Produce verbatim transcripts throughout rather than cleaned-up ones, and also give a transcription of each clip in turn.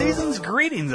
season's greetings,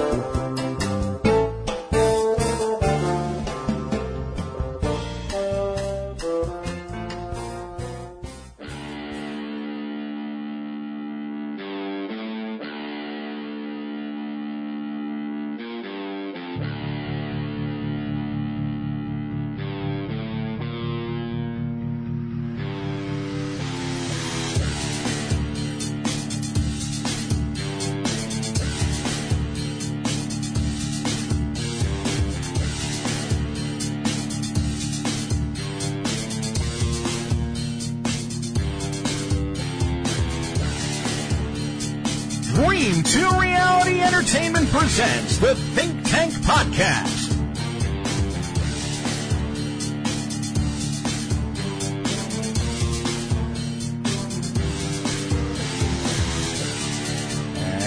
Presents the Think Tank Podcast.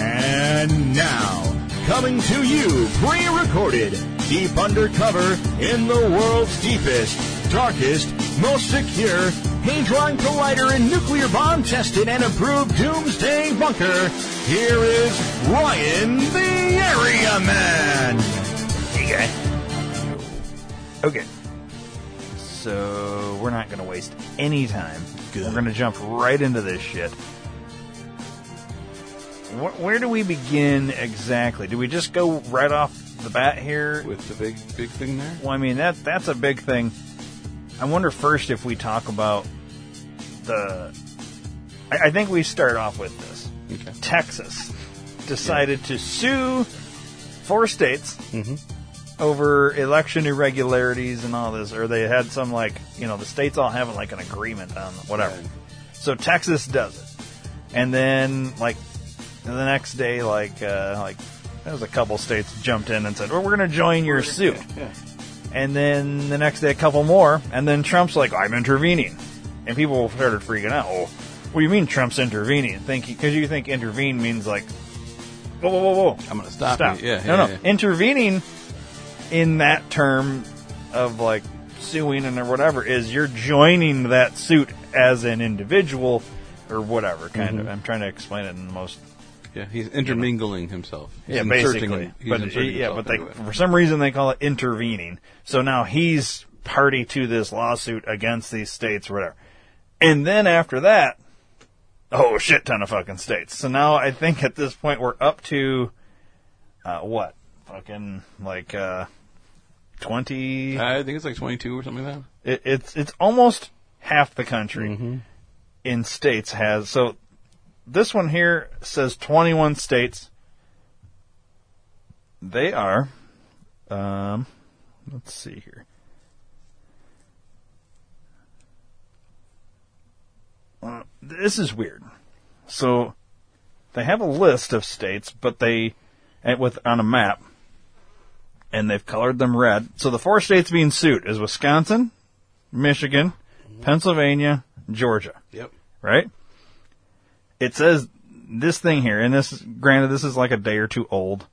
And now, coming to you pre-recorded, deep undercover, in the world's deepest, darkest, most secure, Hadron Collider and nuclear bomb tested and approved doomsday bunker, here is Ryan the Area Man. Okay. Okay. So we're not going to waste any time. Good. We're going to jump right into this shit. Where, where do we begin exactly? Do we just go right off the bat here? With the big big thing there? Well, I mean, that that's a big thing. I wonder first if we talk about the... I, I think we start off with this. Okay. Texas decided yeah. to sue four states mm-hmm. over election irregularities and all this, or they had some, like, you know, the states all having like an agreement on whatever. Right. So Texas does it, and then like the next day, like uh, like there was a couple states jumped in and said, "Well, we're going to join your suit," yeah. and then the next day a couple more, and then Trump's like, "I'm intervening," and people started freaking out. Oh, what do you mean Trump's intervening? Because you think intervene means like, whoa, whoa, whoa, whoa. I'm going to stop. Stop. Yeah, no, yeah, no. Yeah. Intervening in that term of like suing and or whatever is you're joining that suit as an individual or whatever, kind mm-hmm. of. I'm trying to explain it in the most... Yeah, he's intermingling you know. himself. He's yeah, basically. He's but yeah, but they, for some reason they call it intervening. So now he's party to this lawsuit against these states or whatever. And then after that, oh, shit ton of fucking states. So now I think at this point we're up to, uh, what? Fucking, like, uh, twenty? I think it's like twenty-two or something like that. It, it's, it's almost half the country mm-hmm. in states has. So this one here says twenty-one states. They are, um, let's see here. Uh, this is weird. So they have a list of states, but they with on a map, and they've colored them red. So the four states being sued is Wisconsin, Michigan, mm-hmm. Pennsylvania, Georgia. Yep. Right? It says this thing here, and this granted this is like a day or two old,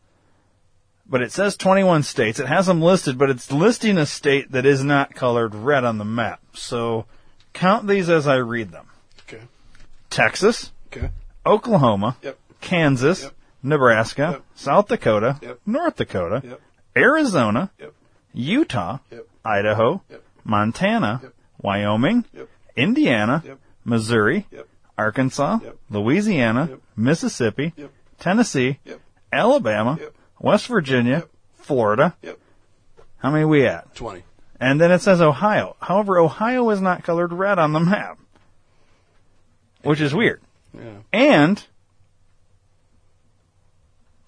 but it says twenty-one states. It has them listed, but it's listing a state that is not colored red on the map. So count these as I read them. Texas, okay. Oklahoma, yep. Kansas, yep. Nebraska, yep. South Dakota, yep. North Dakota, yep. Arizona, yep. Utah, yep. Idaho, yep. Montana, yep. Wyoming, yep. Indiana, yep. Missouri, yep. Arkansas, yep. Louisiana, yep. Mississippi, yep. Tennessee, yep. Alabama, yep. West Virginia, yep. Florida. Yep. How many are we at? twenty. And then it says Ohio. However, Ohio is not colored red on the map. Which is weird. Yeah. And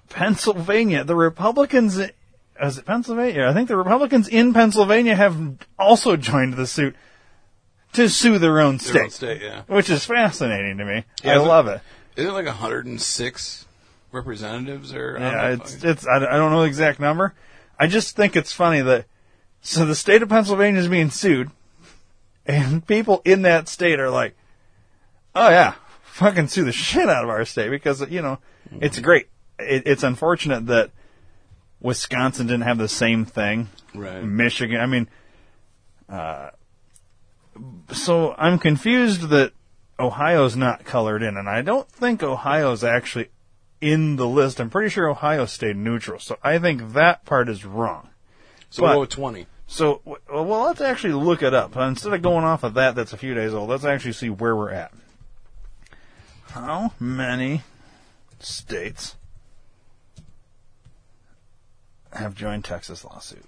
Pennsylvania, the Republicans, is it Pennsylvania? I think the Republicans in Pennsylvania have also joined the suit to sue their own state. Their own state, yeah. Which is fascinating to me. Yeah, I love it. Is it like one hundred six representatives? Or yeah, it's, it's, I don't know the exact number. I just think it's funny that, so the state of Pennsylvania is being sued, and people in that state are like, oh, yeah, fucking sue the shit out of our state because, you know, it's great. It, it's unfortunate that Wisconsin didn't have the same thing. Right. Michigan. I mean, uh, so I'm confused that Ohio's not colored in, and I don't think Ohio's actually in the list. I'm pretty sure Ohio stayed neutral, so I think that part is wrong. So but, we'll go with twenty. So, well, let's actually look it up. Instead of going off of that that's a few days old, let's actually see where we're at. How many states have joined Texas lawsuit?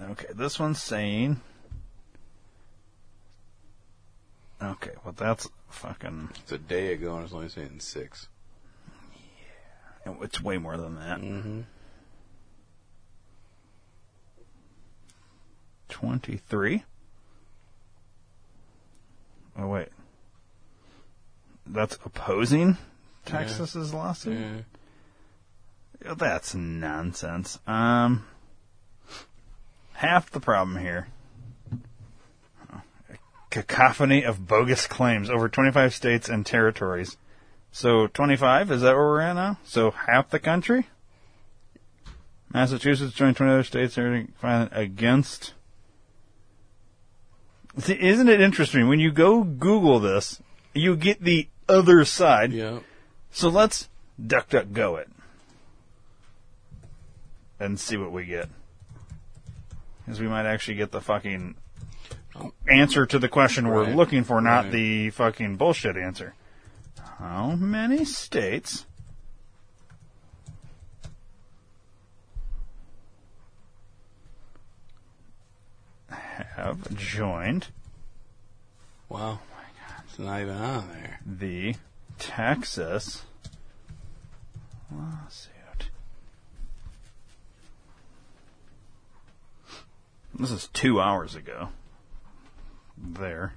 Okay, this one's saying... Okay, well, that's fucking... It's a day ago, and it's only saying six. Yeah, it's way more than that. Mm-hmm. twenty-three. Oh, wait. That's opposing Texas's yeah. lawsuit? Yeah. That's nonsense. Um, half the problem here. Cacophony of bogus claims over twenty-five states and territories. So twenty-five, is that where we're at now? So half the country? Massachusetts joined twenty other states are filing against... See, isn't it interesting? When you go Google this, you get the other side. Yeah. So let's DuckDuckGo it and see what we get. Because we might actually get the fucking answer to the question right. we're looking for, not right. the fucking bullshit answer. How many states have joined? Wow. Oh my God. It's not even on there. The Texas lawsuit. This is two hours ago. There.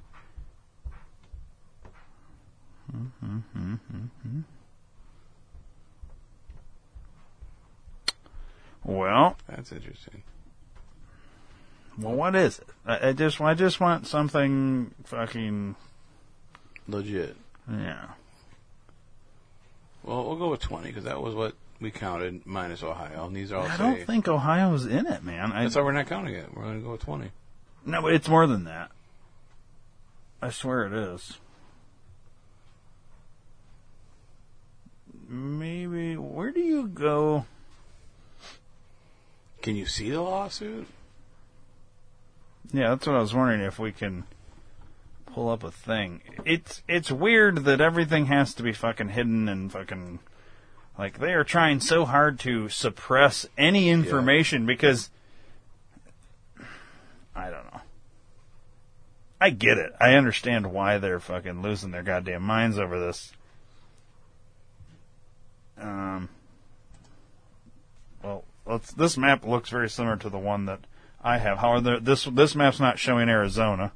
Mm-hmm, mm-hmm, mm-hmm. Well. That's interesting. Well, what is it? I, I just, I just want something fucking legit. Yeah. Well, we'll go with twenty because that was what we counted minus Ohio, and these are all. I don't think Ohio's in it, man. That's I, why we're not counting it. We're going to go with twenty. No, but it's more than that. I swear it is. Maybe. Where do you go? Can you see the lawsuit? Yeah, that's what I was wondering, if we can pull up a thing. It's it's weird that everything has to be fucking hidden and fucking... Like, they are trying so hard to suppress any information yeah. because... I don't know. I get it. I understand why they're fucking losing their goddamn minds over this. Um. Well, let's, this map looks very similar to the one that... I have. However, this this map's not showing Arizona.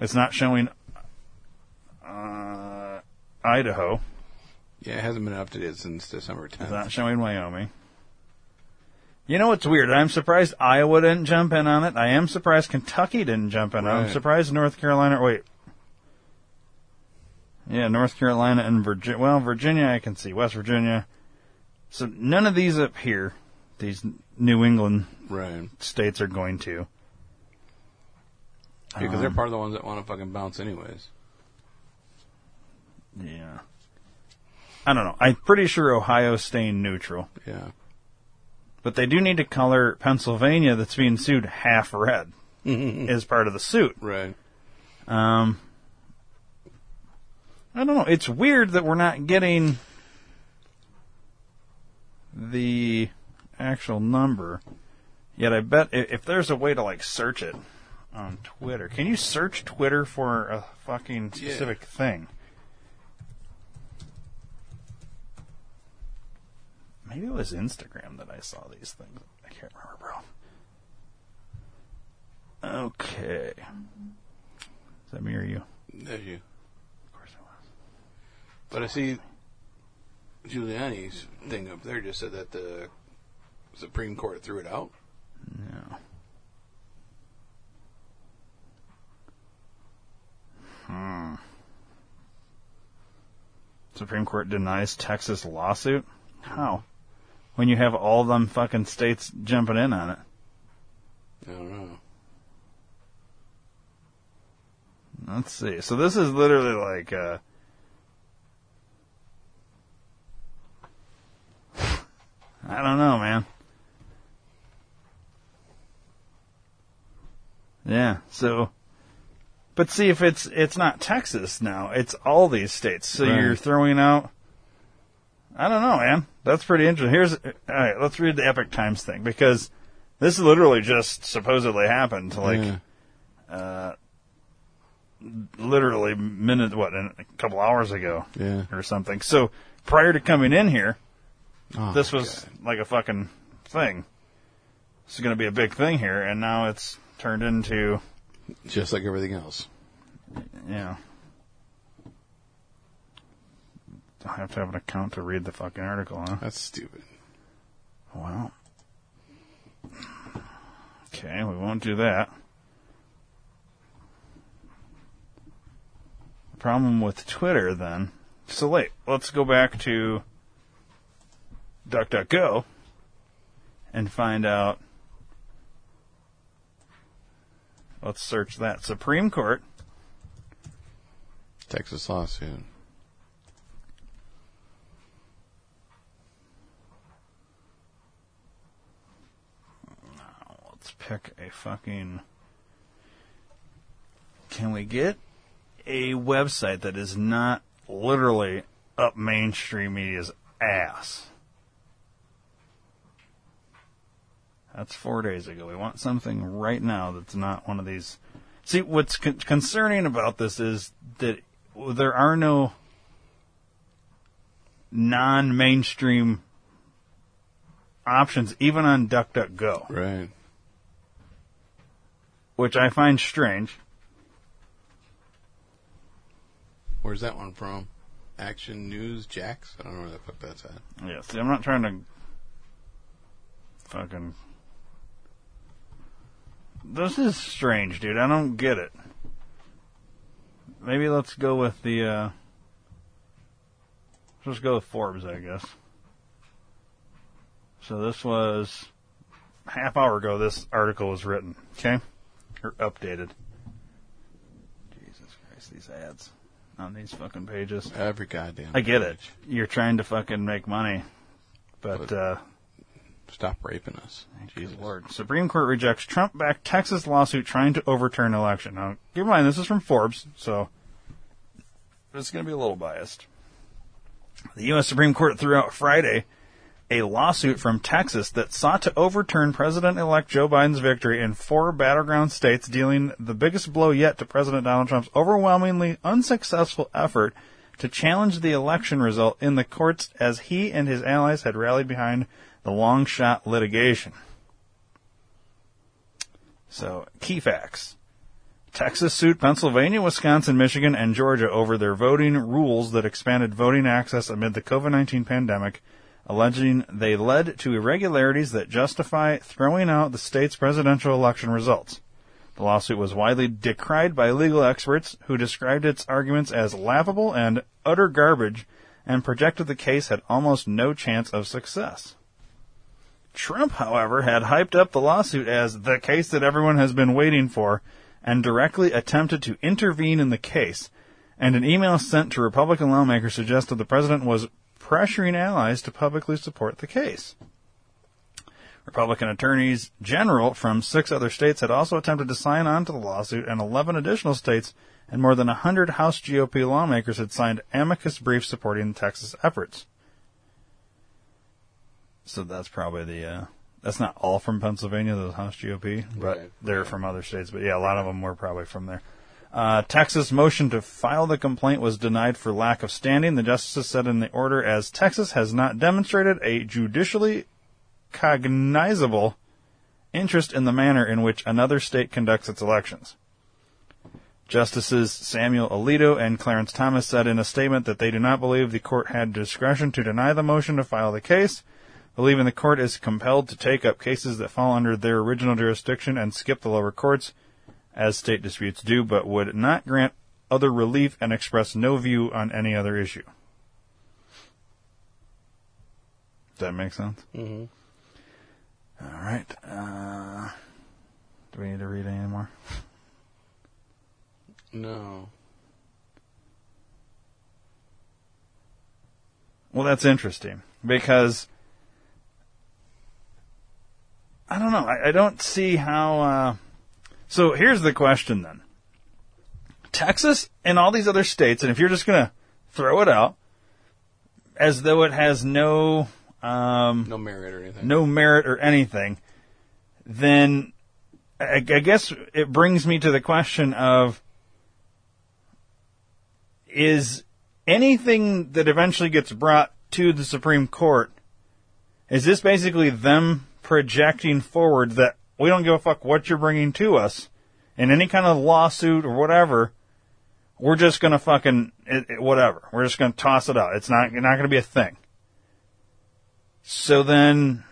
It's not showing uh, Idaho. Yeah, it hasn't been updated since December tenth. It's not showing Wyoming. You know what's weird? I'm surprised Iowa didn't jump in on it. I am surprised Kentucky didn't jump in on it. I'm surprised North Carolina... Wait. Yeah, North Carolina and Virginia... Well, Virginia I can see. West Virginia. So none of these up here... These New England right. states are going to. Because yeah, um, they're part of the ones that want to fucking bounce anyways. Yeah. I don't know. I'm pretty sure Ohio's staying neutral. Yeah. But they do need to color Pennsylvania, that's being sued, half red as part of the suit. Right. Um. I don't know. It's weird that we're not getting the... actual number, yet I bet if there's a way to like search it on Twitter. Can you search Twitter for a fucking specific yeah. thing? Maybe it was Instagram that I saw these things. I can't remember, bro. Okay. Is that me or you? That's you. Of course it was. But I see Giuliani's thing up there just said that the Supreme Court threw it out? No. Hmm. Supreme Court denies Texas lawsuit? How? When you have all them fucking states jumping in on it? I don't know. Let's see. So this is literally like, uh... I don't know, man. Yeah, so... But see, if it's it's not Texas now, it's all these states. So right. You're throwing out... I don't know, man. That's pretty interesting. Here's... All right, let's read the Epoch Times thing, because this literally just supposedly happened. Like, yeah. uh... literally minute what a couple hours ago yeah. or something. So prior to coming in here, oh, this was God. like a fucking thing. This is going to be a big thing here, and now it's turned into just like everything else. Yeah, I have to have an account to read the fucking article, huh? That's stupid. Well, okay, we won't do that. Problem with Twitter, then. So, wait, let's go back to DuckDuckGo and find out. Let's search that. Supreme Court. Texas lawsuit. Let's pick a fucking... Can we get a website that is not literally up mainstream media's ass? That's four days ago. We want something right now that's not one of these. See, what's con- concerning about this is that there are no non-mainstream options, even on DuckDuckGo. Right. Which I find strange. Where's that one from? Action News Jax? I don't know where the fuck that's at. Yeah, see, I'm not trying to fucking... This is strange, dude. I don't get it. Maybe let's go with the, uh... let's go with Forbes, I guess. So this was... half hour ago this article was written, okay? Or updated. Jesus Christ, these ads. On these fucking pages. Every goddamn I get page. It. You're trying to fucking make money. But, but uh... stop raping us. Jesus Lord. Supreme Court rejects Trump-backed Texas lawsuit trying to overturn election. Now, keep in mind, this is from Forbes, so it's going to be a little biased. The U S Supreme Court threw out Friday a lawsuit from Texas that sought to overturn President-elect Joe Biden's victory in four battleground states, dealing the biggest blow yet to President Donald Trump's overwhelmingly unsuccessful effort to challenge the election result in the courts, as he and his allies had rallied behind the long-shot litigation. So, key facts. Texas sued Pennsylvania, Wisconsin, Michigan, and Georgia over their voting rules that expanded voting access amid the covid nineteen pandemic, alleging they led to irregularities that justify throwing out the state's presidential election results. The lawsuit was widely decried by legal experts who described its arguments as laughable and utter garbage, and projected the case had almost no chance of success. Trump, however, had hyped up the lawsuit as the case that everyone has been waiting for, and directly attempted to intervene in the case, and an email sent to Republican lawmakers suggested the president was pressuring allies to publicly support the case. Republican attorneys general from six other states had also attempted to sign on to the lawsuit, and eleven additional states and more than one hundred House G O P lawmakers had signed amicus briefs supporting the Texas efforts. So that's probably the, uh, that's not all from Pennsylvania, those House G O P, but right. They're from other states. But yeah, a lot of them were probably from there. Uh, Texas' motion to file the complaint was denied for lack of standing. The justices said in the order, as Texas has not demonstrated a judicially cognizable interest in the manner in which another state conducts its elections. Justices Samuel Alito and Clarence Thomas said in a statement that they do not believe the court had discretion to deny the motion to file the case, believing the court is compelled to take up cases that fall under their original jurisdiction and skip the lower courts, as state disputes do, but would not grant other relief and express no view on any other issue. Does that make sense? Mm-hmm. All right. Uh, do we need to read any more? No. Well, that's interesting because I don't know. I, I don't see how. Uh, so here's the question then. Texas and all these other states, and if you're just going to throw it out as though it has no um, no merit or anything, no merit or anything, then I, I guess it brings me to the question of: is anything that eventually gets brought to the Supreme Court, is this basically them projecting forward that we don't give a fuck what you're bringing to us in any kind of lawsuit or whatever? We're just going to fucking, it, it, whatever. We're just going to toss it out. It's not, it's not going to be a thing. So then,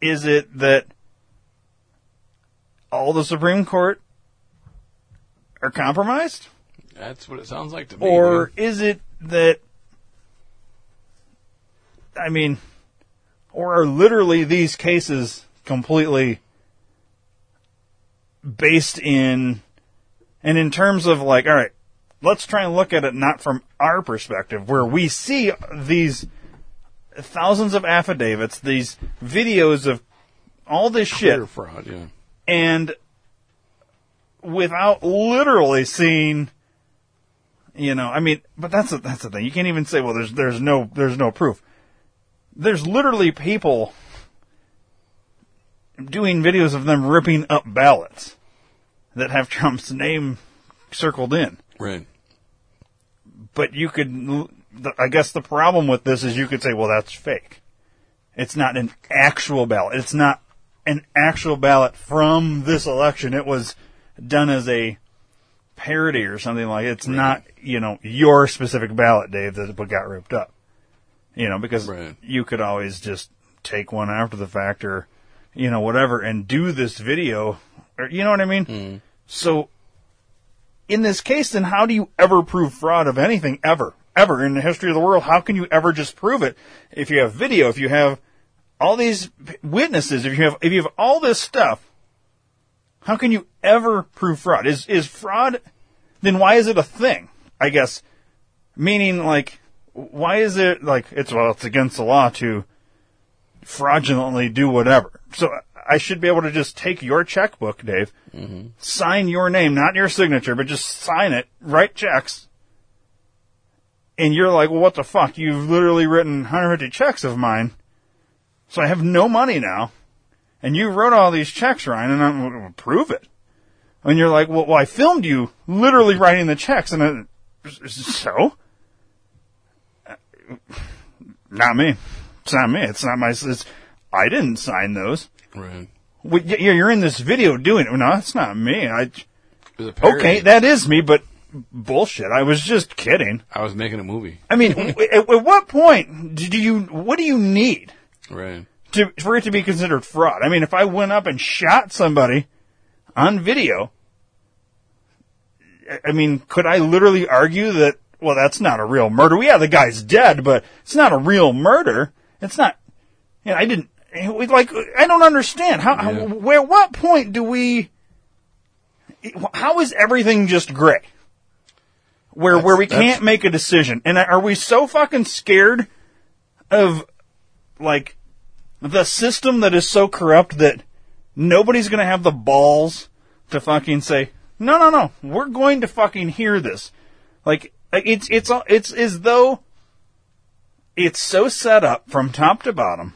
is it that all the Supreme Court are compromised? That's what it sounds like to me. Or dude. Is it that, I mean, or are literally these cases completely based in... And in terms of like, all right, let's try and look at it not from our perspective, where we see these thousands of affidavits, these videos of all this shit. Clear fraud, yeah. And without literally seeing, you know, I mean, but that's a, that's the thing. You can't even say, well, there's there's no there's no proof. There's literally people doing videos of them ripping up ballots that have Trump's name circled in. Right. But you could, I guess the problem with this is you could say, well, that's fake. It's not an actual ballot. It's not an actual ballot from this election. It was done as a parody or something like that. It's right. Not, you know, your specific ballot, Dave, that got ripped up. You know, because right. You could always just take one after the fact or, you know, whatever, and do this video. You know what I mean? Mm. So, in this case, then how do you ever prove fraud of anything, ever? Ever in the history of the world? How can you ever just prove it if you have video, if you have all these witnesses, if you have if you have all this stuff? How can you ever prove fraud? Is is fraud, then why is it a thing, I guess? Meaning, like, why is it, like, it's well, it's against the law to fraudulently do whatever. So, I should be able to just take your checkbook, Dave, mm-hmm. sign your name, not your signature, but just sign it, write checks, and you're like, well, what the fuck? You've literally written one hundred fifty checks of mine, so I have no money now, and you wrote all these checks, Ryan, and I'm going to prove it. And you're like, well, well, I filmed you literally writing the checks, and I, so? Not me. It's not me. It's not my... It's, I didn't sign those. Right. Well, you're in this video doing it. No, it's not me. I. Okay, that is me, but bullshit. I was just kidding. I was making a movie. I mean, at, at what point do you? What do you need? Right. To for it to be considered fraud. I mean, if I went up and shot somebody on video, I mean, could I literally argue that? Well, that's not a real murder. Well, yeah, the guy's dead, but it's not a real murder. It's not. You know, I didn't. Like, I don't understand. How, yeah. how, where, what point do we, how is everything just gray? Where, that's, where we that's... can't make a decision. And are we so fucking scared of, like, the system that is so corrupt that nobody's gonna have the balls to fucking say, no, no, no, we're going to fucking hear this. Like, it's, it's, it's as though it's so set up from top to bottom.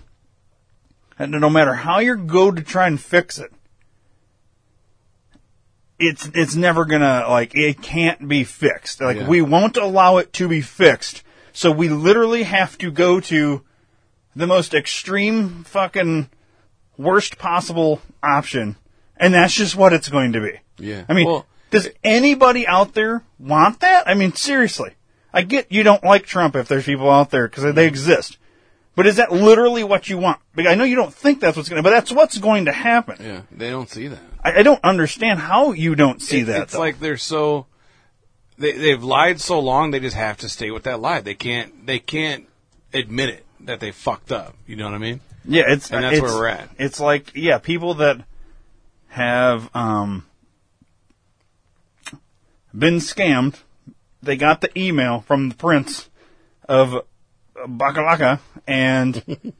And no matter how you go to try and fix it, it's it's never gonna, like, it can't be fixed. Like, yeah. We won't allow it to be fixed. So we literally have to go to the most extreme fucking worst possible option. And that's just what it's going to be. Yeah. I mean, well, does anybody out there want that? I mean, seriously. I get you don't like Trump if there's people out there, because they exist. But is that literally what you want? I know you don't think that's what's going to, but that's what's going to happen. Yeah, they don't see that. I, I don't understand how you don't see it, that. It's though. Like they're so they they've lied so long they just have to stay with that lie. They can't they can't admit it. that they fucked up. You know what I mean? Yeah, it's and that's it's, where we're at. It's like, yeah, people that have um, been scammed. They got the email from the Prince of Bakalaka, and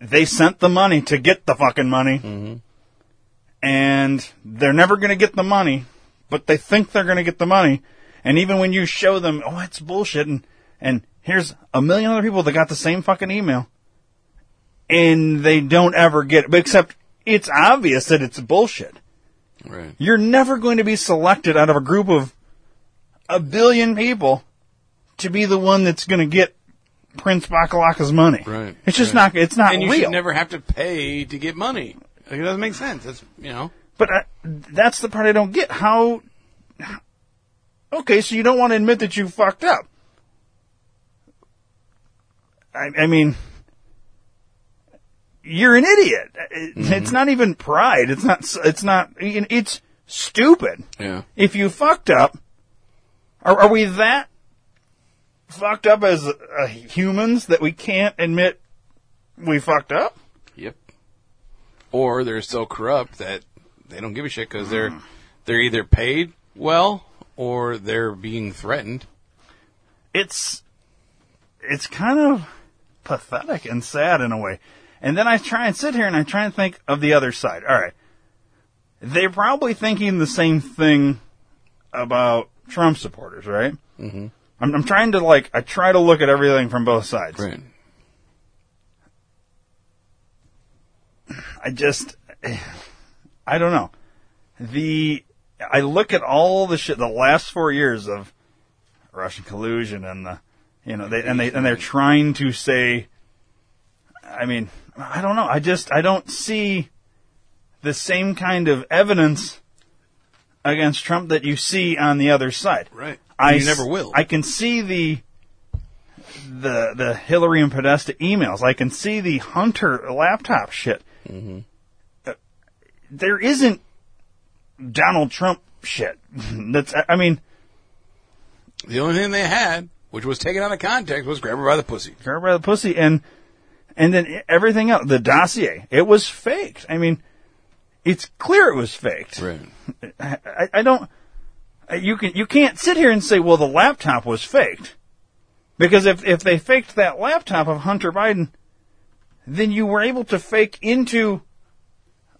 they sent the money to get the fucking money, mm-hmm. and they're never going to get the money, but they think they're going to get the money. And even when you show them, oh, it's bullshit, and, and here's a million other people that got the same fucking email, and they don't ever get it, except it's obvious that it's bullshit. Right. You're never going to be selected out of a group of a billion people to be the one that's going to get Prince Bakalaka's money. Right. It's just right. not. It's not real. And you real. should never have to pay to get money. Like, it doesn't make sense. That's you know. But I, that's the part I don't get. How? Okay, so you don't want to admit that you fucked up. I, I mean, you're an idiot. Mm-hmm. It's not even pride. It's not. It's not. It's stupid. Yeah. If you fucked up. Are, are we that fucked up as uh, humans that we can't admit we fucked up? Yep. Or they're so corrupt that they don't give a shit because they're they're either paid well or they're being threatened. It's it's kind of pathetic and sad in a way. And then I try and sit here and I try and think of the other side. All right. They're probably thinking the same thing about Trump supporters, right? Mm-hmm. I'm, I'm trying to, like, I try to look at everything from both sides. Right. I just, I don't know. The, I look at all the shit, the last four years of Russian collusion and the, you know, they, and, they, and they're trying to say, I mean, I don't know. I just, I don't see the same kind of evidence against Trump that you see on the other side. Right. I you never will. I can see the the the Hillary and Podesta emails. I can see the Hunter laptop shit. Mm-hmm. Uh, there isn't Donald Trump shit. That's I mean... The only thing they had, which was taken out of context, was grab her by the pussy. Grab her by the pussy, and and then everything else, the dossier, it was faked. I mean... It's clear it was faked. Right. I, I don't. You can you can't sit here and say, well, the laptop was faked, because if if they faked that laptop of Hunter Biden, then you were able to fake into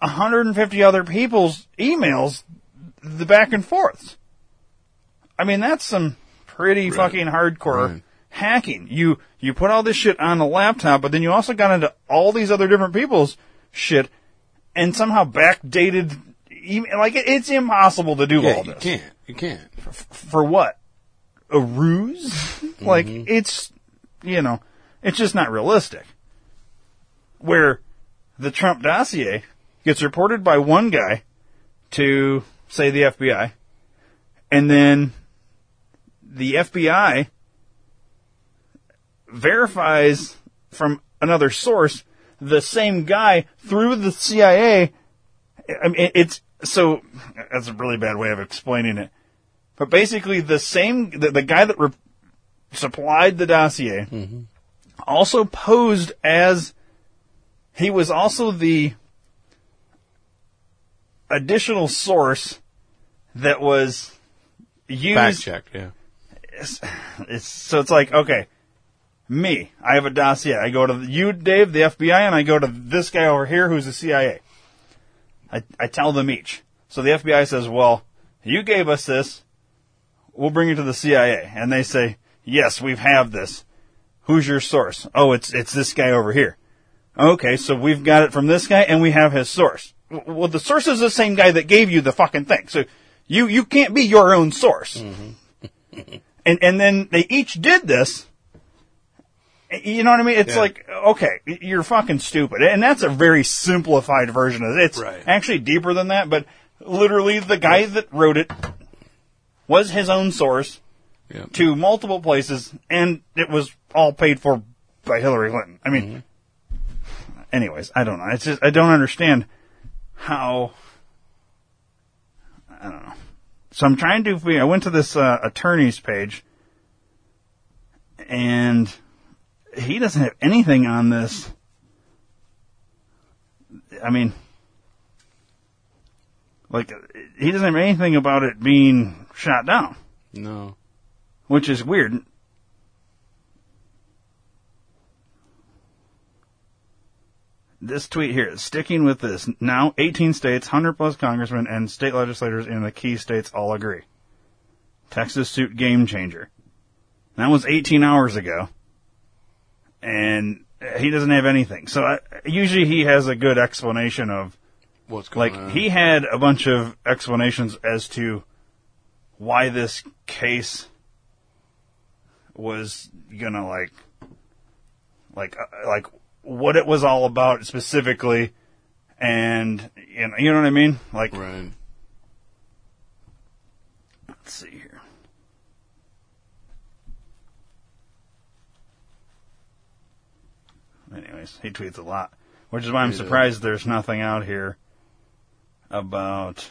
one hundred fifty other people's emails the back and forths. I mean, that's some pretty right. fucking hardcore right. hacking. You you put all this shit on the laptop, but then you also got into all these other different people's shit. And somehow backdated, like, it's impossible to do yeah, all this. You can't. You can't. For, for what? A ruse? Mm-hmm. Like, it's, you know, it's just not realistic. Where the Trump dossier gets reported by one guy to, say, the F B I, and then the F B I verifies from another source the same guy through the C I A. I mean, it's so that's a really bad way of explaining it. But basically, the same the, the guy that re- supplied the dossier mm-hmm. also posed as he was also the additional source that was used. Fact checked, yeah. It's, it's, so it's like okay. Me, I have a dossier. I go to you, Dave, the F B I, and I go to this guy over here who's the C I A. I, I tell them each. So the F B I says, well, you gave us this. We'll bring it to the C I A. And they say, yes, we have this. Who's your source? Oh, it's it's this guy over here. Okay, so we've got it from this guy, and we have his source. Well, the source is the same guy that gave you the fucking thing. So you, you can't be your own source. Mm-hmm. and And then they each did this. You know what I mean? It's yeah. like, okay, you're fucking stupid. And that's a very simplified version of it. It's right. actually deeper than that, but literally the guy yep. that wrote it was his own source yep. to multiple places, and it was all paid for by Hillary Clinton. I mean, mm-hmm. anyways, I don't know. It's just, I don't understand how, I don't know. So I'm trying to, I went to this uh, attorney's page, and... he doesn't have anything on this. I mean, like, he doesn't have anything about it being shot down. No. Which is weird. This tweet here, sticking with this, now eighteen states, one hundred plus congressmen, and state legislators in the key states all agree. Texas suit game changer. That was eighteen hours ago. And he doesn't have anything. So I, usually he has a good explanation of what's going on. Like, he had a bunch of explanations as to why this case was gonna, like, like, like, what it was all about specifically, and, you know, you know what I mean? Like, right. Let's see here. Anyways, he tweets a lot, which is why I'm yeah. surprised there's nothing out here about,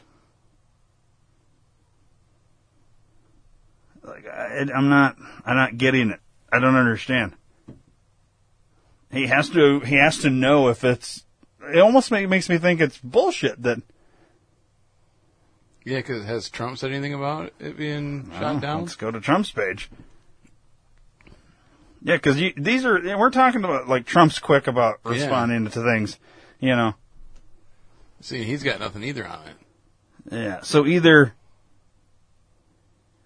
like, I, I'm not, I'm not getting it. I don't understand. He has to, he has to know if it's, it almost make, makes me think it's bullshit that. Yeah, because has Trump said anything about it being well, shot down? Let's go to Trump's page. Yeah, because these are, we're talking about, like, Trump's quick about responding yeah. to things, you know. See, he's got nothing either on it. Yeah, so either,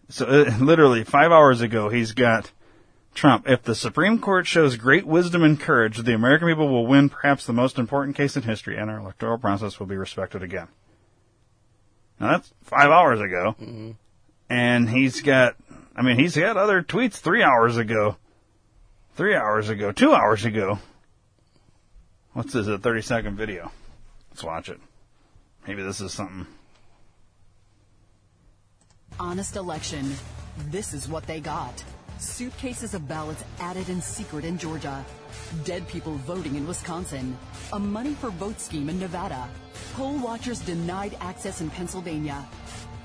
so uh, literally five hours ago, he's got Trump. If the Supreme Court shows great wisdom and courage, the American people will win perhaps the most important case in history, and our electoral process will be respected again. Now, that's five hours ago. Mm-hmm. And he's got, I mean, he's got other tweets three hours ago. Three hours ago. Two hours ago. What's this, a thirty-second video? Let's watch it. Maybe this is something. Honest election. This is what they got. Suitcases of ballots added in secret in Georgia. Dead people voting in Wisconsin. A money for vote scheme in Nevada. Poll watchers denied access in Pennsylvania.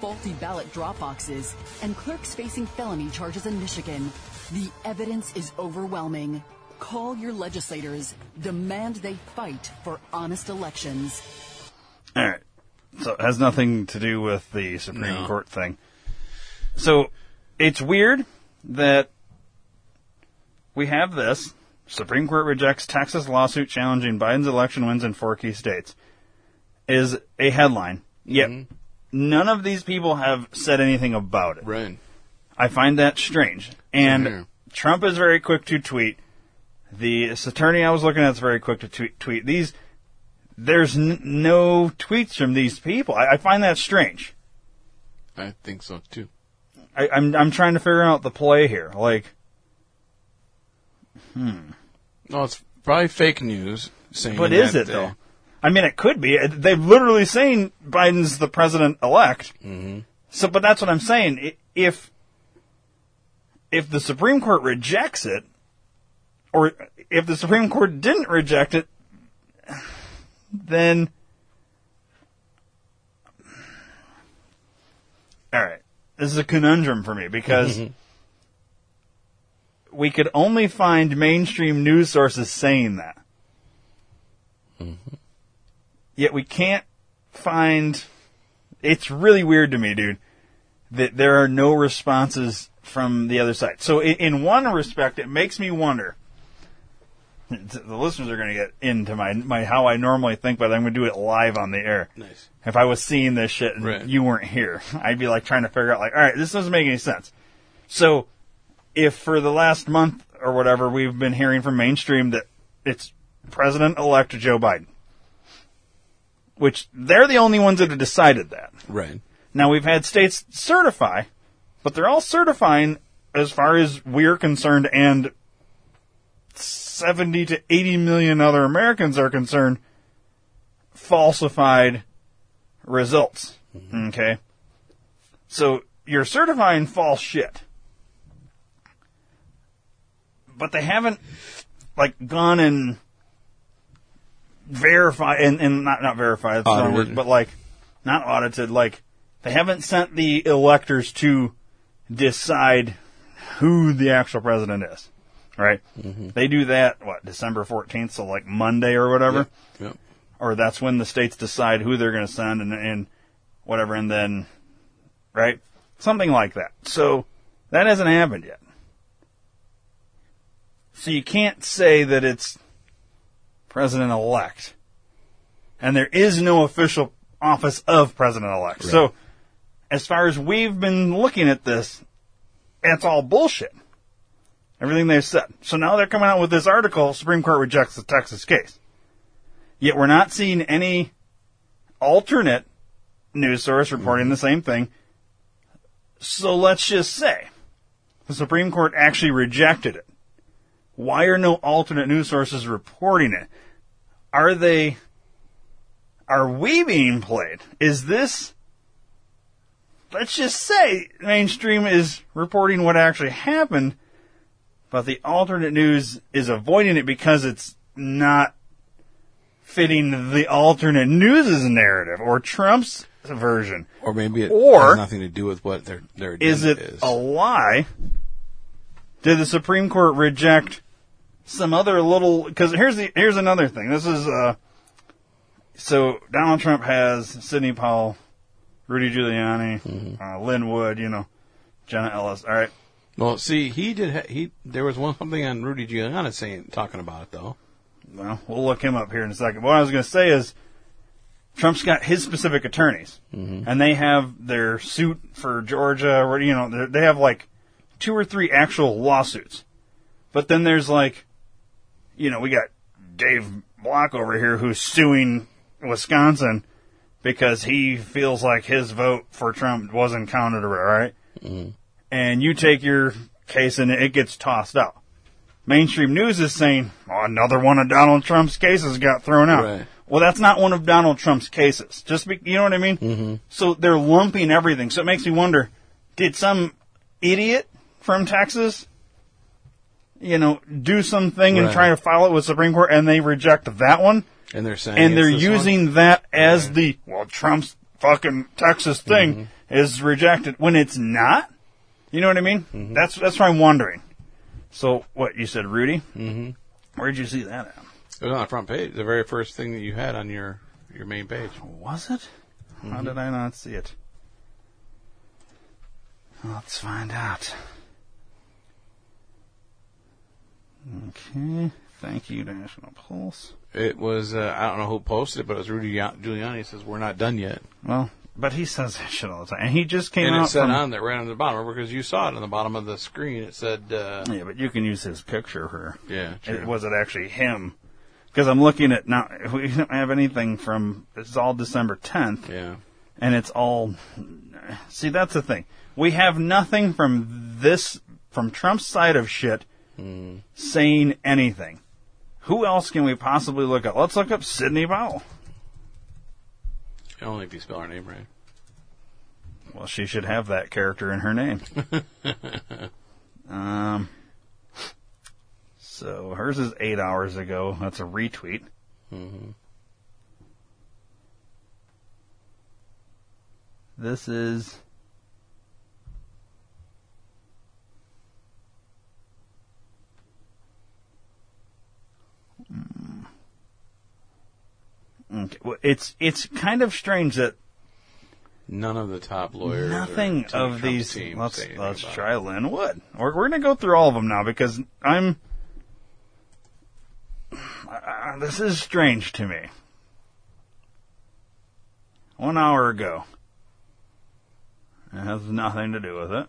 Faulty ballot drop boxes. And clerks facing felony charges in Michigan. The evidence is overwhelming. Call your legislators. Demand they fight for honest elections. All right. So it has nothing to do with the Supreme no. Court thing. So it's weird that we have this. Supreme Court rejects Texas lawsuit challenging Biden's election wins in four key states. Is a headline. Yet mm-hmm. none of these people have said anything about it. Right. I find that strange. And mm-hmm. Trump is very quick to tweet. The attorney I was looking at is very quick to tweet. tweet. These, there's n- no tweets from these people. I, I find that strange. I think so too. I, I'm I'm trying to figure out the play here. Like, hmm. No, it's probably fake news. Saying but is it they... though? I mean, it could be. They've literally saying Biden's the president-elect. Mm-hmm. So, but that's what I'm saying. If if the Supreme Court rejects it, or if the Supreme Court didn't reject it, then all right. This is a conundrum for me because mm-hmm. we could only find mainstream news sources saying that. Mm-hmm. Yet we can't find... It's really weird to me, dude, that there are no responses from the other side. So in one respect, it makes me wonder. The listeners are going to get into my, my how I normally think, but I'm going to do it live on the air. Nice. If I was seeing this shit and right. you weren't here, I'd be like trying to figure out, like, all right, this doesn't make any sense. So if for the last month or whatever we've been hearing from mainstream that it's President-elect Joe Biden, which they're the only ones that have decided that. Right. Now, we've had states certify, but they're all certifying as far as we're concerned and seventy to eighty million other Americans are concerned, falsified results. Mm-hmm. Okay? So you're certifying false shit. But they haven't, like, gone and verified, and, and not, not verified, that's not a word, but, like, not audited, like, they haven't sent the electors to decide who the actual president is. right? Mm-hmm. They do that, what, December fourteenth, so like Monday or whatever? Yep. Yep. Or that's when the states decide who they're going to send and, and whatever, and then, right? Something like that. So that hasn't happened yet. So you can't say that it's president-elect. And there is no official office of president-elect. Right. So as far as we've been looking at this, it's all bullshit. Everything they've said. So now they're coming out with this article, Supreme Court rejects the Texas case. Yet we're not seeing any alternate news source reporting mm-hmm. the same thing. So let's just say the Supreme Court actually rejected it. Why are no alternate news sources reporting it? Are they, are we being played? Is this, let's just say mainstream is reporting what actually happened, but the alternate news is avoiding it because it's not fitting the alternate news's narrative or Trump's version. Or maybe it or has nothing to do with what their, their agenda is. Is it a lie? Did the Supreme Court reject some other little... Because here's the here's another thing. This is... Uh, so Donald Trump has Sidney Powell, Rudy Giuliani, mm-hmm. uh, Lin Wood, you know, Jenna Ellis. All right. Well, see, he did... Ha- he there was one something on Rudy Giuliani saying talking about it, though. Well, we'll look him up here in a second. What I was going to say is Trump's got his specific attorneys, mm-hmm. and they have their suit for Georgia, or, you know, they have, like, two or three actual lawsuits. But then there's, like, you know, we got Dave Block over here who's suing Wisconsin because he feels like his vote for Trump wasn't counted, right? Mm-hmm. And you take your case and it gets tossed out. Mainstream news is saying, oh, another one of Donald Trump's cases got thrown out. Right. Well, that's not one of Donald Trump's cases. Just be, you know what I mean? Mm-hmm. So they're lumping everything. So it makes me wonder, did some idiot from Texas, you know, do something right. and try to file it with Supreme Court, and they reject that one. And they're saying, and they're using one? That as right. the well, Trump's fucking Texas thing mm-hmm. is rejected when it's not. You know what I mean? Mm-hmm. That's that's what I'm wondering. So what you said, Rudy? Mm-hmm. Where did you see that at? It was on the front page, the very first thing that you had on your your main page. Was it? Mm-hmm. How did I not see it? Let's find out. Okay, thank you, National Pulse. It was, uh, I don't know who posted it, but it was Rudy Giuliani. He says, we're not done yet. Well, but he says that shit all the time. And he just came and out. And it said from, on there, right on the bottom, because you saw it on the bottom of the screen. It said... Uh, yeah, but you can use his picture here. Yeah, true. It wasn't actually him. Because I'm looking at, now, we don't have anything from, it's all December tenth. Yeah. And it's all, see, that's the thing. We have nothing from this, from Trump's side of shit, Mm. saying anything. Who else can we possibly look up? Let's look up Sidney Powell. Only if you spell her name right. Well, she should have that character in her name. um. So hers is eight hours ago. That's a retweet. Mm-hmm. This is. Okay. Well, it's it's kind of strange that none of the top lawyers, nothing of Trump these. Teams let's let's try it. Lynn Wood. We're we're gonna go through all of them now because I'm. Uh, this is strange to me. One hour ago. It has nothing to do with it.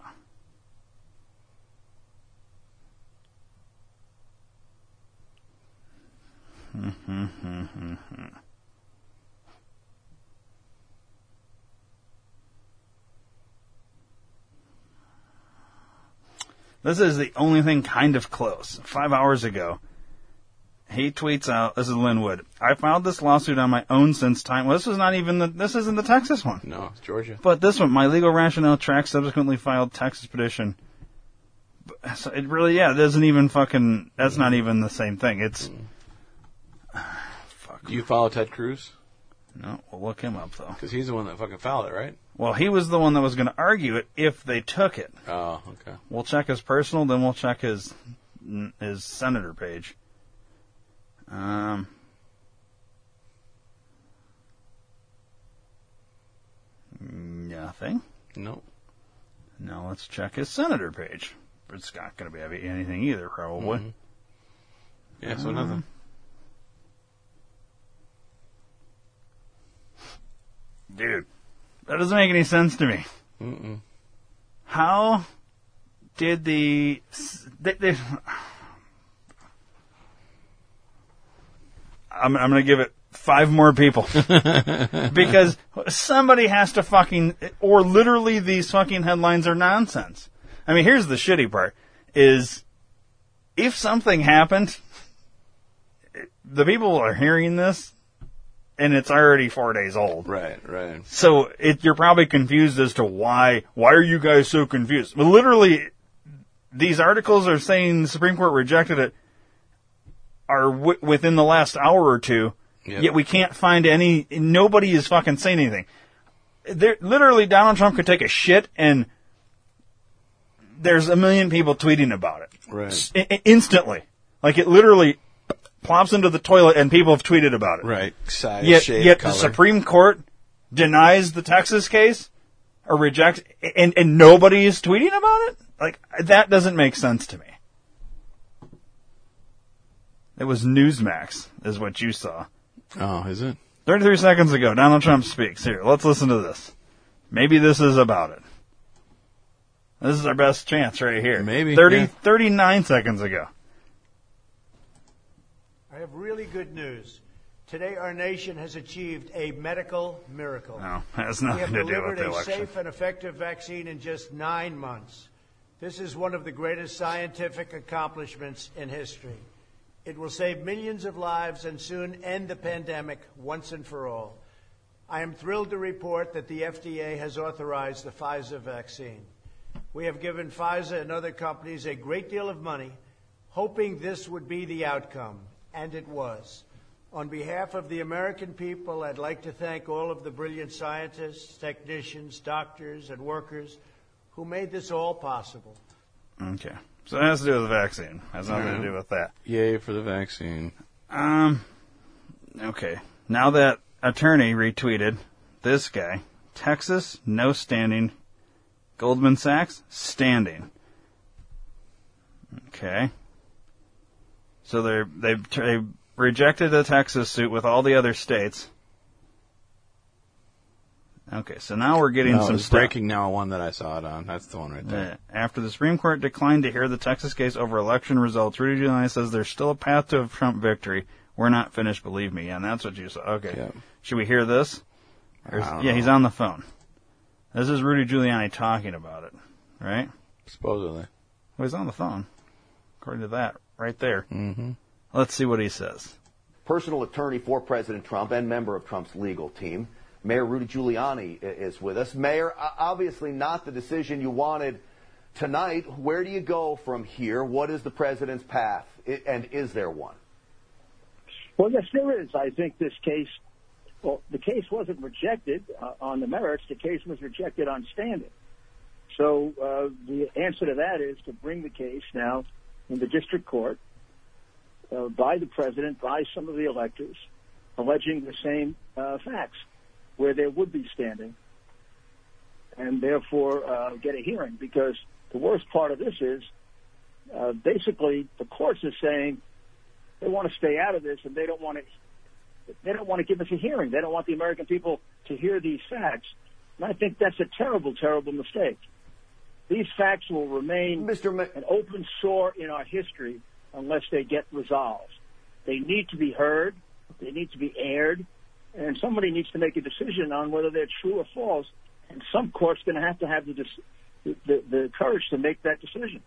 This is the only thing kind of close. Five hours ago, he tweets out, this is Lin Wood, I filed this lawsuit on my own since time. Well, this was not even the, this isn't the Texas one. No, it's Georgia. But this one, my legal rationale track subsequently filed Texas petition. So it really, yeah, it isn't even fucking, that's mm. not even the same thing. It's, mm. uh, fuck. Do you follow Ted Cruz? No, we'll look him up, though. Because he's the one that fucking filed it, right? Well, he was the one that was going to argue it if they took it. Oh, okay. We'll check his personal, then we'll check his his senator page. Um, nothing. Nope. Now let's check his senator page. It's not going to be anything either, probably. Mm-hmm. Yeah, so um, nothing. Dude, that doesn't make any sense to me. Mm-mm. How did the... They, they, I'm, I'm going to give it five more people. Because somebody has to fucking... Or literally these fucking headlines are nonsense. I mean, here's the shitty part, is if something happened, the people are hearing this, and it's already four days old. Right, right. So it, you're probably confused as to why, why are you guys so confused? Well, literally, these articles are saying the Supreme Court rejected it are w- within the last hour or two, yep. Yet we can't find any, nobody is fucking saying anything. They're, literally, Donald Trump could take a shit and... There's a million people tweeting about it. Right. I- instantly. Like, it literally plops into the toilet and people have tweeted about it. Right. Size, yet, shape, yet color. The Supreme Court denies the Texas case or rejects, and, and nobody is tweeting about it? Like, that doesn't make sense to me. It was Newsmax, is what you saw. Oh, is it? thirty-three seconds ago, Donald Trump speaks. Here, let's listen to this. Maybe this is about it. This is our best chance right here. Maybe. thirty, yeah. thirty-nine seconds ago. I have really good news. Today our nation has achieved a medical miracle. No, it has nothing to do with the election. We have delivered a safe and effective vaccine in just nine months. This is one of the greatest scientific accomplishments in history. It will save millions of lives and soon end the pandemic once and for all. I am thrilled to report that the F D A has authorized the Pfizer vaccine. We have given Pfizer and other companies a great deal of money, hoping this would be the outcome, and it was. On behalf of the American people, I'd like to thank all of the brilliant scientists, technicians, doctors, and workers who made this all possible. Okay. So it has to do with the vaccine. It has nothing yeah. to do with that. Yay for the vaccine. Um. Okay. Now that attorney retweeted this guy, Texas, no standing... Goldman Sachs, standing. Okay. So they they rejected the Texas suit with all the other states. Okay, so now we're getting no, some stuff. Breaking now, one that I saw it on. That's the one right there. Uh, after the Supreme Court declined to hear the Texas case over election results, Rudy Giuliani says there's still a path to a Trump victory. We're not finished, believe me. And that's what you saw. Okay. Yep. Should we hear this? Or, yeah, know. He's on the phone. This is Rudy Giuliani talking about it, right? Supposedly. Well, he's on the phone, according to that, right there. Mm-hmm. Let's see what he says. Personal attorney for President Trump and member of Trump's legal team, Mayor Rudy Giuliani is with us. Mayor, obviously not the decision you wanted tonight. Where do you go from here? What is the president's path, and is there one? Well, yes, there is. I think this case... Well, the case wasn't rejected uh, on the merits. The case was rejected on standing. So uh, the answer to that is to bring the case now in the district court uh, by the president, by some of the electors, alleging the same uh, facts where there would be standing and therefore uh, get a hearing. Because the worst part of this is uh, basically the courts are saying they want to stay out of this and they don't want to... They don't want to give us a hearing. They don't want the American people to hear these facts. And I think that's a terrible, terrible mistake. These facts will remain Mister Ma- an open sore in our history unless they get resolved. They need to be heard. They need to be aired. And somebody needs to make a decision on whether they're true or false. And some court's going to have to have the, de- the, the courage to make that decision.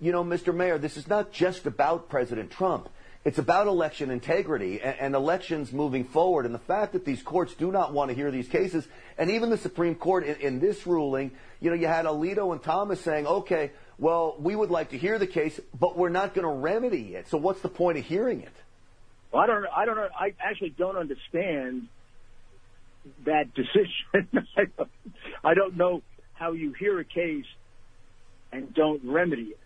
You know, Mister Mayor, this is not just about President Trump. It's about election integrity and elections moving forward and the fact that these courts do not want to hear these cases. And even the Supreme Court in, in this ruling, you know, you had Alito and Thomas saying, okay, well, we would like to hear the case, but we're not going to remedy it. So what's the point of hearing it? Well, I don't I don't I actually don't understand that decision. I don't know how you hear a case and don't remedy it.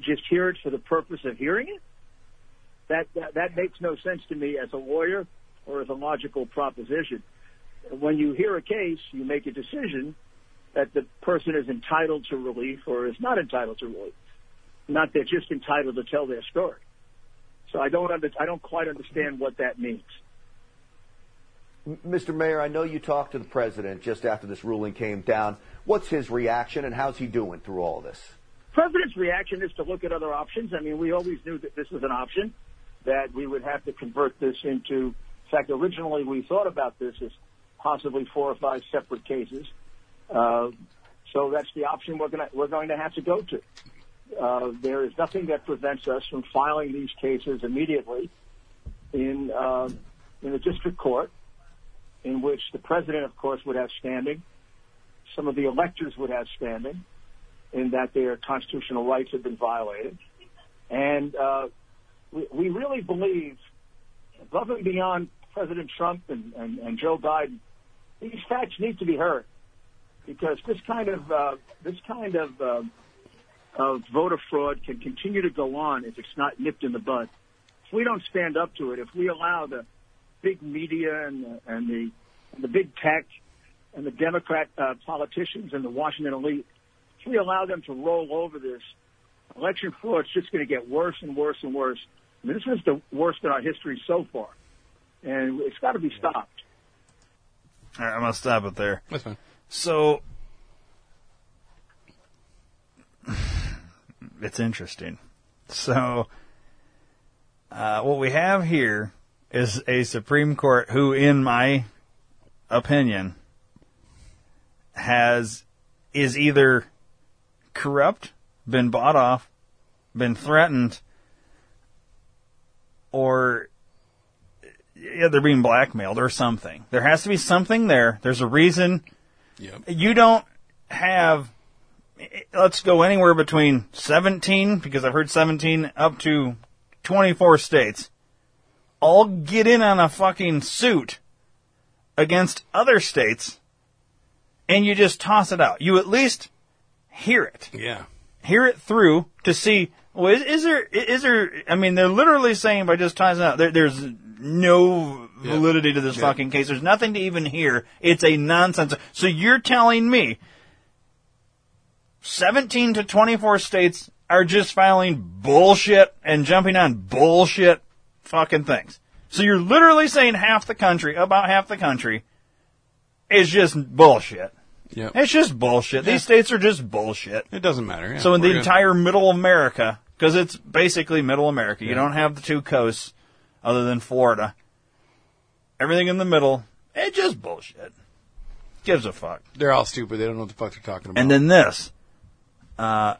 just hear it for the purpose of hearing it? That, that that makes no sense to me as a lawyer or as a logical proposition. When you hear a case, you make a decision that the person is entitled to relief or is not entitled to relief. Not they're just entitled to tell their story. So I don't under, I don't quite understand what that means. Mister Mayor, I know you talked to the president just after this ruling came down. What's his reaction, and how's he doing through all this? President's reaction is to look at other options. I mean, we always knew that this was an option, that we would have to convert this into. In fact, originally we thought about this as possibly four or five separate cases. Uh, so that's the option we're going to we're going to have to go to. Uh, there is nothing that prevents us from filing these cases immediately in uh, in the district court, in which the president, of course, would have standing. Some of the electors would have standing in that their constitutional rights have been violated. And uh, we, we really believe, above and beyond President Trump and, and, and Joe Biden, these facts need to be heard, because this kind of uh, this kind of uh, of voter fraud can continue to go on if it's not nipped in the bud. If we don't stand up to it, if we allow the big media and the, and the, and the big tech and the Democrat uh, politicians and the Washington elite, if we allow them to roll over this, election fraud is just going to get worse and worse and worse. I mean, this is the worst in our history so far, and it's got to be stopped. All right, I'm going to stop it there. That's fine. So it's interesting. So uh, what we have here is a Supreme Court who, in my opinion, has is either corrupt, been bought off, been threatened, or yeah, they're being blackmailed or something. There has to be something there. There's a reason. Yep. You don't have, let's go anywhere between seventeen, because I've heard seventeen, up to twenty-four states, all get in on a fucking suit against other states, and you just toss it out. You at least hear it. Yeah. Hear it through to see, well, is, is there, is there, I mean, they're literally saying by just tossing it out, there, there's no validity yeah. to this yeah. fucking case. There's nothing to even hear. It's a nonsense. So you're telling me seventeen to twenty-four states are just filing bullshit and jumping on bullshit fucking things. So you're literally saying half the country, about half the country, is just bullshit. Yep. It's just bullshit. Yeah. These states are just bullshit. It doesn't matter. Yeah, so in the good. entire middle America, because it's basically middle America, yeah. you don't have the two coasts other than Florida. Everything in the middle, it's just bullshit. Gives a fuck. They're all stupid. They don't know what the fuck they're talking about. And then this. Uh,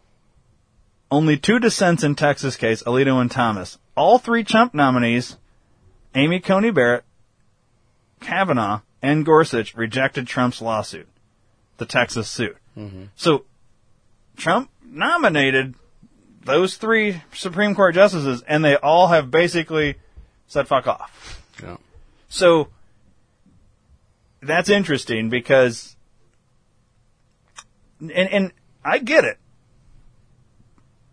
only two dissents in Texas case, Alito and Thomas. All three Trump nominees, Amy Coney Barrett, Kavanaugh, and Gorsuch, rejected Trump's lawsuit. The Texas suit. Mm-hmm. So Trump nominated those three Supreme Court justices, and they all have basically said fuck off. Yeah. So that's interesting because, and, and I get it.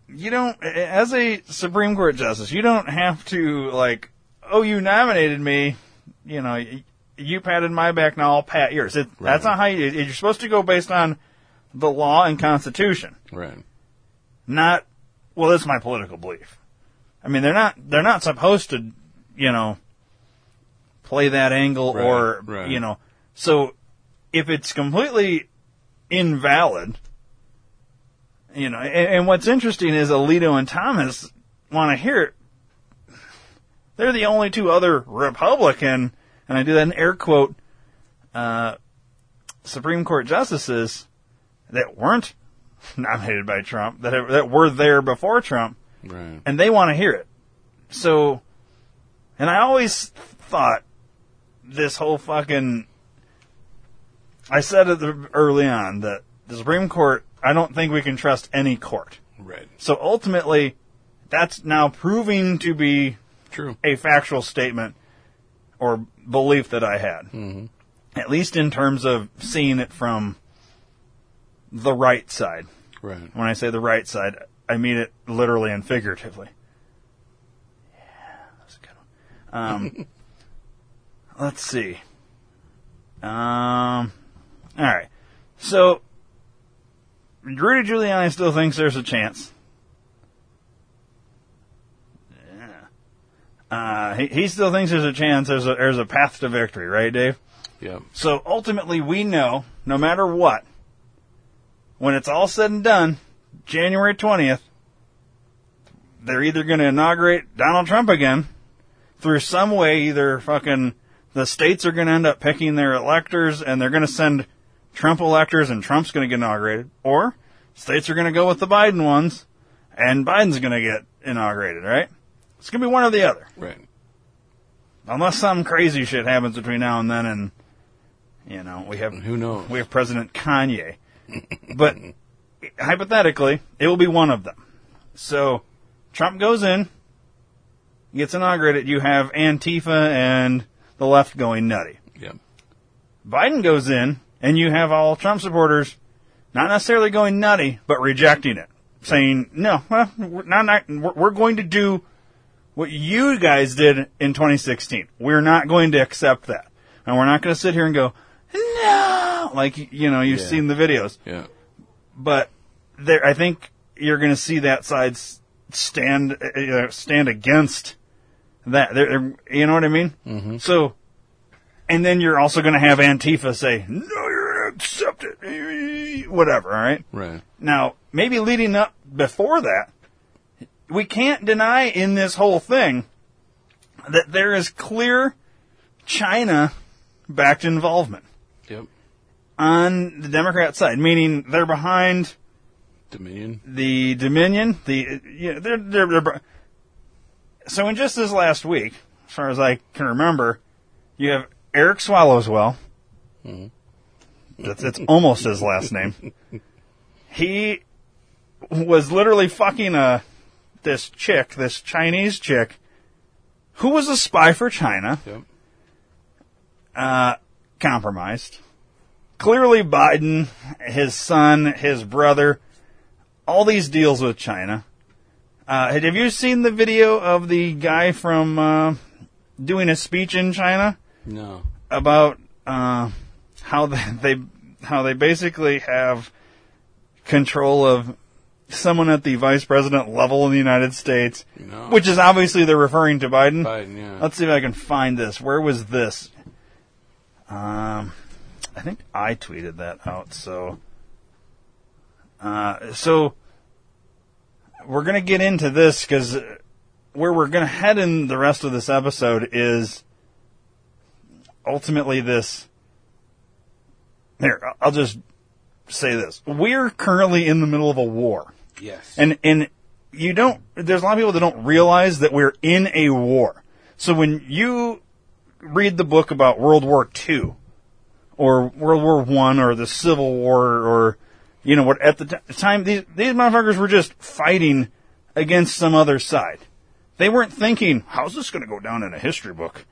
You don't, as a Supreme Court justice, you don't have to like, oh, you nominated me, you know, you patted my back, now I'll pat yours. It, right. That's not how you... You're supposed to go based on the law and Constitution. Right. Not, well, that's my political belief. I mean, they're not they're not supposed to, you know, play that angle right. or, right. you know... So, if it's completely invalid, you know... And, and what's interesting is Alito and Thomas want to hear it. They're the only two other Republican... And I do that in air quote, uh, Supreme Court justices that weren't nominated by Trump, that have, that were there before Trump, right. and they want to hear it. So, and I always thought this whole fucking, I said it early on, that the Supreme Court, I don't think we can trust any court. Right. So ultimately, that's now proving to be true, a factual statement. Or belief that I had, mm-hmm. at least in terms of seeing it from the right side. Right. When I say the right side, I mean it literally and figuratively. Yeah, that was a good one. Um, let's see. Um, all right. So, Rudy Giuliani still thinks there's a chance. Uh, he, he still thinks there's a chance, there's a, there's a path to victory, right, Dave? Yeah. So ultimately we know, no matter what, when it's all said and done, January twentieth, they're either going to inaugurate Donald Trump again through some way, either fucking the states are going to end up picking their electors and they're going to send Trump electors and Trump's going to get inaugurated, or states are going to go with the Biden ones and Biden's going to get inaugurated, right? It's going to be one or the other. Right. Unless some crazy shit happens between now and then and, you know, we have... Who knows? We have President Kanye. But, hypothetically, it will be one of them. So, Trump goes in, gets inaugurated, you have Antifa and the left going nutty. Yeah. Biden goes in, and you have all Trump supporters not necessarily going nutty, but rejecting it. Saying, no, well, we're, not, not, we're going to do... what you guys did in twenty sixteen, we're not going to accept that. And we're not going to sit here and go, no, like, you know, you've yeah. seen the videos. Yeah. But there, I think you're going to see that side stand uh, stand against that. They're, you know what I mean? Mm-hmm. So, and then you're also going to have Antifa say, no, you're going to accept it, whatever, all right? Right. Now, maybe leading up before that, we can't deny in this whole thing that there is clear China-backed involvement. Yep. On the Democrat side, meaning they're behind Dominion. The Dominion. The you know, they're, they're, they're, so in just this last week, as far as I can remember, you have Eric Swalwell. Mm-hmm. That's it's almost his last name. He was literally fucking a. This chick, this Chinese chick, who was a spy for China, yep. uh, compromised. Clearly Biden, his son, his brother, all these deals with China. Uh, have you seen the video of the guy from uh, doing a speech in China? No. About uh, how they how they basically have control of someone at the vice president level in the United States, no. which is obviously they're referring to Biden. Biden, yeah. Let's see if I can find this. Where was this? Um, I think I tweeted that out. So, uh, so we're gonna get into this because where we're gonna head in the rest of this episode is ultimately this. Here, I'll just say this: we're currently in the middle of a war. Yes. And and you don't, there's a lot of people that don't realize that we're in a war. So when you read the book about World War Two or World War One or the Civil War or, you know, what at the t- time, these, these motherfuckers were just fighting against some other side. They weren't thinking, how's this going to go down in a history book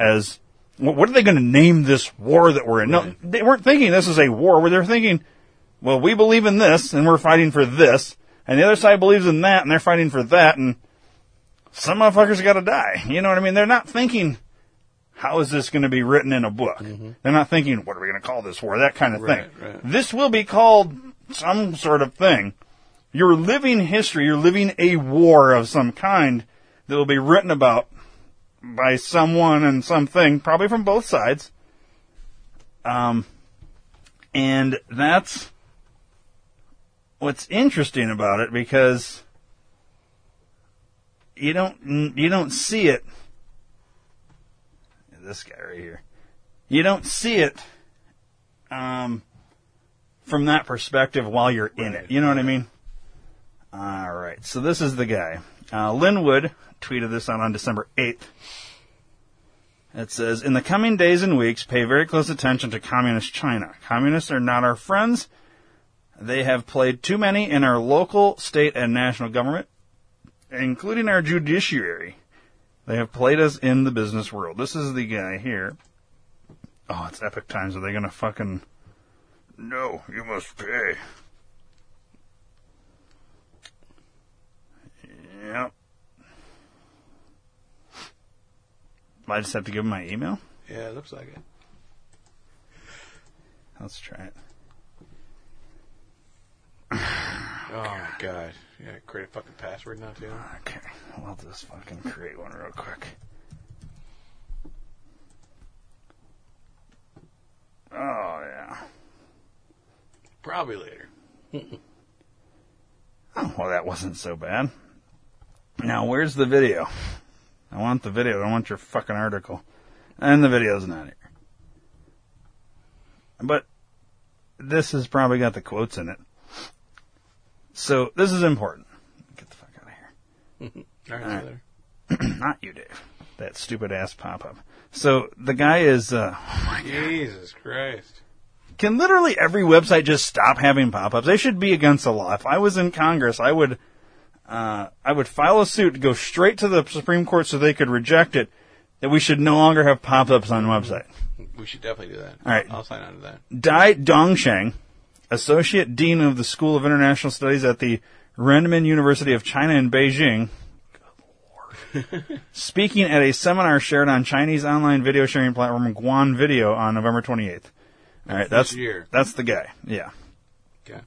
as, what are they going to name this war that we're in? No, they weren't thinking this is a war where they're thinking, well, we believe in this, and we're fighting for this, and the other side believes in that, and they're fighting for that, and some motherfuckers got to die. You know what I mean? They're not thinking, how is this going to be written in a book? Mm-hmm. They're not thinking, what are we going to call this war? That kind of right, thing. Right. This will be called some sort of thing. You're living history. You're living a war of some kind that will be written about by someone and something, probably from both sides. Um, and that's what's interesting about it, because you don't you don't see it. This guy right here, you don't see it um, from that perspective while you're in it. You know what I mean? All right. So this is the guy, uh, Lin Wood. Tweeted this out on December eighth. It says, in the coming days and weeks, pay very close attention to Communist China. Communists are not our friends. They have played too many in our local, state, and national government, including our judiciary. They have played us in the business world. This is the guy here. Oh, it's Epoch Times. Are they going to fucking... No, you must pay. I just have to give him my email? Yeah, it looks like it. Let's try it. Oh, my God. Yeah, create a fucking password now, too. Okay. I'll just fucking create one real quick. Oh, yeah. Probably later. Oh, well, that wasn't so bad. Now, where's the video? I want the video. I want your fucking article. And the video's not here. But this has probably got the quotes in it. So this is important. Get the fuck out of here. All right, uh, Taylor. Not you, Dave. That stupid ass pop-up. So the guy is... Uh, oh, my God. Jesus Christ. Can literally every website just stop having pop-ups? They should be against the law. If I was in Congress, I would... Uh, I would file a suit, go straight to the Supreme Court so they could reject it, that we should no longer have pop-ups on the website. We should definitely do that. All right. I'll sign on to that. Dai Dongsheng, Associate Dean of the School of International Studies at the Renmin University of China in Beijing, good Lord, speaking at a seminar shared on Chinese online video sharing platform Guan Video on November twenty-eighth. All right, that's, that's, that's the guy. Yeah. Okay.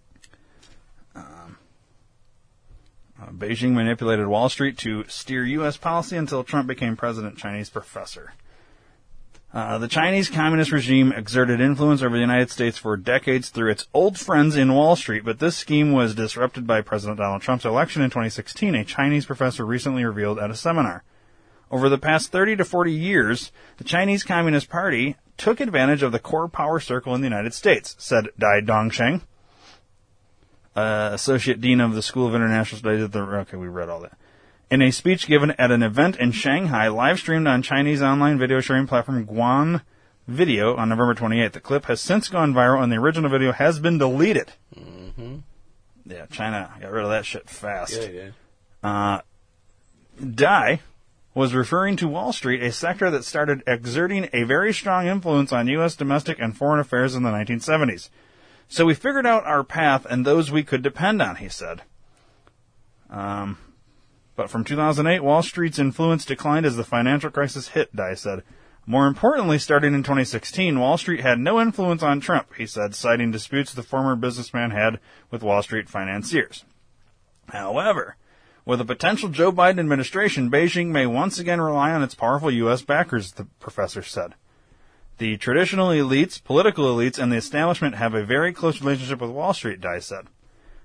Um, Uh, Beijing manipulated Wall Street to steer U S policy until Trump became president, Chinese professor. Uh, the Chinese communist regime exerted influence over the United States for decades through its old friends in Wall Street, but this scheme was disrupted by President Donald Trump's election in twenty sixteen, a Chinese professor recently revealed at a seminar. Over the past thirty to forty years, the Chinese Communist Party took advantage of the core power circle in the United States, said Dai Dongsheng. Uh, Associate Dean of the School of International Studies at the... Okay, we read all that. In a speech given at an event in Shanghai, live-streamed on Chinese online video sharing platform Guan Video on November twenty-eighth. The clip has since gone viral, and the original video has been deleted. Mm-hmm. Yeah, China got rid of that shit fast. Yeah, they did. Uh, Dai was referring to Wall Street, a sector that started exerting a very strong influence on U S domestic and foreign affairs in the nineteen seventies. So we figured out our path and those we could depend on, he said. Um, but from two thousand eight, Wall Street's influence declined as the financial crisis hit, Dai said. More importantly, starting in twenty sixteen, Wall Street had no influence on Trump, he said, citing disputes the former businessman had with Wall Street financiers. However, with a potential Joe Biden administration, Beijing may once again rely on its powerful U S backers, the professor said. The traditional elites, political elites, and the establishment have a very close relationship with Wall Street, Dai said.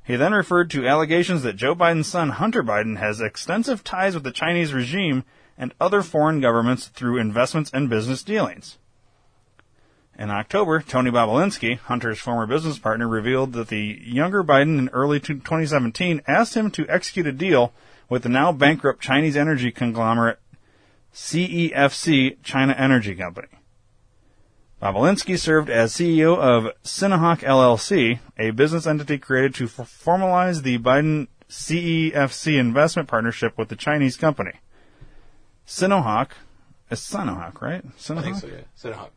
He then referred to allegations that Joe Biden's son, Hunter Biden, has extensive ties with the Chinese regime and other foreign governments through investments and business dealings. In October, Tony Bobulinski, Hunter's former business partner, revealed that the younger Biden in early twenty seventeen asked him to execute a deal with the now bankrupt Chinese energy conglomerate C E F C China Energy Company. Bobulinski served as C E O of Sinohawk L L C, a business entity created to f- formalize the Biden-C E F C investment partnership with the Chinese company. Sinohawk, it's Sinohawk, right? Sinohawk? I think so, yeah. Sinohawk.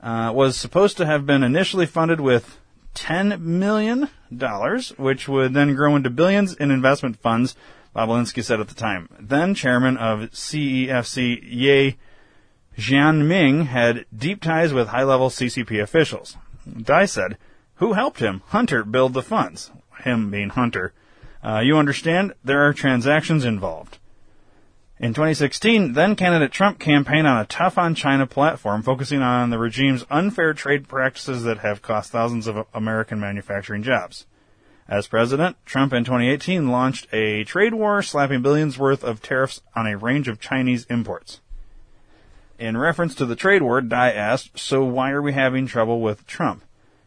Uh, was supposed to have been initially funded with ten million dollars, which would then grow into billions in investment funds, Bobulinski said at the time. Then chairman of C E F C, Ye Xian Ming had deep ties with high-level C C P officials. Dai said, who helped him? Hunter build the funds. Him being Hunter. Uh, you understand? There are transactions involved. In twenty sixteen, then-candidate Trump campaigned on a tough-on-China platform, focusing on the regime's unfair trade practices that have cost thousands of American manufacturing jobs. As president, Trump in twenty eighteen launched a trade war, slapping billions worth of tariffs on a range of Chinese imports. In reference to the trade war, Dai asked, so why are we having trouble with Trump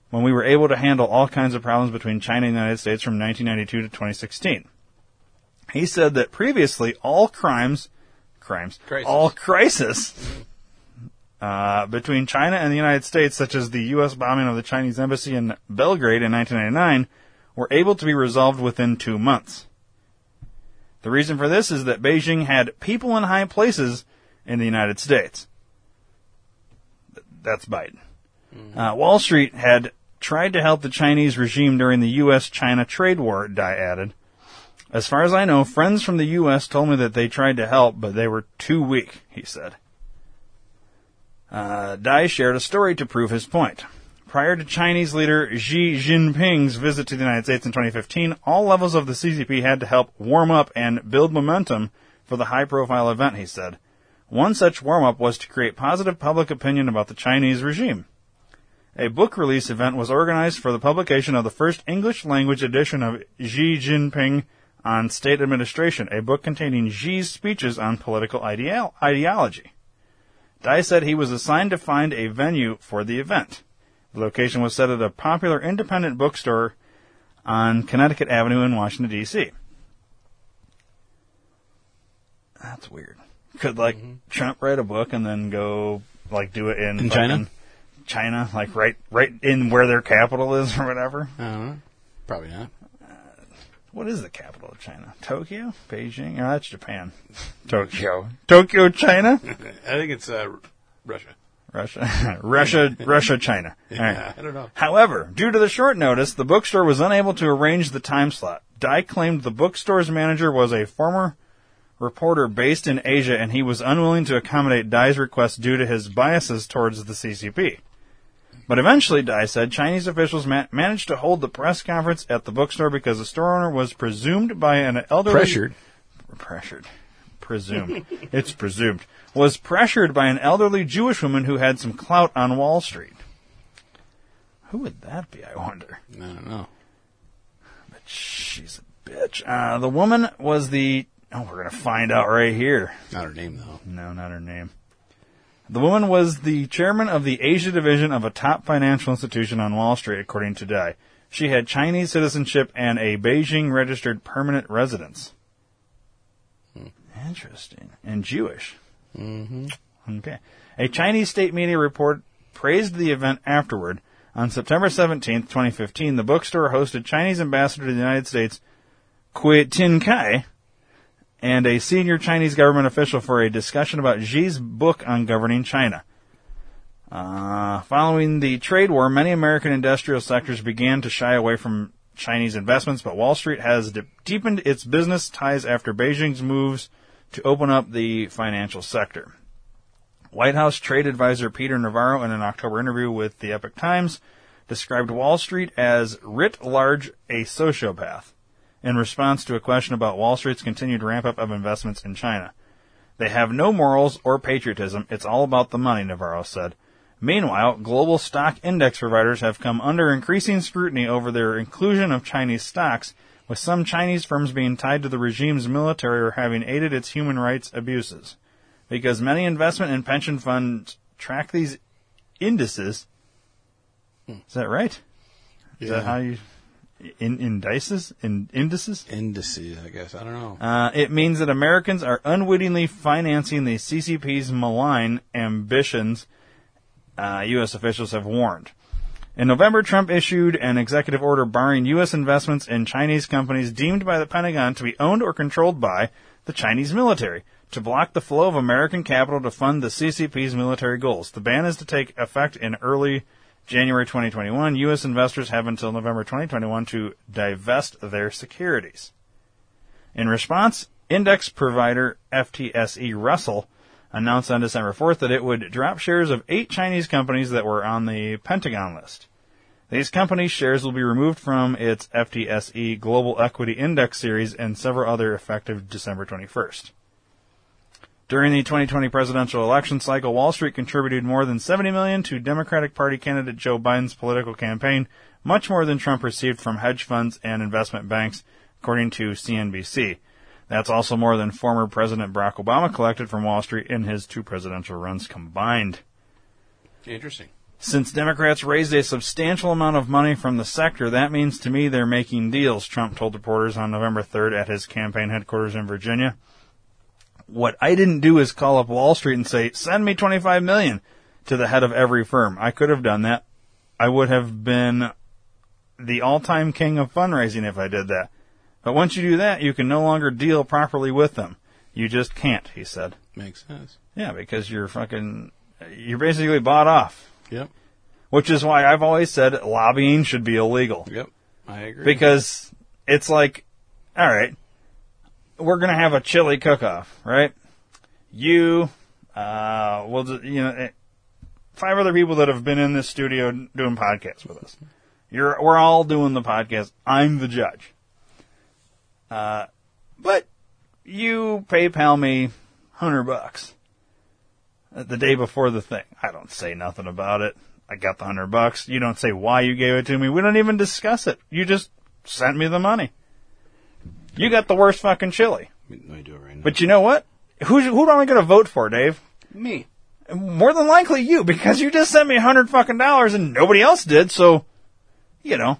when we were able to handle all kinds of problems between China and the United States from nineteen ninety-two to twenty sixteen? He said that previously all crimes, crimes, crisis. all crisis uh, between China and the United States, such as the U S bombing of the Chinese embassy in Belgrade in nineteen ninety-nine, were able to be resolved within two months. The reason for this is that Beijing had people in high places in the United States. That's Biden. Mm-hmm. Uh, Wall Street had tried to help the Chinese regime during the U S China trade war, Dai added. As far as I know, friends from the U S told me that they tried to help, but they were too weak, he said. Uh, Dai shared a story to prove his point. Prior to Chinese leader Xi Jinping's visit to the United States in twenty fifteen, all levels of the C C P had to help warm up and build momentum for the high-profile event, he said. One such warm-up was to create positive public opinion about the Chinese regime. A book release event was organized for the publication of the first English-language edition of Xi Jinping on State Administration, a book containing Xi's speeches on political ideal- ideology. Dai said he was assigned to find a venue for the event. The location was set at a popular independent bookstore on Connecticut Avenue in Washington, D C That's weird. Could, like, mm-hmm. Trump write a book and then go, like, do it in... In China? China, like, right right in where their capital is or whatever? I don't know. Probably not. Uh, what is the capital of China? Tokyo? Beijing? Oh, that's Japan. Tokyo. Tokyo, China? I think it's uh, Russia. Russia, Russia, Russia, China. Yeah, right. I don't know. However, due to the short notice, the bookstore was unable to arrange the time slot. Dai claimed the bookstore's manager was a former reporter based in Asia, and he was unwilling to accommodate Dai's request due to his biases towards the C C P. But eventually, Dai said, Chinese officials ma- managed to hold the press conference at the bookstore because the store owner was presumed by an elderly... Pressured. Pressured. Presumed. It's presumed. Was pressured by an elderly Jewish woman who had some clout on Wall Street. Who would that be, I wonder? I don't know. But she's a bitch. Uh, the woman was the... Oh, we're going to find out right here. Not her name, though. No, not her name. The woman was the chairman of the Asia division of a top financial institution on Wall Street, according to Dai. She had Chinese citizenship and a Beijing-registered permanent residence. Hmm. Interesting. And Jewish. Mm-hmm. Okay. A Chinese state media report praised the event afterward. On September seventeenth, twenty fifteen, the bookstore hosted Chinese ambassador to the United States, Kui Tin-kai, and a senior Chinese government official for a discussion about Xi's book on governing China. Uh, following the trade war, many American industrial sectors began to shy away from Chinese investments, but Wall Street has de- deepened its business ties after Beijing's moves to open up the financial sector. White House trade advisor Peter Navarro, in an October interview with the Epoch Times, described Wall Street as, writ large, a sociopath, in response to a question about Wall Street's continued ramp-up of investments in China. They have no morals or patriotism. It's all about the money, Navarro said. Meanwhile, global stock index providers have come under increasing scrutiny over their inclusion of Chinese stocks, with some Chinese firms being tied to the regime's military or having aided its human rights abuses. Because many investment and pension funds track these indices. Is that right? Is yeah. that how you... In, indices? In, indices? Indices, I guess. I don't know. Uh, it means that Americans are unwittingly financing the C C P's malign ambitions, uh, U S officials have warned. In November, Trump issued an executive order barring U S investments in Chinese companies deemed by the Pentagon to be owned or controlled by the Chinese military to block the flow of American capital to fund the C C P's military goals. The ban is to take effect in early January twenty twenty-one. U S investors have until November twenty twenty-one to divest their securities. In response, index provider F T S E Russell announced on December fourth that it would drop shares of eight Chinese companies that were on the Pentagon list. These companies' shares will be removed from its F T S E Global Equity Index Series and several other effective December twenty-first. During the twenty twenty presidential election cycle, Wall Street contributed more than seventy million dollars to Democratic Party candidate Joe Biden's political campaign, much more than Trump received from hedge funds and investment banks, according to C N B C. That's also more than former President Barack Obama collected from Wall Street in his two presidential runs combined. Interesting. Since Democrats raised a substantial amount of money from the sector, that means to me they're making deals, Trump told reporters on November third at his campaign headquarters in Virginia. What I didn't do is call up Wall Street and say, send me twenty-five million dollars to the head of every firm. I could have done that. I would have been the all-time king of fundraising if I did that. But once you do that, you can no longer deal properly with them. You just can't, he said. Makes sense. Yeah, because you're fucking, you're basically bought off. Yep. Which is why I've always said lobbying should be illegal. Yep, I agree. Because it's like, all right, we're going to have a chili cook-off, right? You, uh, we'll just, you know, five other people that have been in this studio doing podcasts with us. You're, we're all doing the podcast. I'm the judge. Uh, but you PayPal me one hundred bucks the day before the thing. I don't say nothing about it. I got the one hundred bucks. You don't say why you gave it to me. We don't even discuss it. You just sent me the money. You got the worst fucking chili. Let me do it right now. But you know what? Who's, who am I going to vote for, Dave? Me. More than likely you, because you just sent me a hundred fucking dollars and nobody else did. So, you know,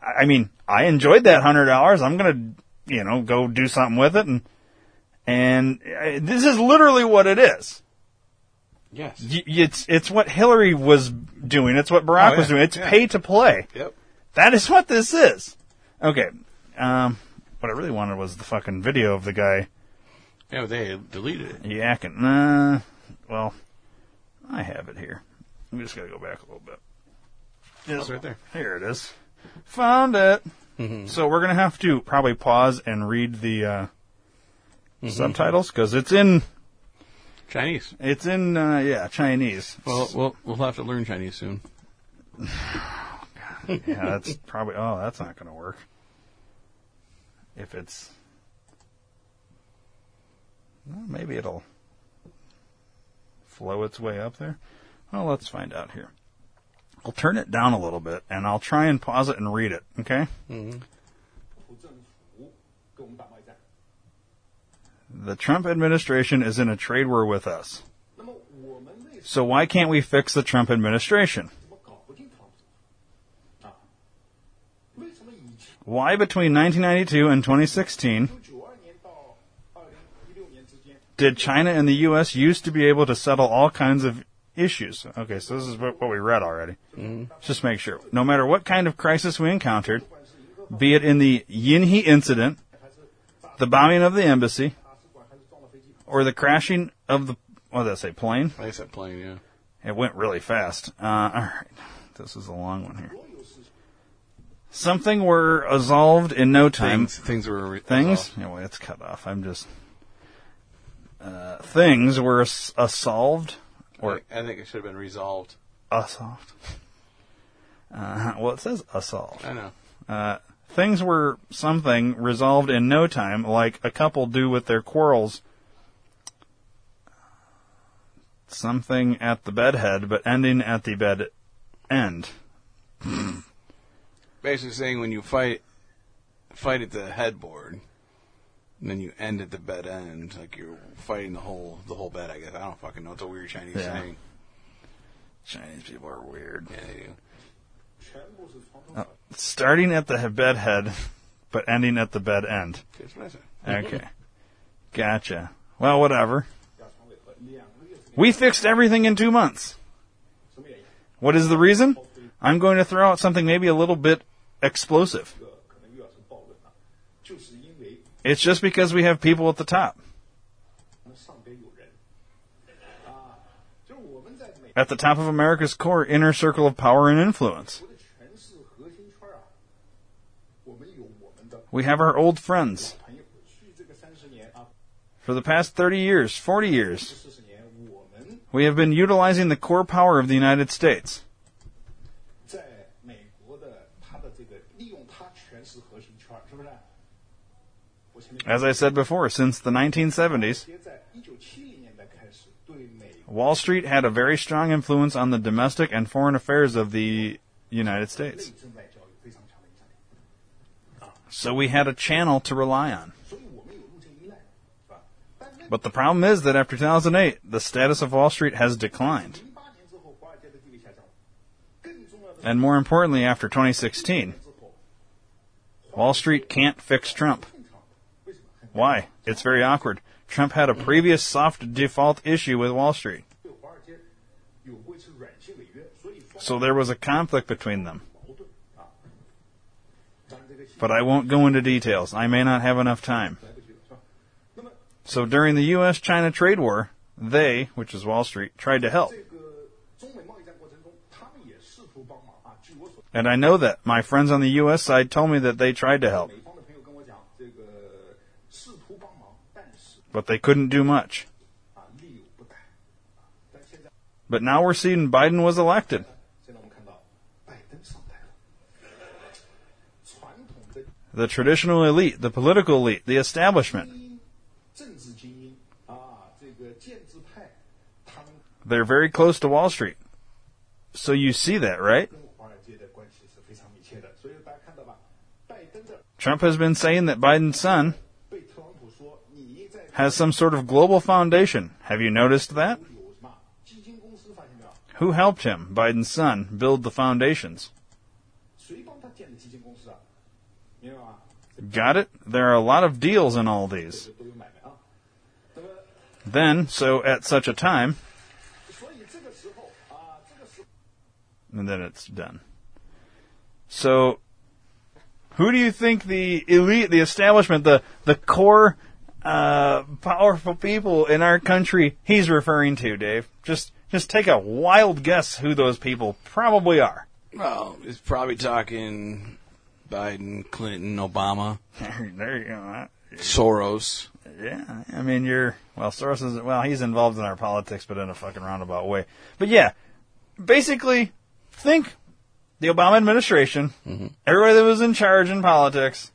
I mean, I enjoyed that hundred dollars. I'm going to, you know, go do something with it. And, and I, this is literally what it is. Yes. Y- it's, it's what Hillary was doing. It's what Barack oh, yeah. was doing. It's yeah. pay to play. Yep. That is what this is. Okay. Um, what I really wanted was the fucking video of the guy. Yeah, they deleted it. Yakking. Uh, well, I have it here. We just got to go back a little bit. It's right there. Here it is. Found it. Mm-hmm. So we're going to have to probably pause and read the uh, mm-hmm. subtitles because it's in Chinese. It's in, uh, yeah, Chinese. Well, well, we'll have to learn Chinese soon. God, yeah, that's probably, oh, that's not going to work. If it's, well, maybe it'll flow its way up there. Well, let's find out here. I'll turn it down a little bit, and I'll try and pause it and read it, okay? Mm-hmm. The Trump administration is in a trade war with us. So why can't we fix the Trump administration? Why between nineteen ninety-two and twenty sixteen did China and the U S used to be able to settle all kinds of issues? Okay, so this is what we read already. Mm-hmm. Just make sure. No matter what kind of crisis we encountered, be it in the Yinhe incident, the bombing of the embassy, or the crashing of the, what did I say, plane? I said plane, yeah. It went really fast. Uh, all right, this is a long one here. Something were resolved in no time. Things, things were re- things. Resolved. Yeah, well, it's cut off. I'm just uh, things were as- solved, or I think, I think it should have been resolved. Assolved. Uh, well, it says assolved. I know. Uh, things were something resolved in no time, like a couple do with their quarrels. Something at the bedhead, but ending at the bed end. Basically saying when you fight fight at the headboard and then you end at the bed end, like you're fighting the whole the whole bed, I guess. I don't fucking know. It's a weird Chinese yeah. saying. Chinese people are weird. Yeah, they do. Uh, starting at the bed head, but ending at the bed end. Okay. Gotcha. Well, whatever. We fixed everything in two months. What is the reason? I'm going to throw out something maybe a little bit explosive. It's just because we have people at the top. At the top of America's core inner circle of power and influence. We have our old friends. For the past thirty years, forty years, we have been utilizing the core power of the United States. As I said before, since the nineteen seventies, Wall Street had a very strong influence on the domestic and foreign affairs of the United States. So we had a channel to rely on. But the problem is that after two thousand eight, the status of Wall Street has declined. And more importantly, after twenty sixteen, Wall Street can't fix Trump. Why? It's very awkward. Trump had a previous soft default issue with Wall Street. So there was a conflict between them. But I won't go into details. I may not have enough time. So during the U S China trade war, they, which is Wall Street, tried to help. And I know that. My friends on the U S side told me that they tried to help. But they couldn't do much. But now we're seeing Biden was elected. The traditional elite, the political elite, the establishment. They're very close to Wall Street. So you see that, right? Trump has been saying that Biden's son has some sort of global foundation. Have you noticed that? Who helped him, Biden's son, build the foundations? Got it? There are a lot of deals in all these. Then, so at such a time, and then it's done. So, who do you think the elite, the establishment, the, the core uh, powerful people in our country he's referring to, Dave? Just just take a wild guess who those people probably are. Well, it's probably talking Biden, Clinton, Obama. There you go. Soros. Yeah, I mean, you're, well, Soros is, well, he's involved in our politics, but in a fucking roundabout way. But yeah, basically, think the Obama administration, mm-hmm. everybody that was in charge in politics,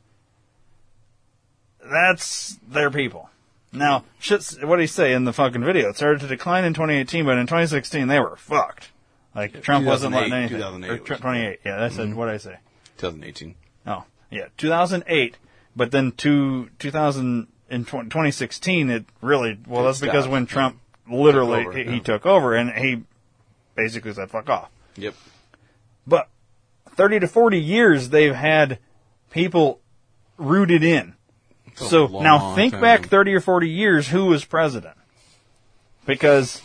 that's their people. Now, shit, what did he say in the fucking video? It started to decline in twenty eighteen, but in twenty sixteen, they were fucked. Like, yeah, Trump wasn't letting anything. two thousand eight. Trump, twenty-eight, yeah, that's mm-hmm. what did I say? twenty eighteen. Oh, yeah, two thousand eight, but then to two thousand... In twenty sixteen, it really, well, that's because when Trump literally, took over, he, yeah. he took over, and he basically said, fuck off. Yep. But thirty to forty years, they've had people rooted in. That's so long, now think back thirty or forty years, who was president? Because,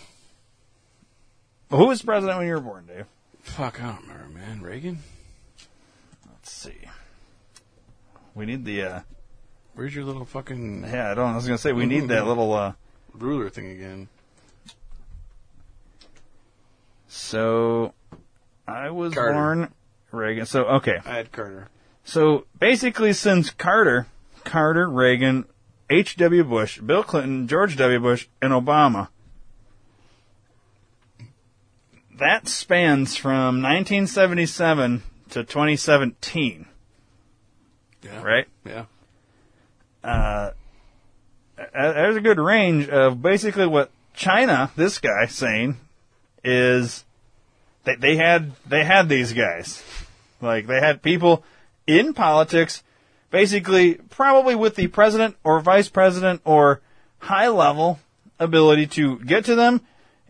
who was president when you were born, Dave? Fuck, I don't remember, man. Reagan? Let's see. We need the, uh... Where's your little fucking... Yeah, I don't I was going to say, we need that little... Uh, ruler thing again. So, I was Carter. born... Reagan. So, okay. I had Carter. So, basically, since Carter, Carter, Reagan, H W Bush, Bill Clinton, George W. Bush, and Obama, that spans from nineteen seventy-seven to twenty seventeen. Yeah. Right? Yeah. Uh, there's a good range of basically what China, this guy, saying is that they had they had these guys, like they had people in politics, basically probably with the president or vice president or high level ability to get to them,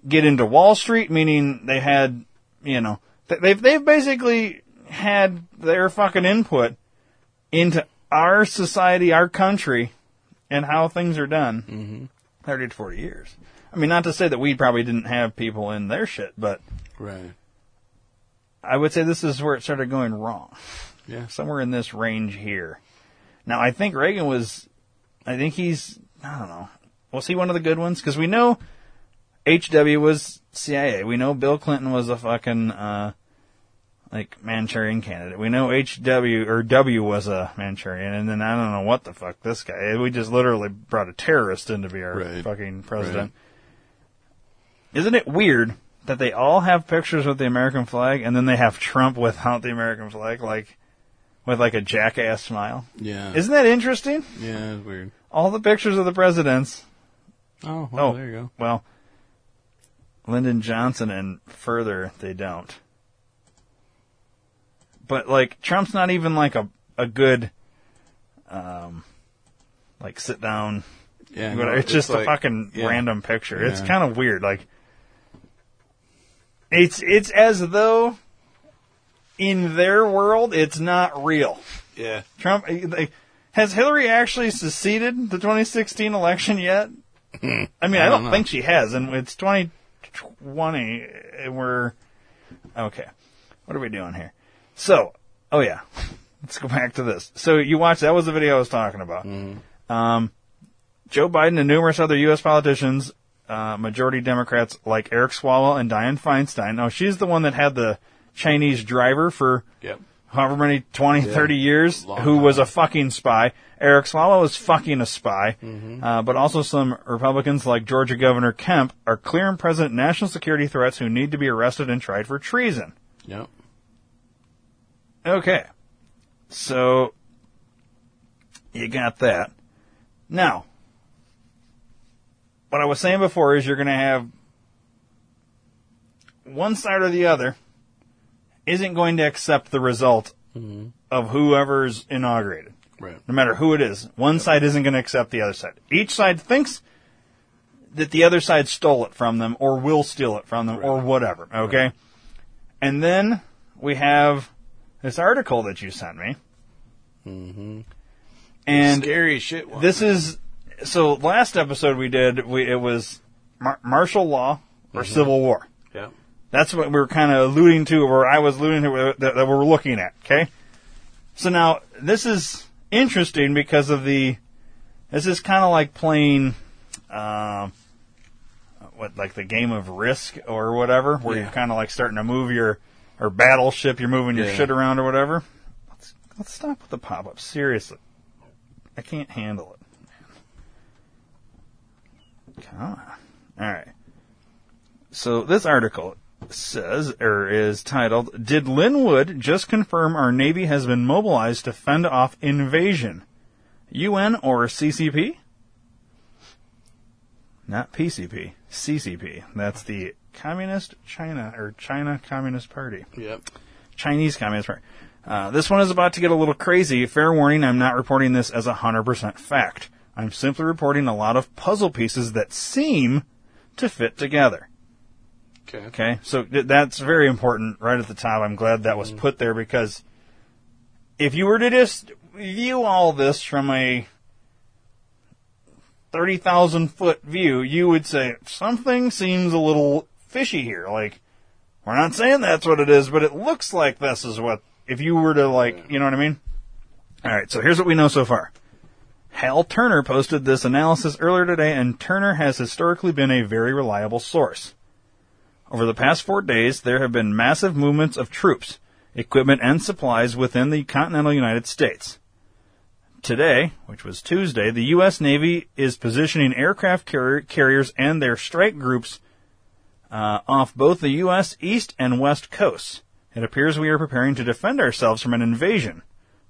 get into Wall Street, meaning they had you know they've they've basically had their fucking input into our society, our country, and how things are done mm-hmm. thirty to forty years. I mean, not to say that we probably didn't have people in their shit, but right. I would say this is where it started going wrong. Yeah. Somewhere in this range here. Now, I think Reagan was, I think he's, I don't know, was he one of the good ones? Because we know H W was C I A. We know Bill Clinton was a fucking... Uh, Like, Manchurian candidate. We know H W, or W was a Manchurian, and then I don't know what the fuck this guy, we just literally brought a terrorist in to be our right. fucking president. Right. Isn't it weird that they all have pictures with the American flag, and then they have Trump without the American flag, like, with like a jackass smile? Yeah. Isn't that interesting? Yeah, it's weird. All the pictures of the presidents. Oh, well, oh, there you go. Well, Lyndon Johnson and further, they don't. But, like, Trump's not even, like, a a good, um, like, sit-down. Yeah, no, it's, it's just like, a fucking yeah. random picture. Yeah. It's kind of weird. Like, it's it's as though in their world it's not real. Yeah. Trump, they, has Hillary actually seceded the twenty sixteen election yet? I mean, I don't, I don't think she has. And it's twenty twenty, and we're... Okay. What are we doing here? So, oh yeah, let's go back to this. So you watched, that was the video I was talking about. Mm-hmm. Um, Joe Biden and numerous other U S politicians, uh, majority Democrats like Eric Swalwell and Dianne Feinstein. Now, she's the one that had the Chinese driver for yep. however many, twenty, yeah. thirty years, Long who time. was a fucking spy. Eric Swalwell is fucking a spy. Mm-hmm. Uh, but also some Republicans like Georgia Governor Kemp are clear and present national security threats who need to be arrested and tried for treason. Yep. Okay. So, you got that. Now, what I was saying before is you're going to have one side or the other isn't going to accept the result mm-hmm. of whoever's inaugurated. Right. No matter who it is. One yeah. side isn't going to accept the other side. Each side thinks that the other side stole it from them or will steal it from them right. or whatever. Okay? Right. And then we have this article that you sent me. Mm-hmm. And scary shit. One. This is... So last episode we did, we, it was mar- martial law or mm-hmm. civil war. Yeah. That's what we were kind of alluding to, or I was alluding to, that, that we're looking at, okay? So now, this is interesting because of the, this is kind of like playing, uh, what, like the game of Risk or whatever, where yeah. you're kind of like starting to move your, or Battleship, you're moving yeah. your shit around or whatever. Let's, let's stop with the pop-up, seriously. I can't handle it. Come on. All right. So this article says, or is titled, "Did Lin Wood just confirm our Navy has been mobilized to fend off invasion? U N or C C P?" Not P C P. C C P. That's the Communist China, or China Communist Party. Yep. Chinese Communist Party. Uh, this one is about to get a little crazy. Fair warning, I'm not reporting this as a one hundred percent fact. I'm simply reporting a lot of puzzle pieces that seem to fit together. Okay. Okay. So th- that's very important right at the top. I'm glad that was mm-hmm. put there because if you were to just view all this from a thirty thousand foot view, you would say something seems a little fishy here. Like, we're not saying that's what it is, but it looks like this is what, if you were to like, yeah. you know what I mean? All right. So here's what we know so far. Hal Turner posted this analysis earlier today, and Turner has historically been a very reliable source. Over the past four days, there have been massive movements of troops, equipment, and supplies within the continental United States. Today, which was Tuesday, the U S. Navy is positioning aircraft carrier, carriers and their strike groups uh, off both the U S east and west coasts. It appears we are preparing to defend ourselves from an invasion.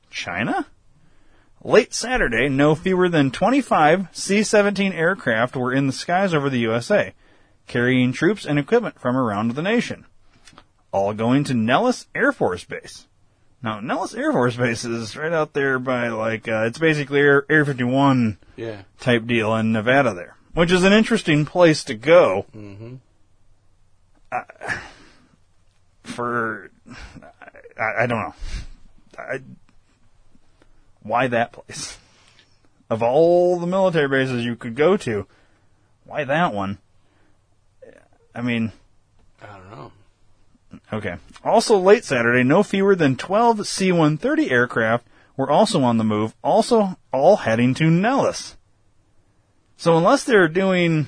China? Late Saturday, no fewer than twenty-five C seventeen aircraft were in the skies over the U S A, carrying troops and equipment from around the nation, all going to Nellis Air Force Base. Now, Nellis Air Force Base is right out there by, like, uh, it's basically Air, Air fifty-one yeah. type deal in Nevada there, which is an interesting place to go. Mm-hmm. Uh, for, I, I don't know. I... Why that place? Of all the military bases you could go to, why that one? I mean... I don't know. Okay. Also late Saturday, no fewer than twelve C one thirty aircraft were also on the move, also all heading to Nellis. So unless they're doing...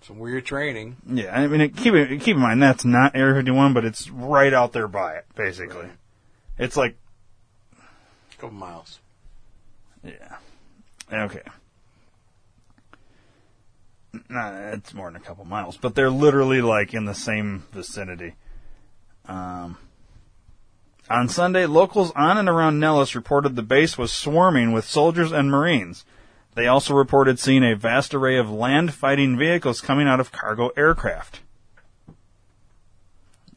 some weird training. Yeah, I mean, keep, keep in mind, that's not Area fifty-one, but it's right out there by it, basically. Right. It's like... a couple miles. Yeah. Okay. Nah, it's more than a couple miles, but they're literally like in the same vicinity. Um, on Sunday, locals on and around Nellis reported the base was swarming with soldiers and Marines. They also reported seeing a vast array of land fighting vehicles coming out of cargo aircraft.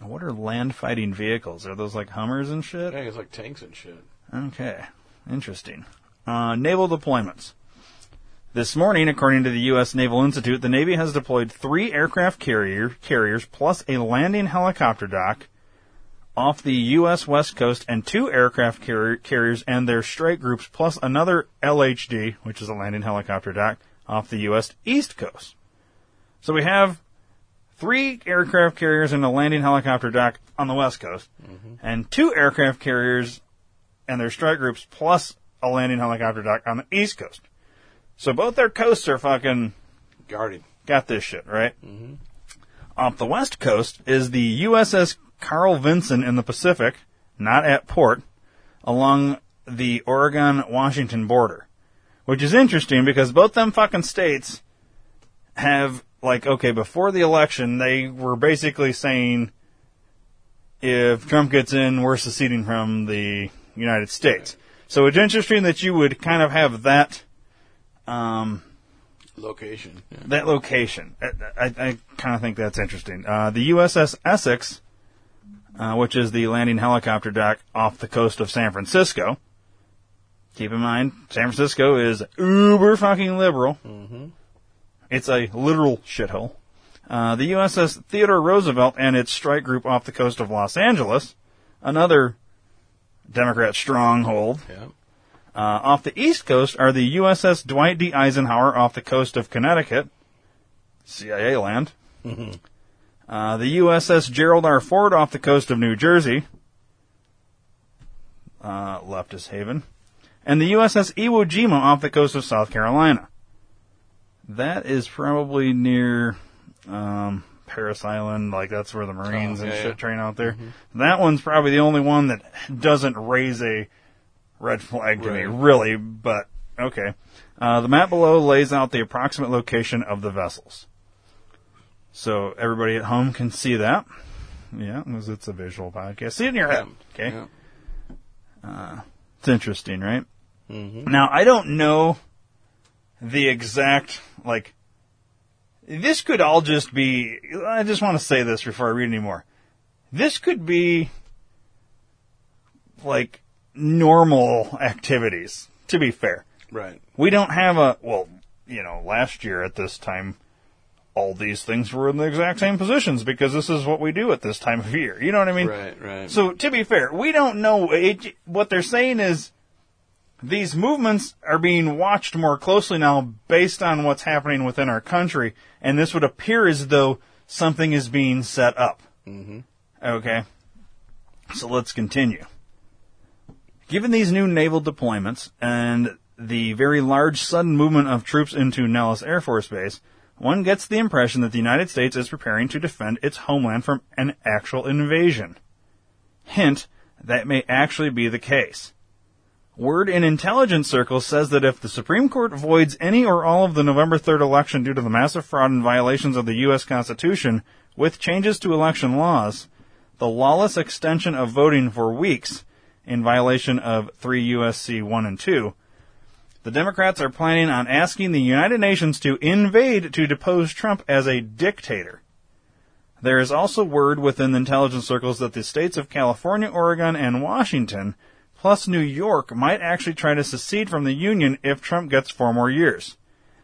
Now, what are land fighting vehicles? Are those like Hummers and shit? Yeah, it's like tanks and shit. Okay. Interesting. Uh, naval deployments. This morning, according to the U S. Naval Institute, the Navy has deployed three aircraft carrier, carriers plus a landing helicopter dock off the U S west coast and two aircraft carrier, carriers and their strike groups plus another L H D, which is a landing helicopter dock, off the U S east coast. So we have three aircraft carriers and a landing helicopter dock on the west coast mm-hmm. and two aircraft carriers and their strike groups plus a landing helicopter dock on the East Coast. So both their coasts are fucking... guarded. Got this shit, right? Mm-hmm. Off the West Coast is the U S S Carl Vinson in the Pacific, not at port, along the Oregon-Washington border, which is interesting because both them fucking states have, like, okay, before the election, they were basically saying if Trump gets in, we're seceding from the United States. So it's interesting that you would kind of have that um, location. Yeah. That location. I, I, I kind of think that's interesting. Uh, the U S S Essex, uh, which is the landing helicopter dock off the coast of San Francisco. Keep in mind, San Francisco is uber fucking liberal. Mm-hmm. It's a literal shithole. Uh, the U S S Theodore Roosevelt and its strike group off the coast of Los Angeles, another Democrat stronghold. Yeah. Uh, off the East Coast are the U S S Dwight D. Eisenhower off the coast of Connecticut, C I A land. Mm-hmm. Uh, the U S S Gerald R. Ford off the coast of New Jersey, uh, leftist haven. And the U S S Iwo Jima off the coast of South Carolina. That is probably near um, Paris Island. Like, that's where the Marines oh, okay, and shit yeah. train out there. Mm-hmm. That one's probably the only one that doesn't raise a red flag to right. me, really, but okay. Uh, the map below lays out the approximate location of the vessels. So everybody at home can see that. Yeah, because it's a visual podcast. See it in your head. Okay. Yeah. Uh, it's interesting, right? Mm-hmm. Now, I don't know the exact, like, this could all just be, I just want to say this before I read any more. This could be, like, normal activities, to be fair. Right. We don't have a, well, you know, last year at this time, all these things were in the exact same positions because this is what we do at this time of year. You know what I mean? Right, right. So, to be fair, we don't know, it, what they're saying is these movements are being watched more closely now based on what's happening within our country, and this would appear as though something is being set up. Mm-hmm. Okay. So let's continue. Given these new naval deployments and the very large sudden movement of troops into Nellis Air Force Base, one gets the impression that the United States is preparing to defend its homeland from an actual invasion. Hint, that may actually be the case. Word in intelligence circles says that if the Supreme Court voids any or all of the November third election due to the massive fraud and violations of the U S Constitution with changes to election laws, the lawless extension of voting for weeks in violation of three U S C one and two, the Democrats are planning on asking the United Nations to invade to depose Trump as a dictator. There is also word within intelligence circles that the states of California, Oregon, and Washington, plus New York, might actually try to secede from the Union if Trump gets four more years,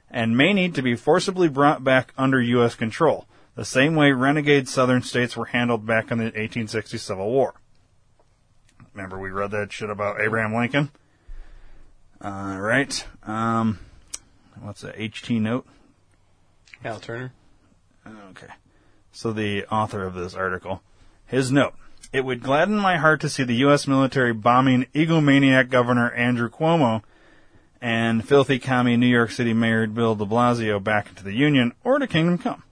and may need to be forcibly brought back under U S control, the same way renegade southern states were handled back in the eighteen sixty Civil War. Remember we read that shit about Abraham Lincoln? All right. Um, what's the H T note? Hal Turner. Okay. So the author of this article, his note. It would gladden my heart to see the U S military bombing egomaniac Governor Andrew Cuomo and filthy commie New York City Mayor Bill de Blasio back into the Union or to Kingdom Come.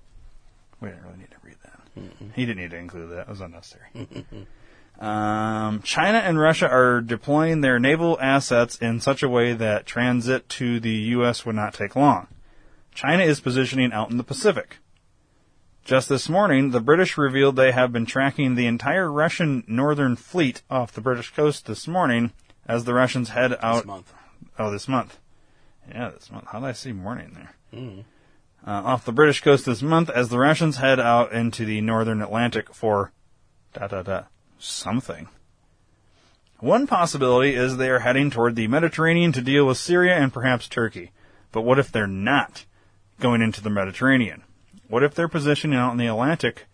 We didn't really need to read that. Mm-mm. He didn't need to include that. It was unnecessary. um, China and Russia are deploying their naval assets in such a way that transit to the U S would not take long. China is positioning out in the Pacific. Just this morning, the British revealed they have been tracking the entire Russian Northern Fleet off the British coast this morning as the Russians head out. This month. Oh, this month. Yeah, this month. How did I see morning there? Mm. Uh, off the British coast this month as the Russians head out into the Northern Atlantic for dot, dot, dot, something. One possibility is they are heading toward the Mediterranean to deal with Syria and perhaps Turkey. But what if they're not going into the Mediterranean? What if they're positioning out in the Atlantic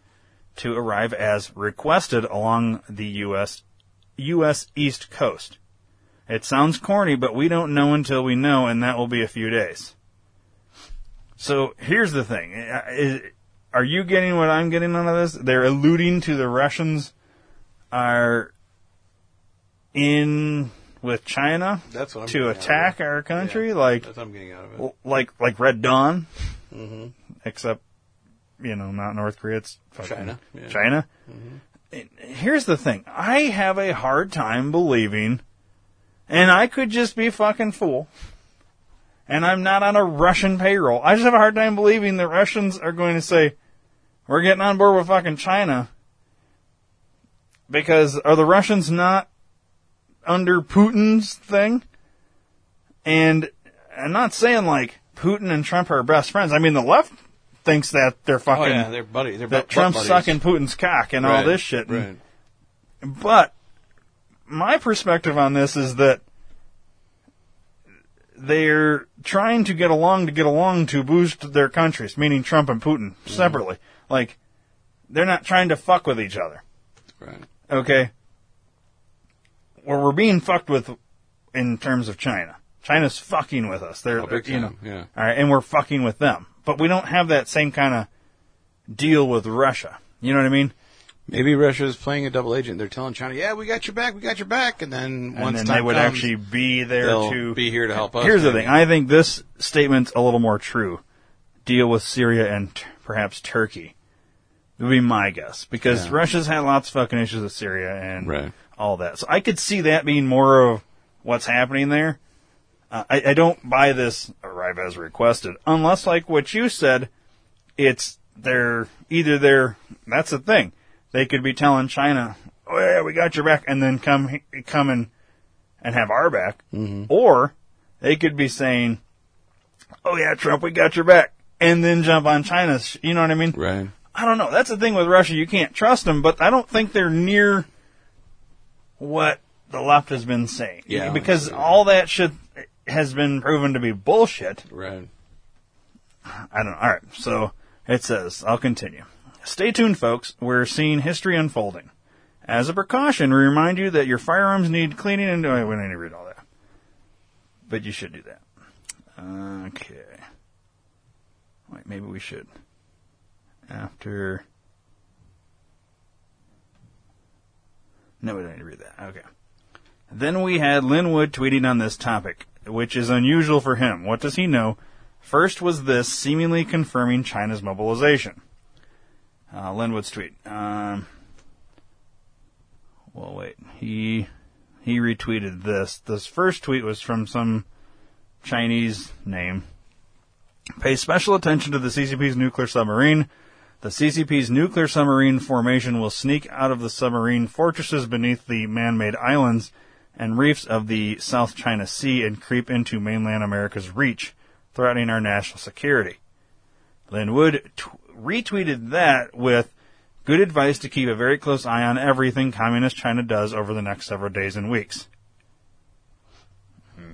to arrive as requested along the U S U S East Coast? It sounds corny, but we don't know until we know, and that will be a few days. So here's the thing. Is, are you getting what I'm getting out of this? They're alluding to the Russians are in with China that's what I'm to attack our country? Yeah, like, that's what I'm getting out of it. Like, like Red Dawn? Mm-hmm. Except, you know, not North Korea, it's fucking China. Yeah. China. Mm-hmm. Here's the thing. I have a hard time believing And I could just be a fucking fool. And I'm not on a Russian payroll. I just have a hard time believing the Russians are going to say, we're getting on board with fucking China. Because are the Russians not under Putin's thing? And I'm not saying, like, Putin and Trump are best friends. I mean, the left thinks that they're fucking... Oh, yeah, they're buddies. They're that butt Trump's buddies. Sucking Putin's cock and right, all this shit. Right. And, but my perspective on this is that they're trying to get along to get along to boost their countries, meaning Trump and Putin, mm-hmm. separately. Like, they're not trying to fuck with each other. Right. Okay? Well, we're being fucked with in terms of China. China's fucking with us. They're, oh, big you time. know, yeah. All right, and we're fucking with them. But we don't have that same kind of deal with Russia. You know what I mean? Maybe Russia is playing a double agent. They're telling China, "Yeah, we got your back. We got your back." And then and once then time they would comes, actually be there to be here to help us. Here's maybe. the thing: I think this statement's a little more true. Deal with Syria and t- perhaps Turkey would be my guess, because yeah. Russia's had lots of fucking issues with Syria and right. all that. So I could see that being more of what's happening there. Uh, I, I don't buy this arrive as requested, unless, like what you said, it's they're either they're that's the thing. They could be telling China, "Oh yeah, we got your back," and then come come and, and have our back. Mm-hmm. Or they could be saying, "Oh yeah, Trump, we got your back," and then jump on China's. Sh- you know what I mean? Right. I don't know. That's the thing with Russia. You can't trust them, but I don't think they're near what the left has been saying. Yeah. Because yeah. all that shit has been proven to be bullshit. Right. I don't know. All right. So it says, I'll continue. Stay tuned, folks. We're seeing history unfolding. As a precaution, we remind you that your firearms need cleaning and... Oh, we don't need to read all that. But you should do that. Okay. Wait, maybe we should. After... No, we don't need to read that. Okay. Then we had Lin Wood tweeting on this topic, which is unusual for him. What does he know? First was this, seemingly confirming China's mobilization. Uh, Linwood's tweet. Um, well, wait. He he retweeted this. This first tweet was from some Chinese name. Pay special attention to the C C P's nuclear submarine. The C C P's nuclear submarine formation will sneak out of the submarine fortresses beneath the man-made islands and reefs of the South China Sea and creep into mainland America's reach, threatening our national security. Lin Wood tw- retweeted that with good advice to keep a very close eye on everything Communist China does over the next several days and weeks.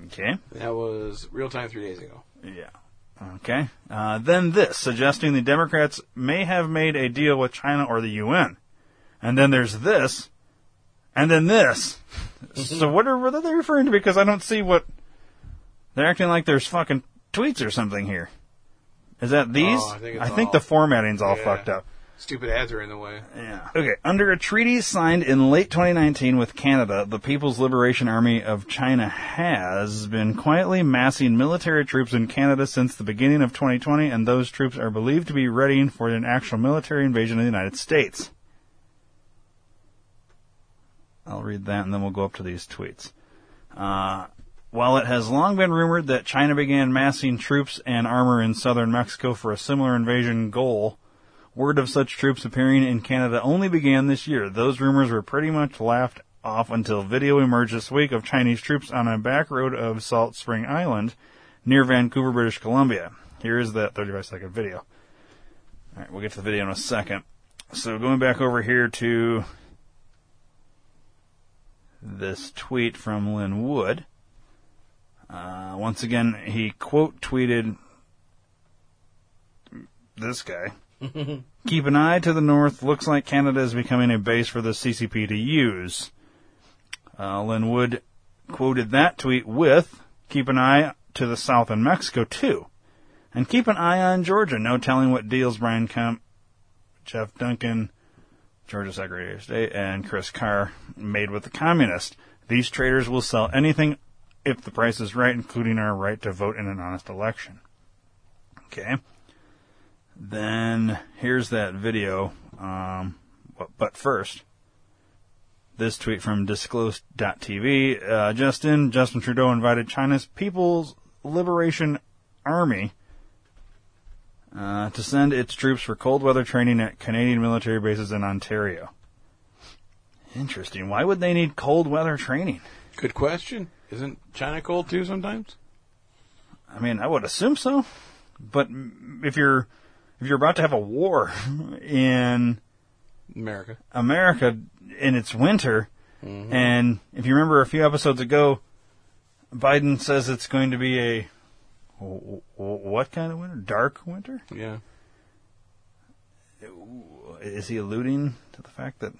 Okay. That was real time three days ago. Yeah. Okay. Uh, then this, suggesting the Democrats may have made a deal with China or the U N. And then there's this, and then this. So what are, what are they referring to? Because I don't see what... They're acting like there's fucking tweets or something here. Is that these? Oh, I think, it's I think all, the formatting's all yeah. fucked up. Stupid ads are in the way. Yeah. Okay. Under a treaty signed in late twenty nineteen with Canada, the People's Liberation Army of China has been quietly massing military troops in Canada since the beginning of twenty twenty, and those troops are believed to be readying for an actual military invasion of the United States. I'll read that, and then we'll go up to these tweets. Uh... While it has long been rumored that China began massing troops and armor in southern Mexico for a similar invasion goal, word of such troops appearing in Canada only began this year. Those rumors were pretty much laughed off until video emerged this week of Chinese troops on a back road of Salt Spring Island near Vancouver, British Columbia. Here is that thirty-five second video. All right, we'll get to the video in a second. So going back over here to this tweet from Lin Wood. Uh, once again, he quote tweeted this guy. Keep an eye to the north. Looks like Canada is becoming a base for the C C P to use. Uh, Lin Wood quoted that tweet with, keep an eye to the south in Mexico, too. And keep an eye on Georgia. No telling what deals Brian Kemp, Jeff Duncan, Georgia Secretary of State, and Chris Carr made with the communists. These traitors will sell anything if the price is right, including our right to vote in an honest election. Okay. Then here's that video. Um, but first, This tweet from Disclosed dot t v, uh, Justin, Justin Trudeau invited China's People's Liberation Army uh, to send its troops for cold weather training at Canadian military bases in Ontario. Interesting. Why would they need cold weather training? Good question. Isn't China cold too sometimes? I mean, I would assume so. But if you're if you're about to have a war in America, America, and it's winter, mm-hmm. and if you remember a few episodes ago, Biden says it's going to be a what kind of winter? Dark winter? Yeah. Is he alluding to the fact that?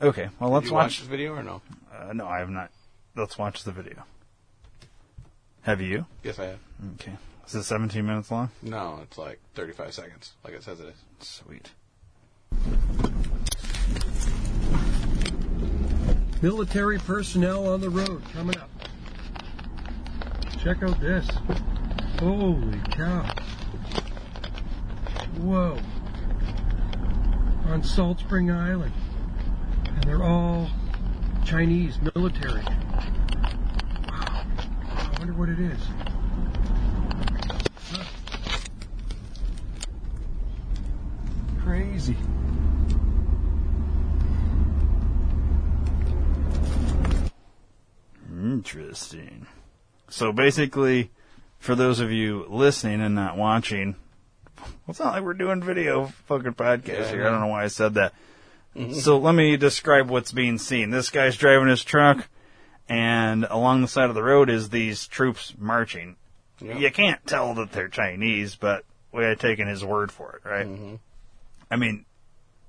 Okay, well let's Did you watch, watch this video or no? Uh, no, I have not. Let's watch the video. Have you? Yes, I have. Okay. Is it seventeen minutes long? No, it's like thirty-five seconds, like it says it is. Sweet. Military personnel on the road coming up. Check out this. Holy cow. Whoa. On Salt Spring Island. And they're all Chinese military. Wow. I wonder what it is. Huh. Crazy. Interesting. So basically, for those of you listening and not watching, it's not like we're doing video fucking podcasts yeah, here. I don't know why I said that. Mm-hmm. So let me describe what's being seen. This guy's driving his truck, and along the side of the road is these troops marching. Yep. You can't tell that they're Chinese, but we had taken his word for it, right? Mm-hmm. I mean,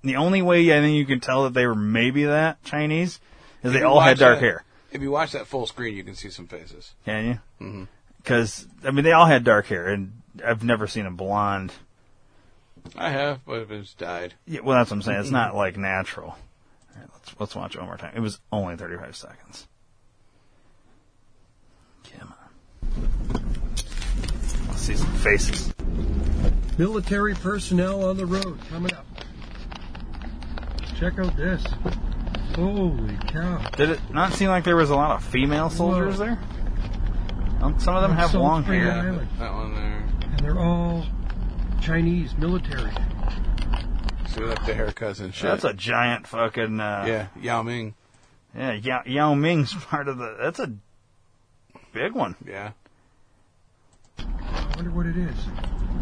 the only way I think you can tell that they were maybe that Chinese is if they all had dark that, hair. If you watch that full screen, you can see some faces. Can you? Mm-hmm. Because, I mean, they all had dark hair, and I've never seen a blonde... I have, but it's dyed. Yeah, well, that's what I'm saying. It's not, like, natural. All right, let's, let's watch it one more time. It was only thirty-five seconds. Come on. Let's see some faces. Military personnel on the road coming up. Check out this. Holy cow. Did it not seem like there was a lot of female soldiers Whoa. there? Um, some of them have long hair. Yeah, that one there. And they're all... Chinese military. See what up to haircuts and shit. That's a giant fucking. Uh, yeah, Yao Ming. Yeah, Yao, Yao Ming's part of the. That's a big one. Yeah. I wonder what it is.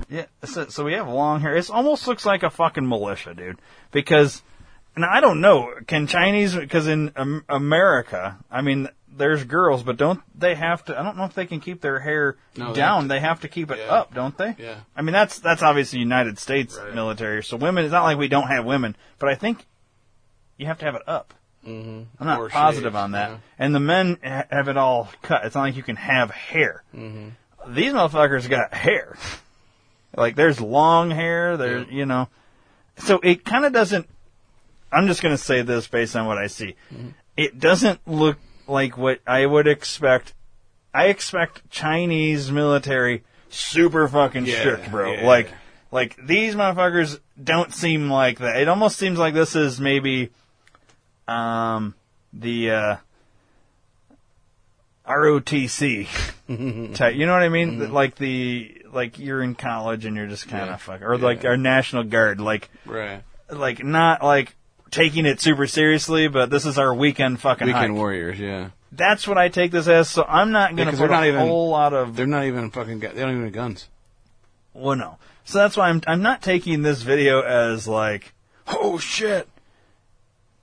Yeah, so, so we have long hair. It almost looks like a fucking militia, dude. Because, and I don't know, can Chinese? Because in um, America, I mean, there's girls, but don't they have to... I don't know if they can keep their hair no, down. They have, to, they have to keep it yeah. up, don't they? Yeah. I mean, that's that's obviously United States right. military. So women, it's not like we don't have women, but I think you have to have it up. Mm-hmm. I'm not or positive shades, on that. Yeah. And the men ha- have it all cut. It's not like you can have hair. Mm-hmm. These motherfuckers got hair. Like, there's long hair, there's, yeah. you know. So it kind of doesn't... I'm just going to say this based on what I see. Mm-hmm. It doesn't look... like what I would expect. I expect Chinese military super fucking yeah, strict, bro. Yeah, like, yeah. like these motherfuckers don't seem like that. It almost seems like this is maybe, um, the, uh, R O T C type. You know what I mean? Mm-hmm. Like the, like you're in college and you're just kind of yeah. fucking, or yeah. like our National Guard, like, right. like not like, taking it super seriously, but this is our weekend fucking weekend hike. Warriors, yeah. That's what I take this as, so I'm not going to yeah, put a even, whole lot of... They're not even fucking... They don't even have guns. Well, no. So that's why I'm I'm not taking this video as like, oh, shit.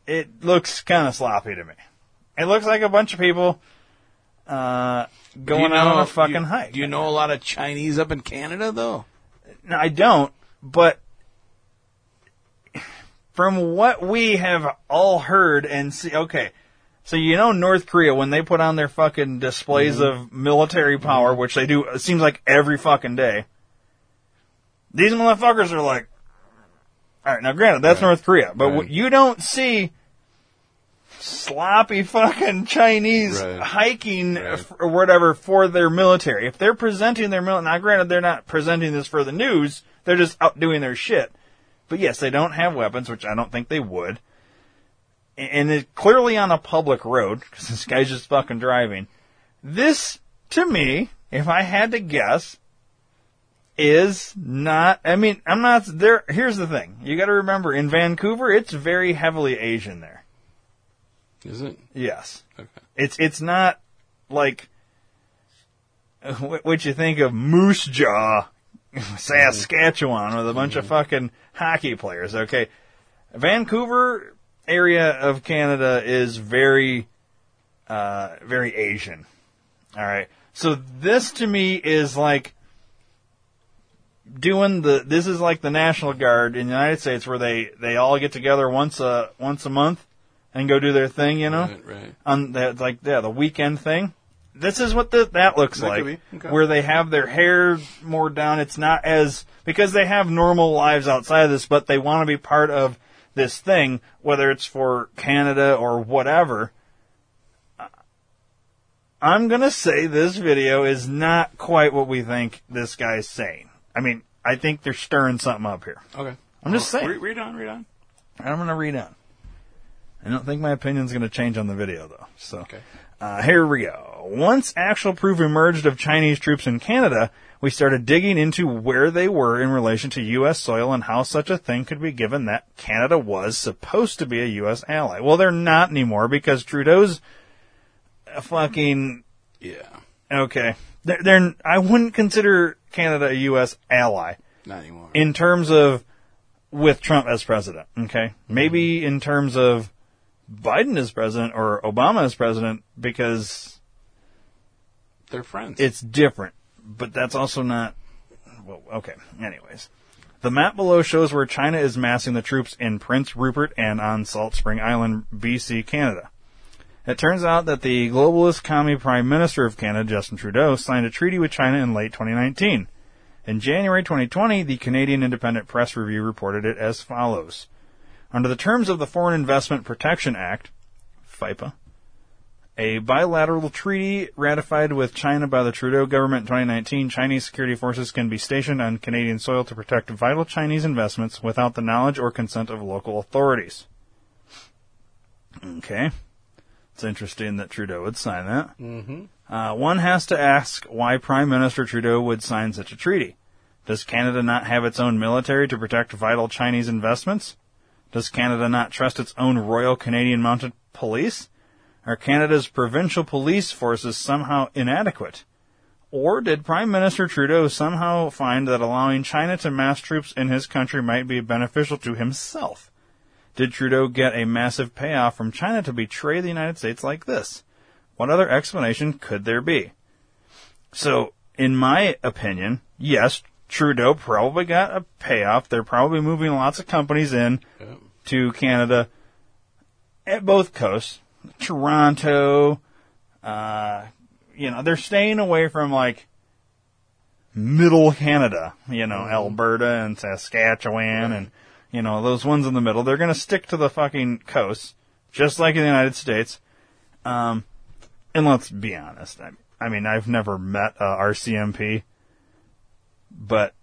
It looks kind of sloppy to me. It looks like a bunch of people uh, going you know, out on a fucking you, hike. Do you know a lot of Chinese up in Canada, though? No, I don't, but... From what we have all heard and see, okay, so you know North Korea, when they put on their fucking displays mm-hmm. of military power, which they do, it seems like every fucking day, these motherfuckers are like, alright, now granted, that's right. North Korea, but right. what, you don't see sloppy fucking Chinese right. hiking right. or whatever for their military. If they're presenting their military, now granted, they're not presenting this for the news, they're just out doing their shit. But yes, they don't have weapons, which I don't think they would. and it's clearly on a public road, because this guy's just fucking driving. This, to me, if I had to guess, is not, I mean, I'm not, there. Here's the thing. You got to remember, in Vancouver, it's very heavily Asian there. Is it? Yes. Okay. It's, it's not like what you think of Moose Jaw, Saskatchewan, with a bunch mm-hmm. of fucking hockey players, okay? Vancouver area of Canada is very, uh, very Asian. All right. So this to me is like doing the, this is like the National Guard in the United States where they, they all get together once a, once a month and go do their thing, you know? Right, right. On the, like, yeah, the weekend thing. This is what the, that looks that like, okay. Where they have their hair more down. It's not as, because they have normal lives outside of this, but they want to be part of this thing, whether it's for Canada or whatever. I'm going to say this video is not quite what we think this guy's saying. I mean, I think they're stirring something up here. Okay. I'm just well, saying. Read on, read on. I'm going to read on. I don't think my opinion's going to change on the video, though. So, okay. Uh, here we go. Once actual proof emerged of Chinese troops in Canada, we started digging into where they were in relation to U S soil and how such a thing could be given that Canada was supposed to be a U S ally. Well, they're not anymore because Trudeau's a fucking... Yeah. Okay. They're, they're, I wouldn't consider Canada a U S ally. Not anymore. In terms of with Trump as president, okay? Maybe in terms of Biden as president or Obama as president because... They're friends. It's different. But that's also not... Well, okay, anyways. The map below shows where China is massing the troops in Prince Rupert and on Salt Spring Island, B C, Canada. It turns out that the globalist commie Prime Minister of Canada, Justin Trudeau, signed a treaty with China in late twenty nineteen. In January twenty twenty, the Canadian Independent Press Review reported it as follows. Under the terms of the Foreign Investment Protection Act, FIPA, a bilateral treaty ratified with China by the Trudeau government in twenty nineteen, Chinese security forces can be stationed on Canadian soil to protect vital Chinese investments without the knowledge or consent of local authorities. Okay. It's interesting that Trudeau would sign that. Mm-hmm. Uh, one has to ask why Prime Minister Trudeau would sign such a treaty. Does Canada not have its own military to protect vital Chinese investments? Does Canada not trust its own Royal Canadian Mounted Police? Are Canada's provincial police forces somehow inadequate? Or did Prime Minister Trudeau somehow find that allowing China to mass troops in his country might be beneficial to himself? Did Trudeau get a massive payoff from China to betray the United States like this? What other explanation could there be? So, in my opinion, yes, Trudeau probably got a payoff. They're probably moving lots of companies in to Canada at both coasts. Toronto, uh, you know, they're staying away from, like, middle Canada, you know, mm-hmm. Alberta and Saskatchewan and, you know, those ones in the middle. They're going to stick to the fucking coast, just like in the United States. Um, and let's be honest. I, I mean, I've never met a R C M P, but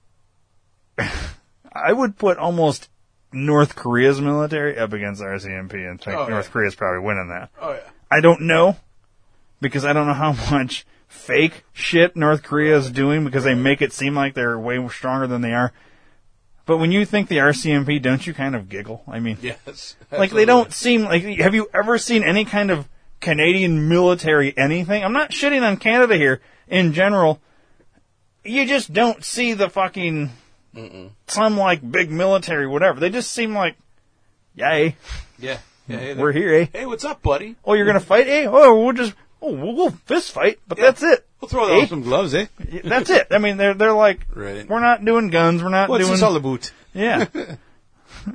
I would put almost North Korea's military up against R C M P and think oh, North yeah. Korea's probably winning that. Oh yeah. I don't know because I don't know how much fake shit North Korea is doing because they make it seem like they're way stronger than they are. But when you think the R C M P, don't you kind of giggle? I mean, yes, absolutely. Like they don't seem like, have you ever seen any kind of Canadian military anything? I'm not shitting on Canada here in general. You just don't see the fucking... Mm-mm. Some, like, big military, whatever. They just seem like, yay. Yeah. yeah hey, We're here, eh? Hey, what's up, buddy? Oh, you're going to fight, eh? Oh, we'll just, oh, we'll, we'll fist fight, but yeah. that's it. We'll throw eh? out some gloves, eh? That's it. I mean, they're they're like, right. We're not doing guns. We're not what's doing... What's this all about? Yeah.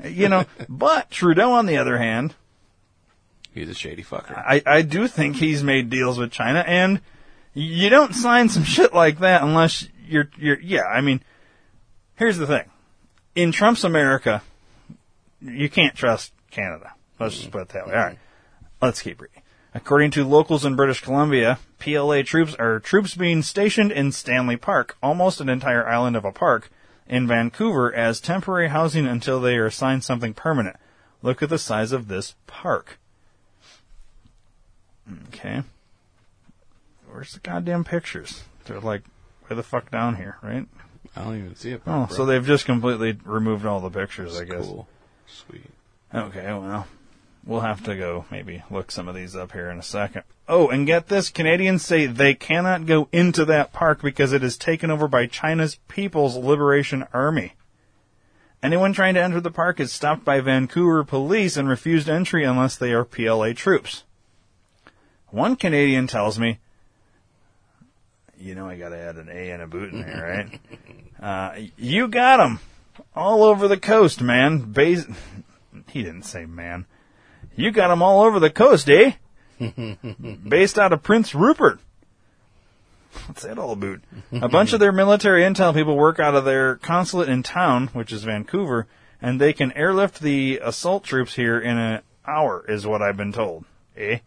You know, but Trudeau, on the other hand... He's a shady fucker. I, I do think he's made deals with China, and you don't sign some shit like that unless you're you're... Yeah, I mean... Here's the thing. In Trump's America, you can't trust Canada. Let's just put it that way. All right. Let's keep reading. According to locals in British Columbia, P L A troops are troops being stationed in Stanley Park, almost an entire island of a park, in Vancouver as temporary housing until they are assigned something permanent. Look at the size of this park. Okay. Where's the goddamn pictures? They're like, way the fuck down here, right? I don't even see it. Oh, so they've just completely removed all the pictures, I guess. Cool. Sweet. Okay, well, we'll have to go maybe look some of these up here in a second. Oh, and get this. Canadians say they cannot go into that park because it is taken over by China's People's Liberation Army. Anyone trying to enter the park is stopped by Vancouver police and refused entry unless they are P L A troops. One Canadian tells me, you know I gotta add an A and a boot in there, right? uh, you got them all over the coast, man. Bas- he didn't say man. You got them all over the coast, eh? Based out of Prince Rupert. What's that all about? A bunch of their military intel people work out of their consulate in town, which is Vancouver, and they can airlift the assault troops here in an hour, is what I've been told. Eh?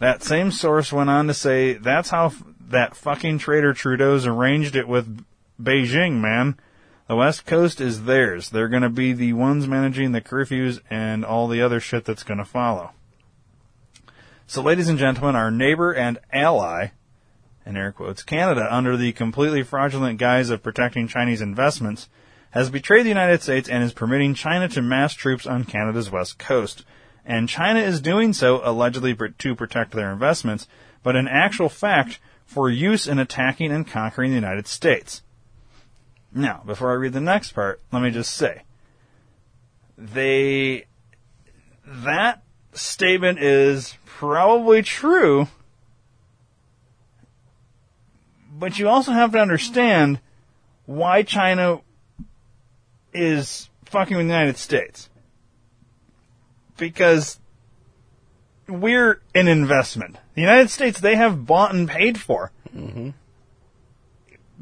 That same source went on to say, that's how f- that fucking traitor Trudeau's arranged it with Beijing, man. The West Coast is theirs. They're going to be the ones managing the curfews and all the other shit that's going to follow. So, ladies and gentlemen, our neighbor and ally, in air quotes, Canada, under the completely fraudulent guise of protecting Chinese investments, has betrayed the United States and is permitting China to mass troops on Canada's west coast. And China is doing so, allegedly to protect their investments, but in actual fact, for use in attacking and conquering the United States. Now, before I read the next part, let me just say, they, that statement is probably true, but you also have to understand why China is fucking with the United States. Because we're an investment. The United States, they have bought and paid for. Mm-hmm.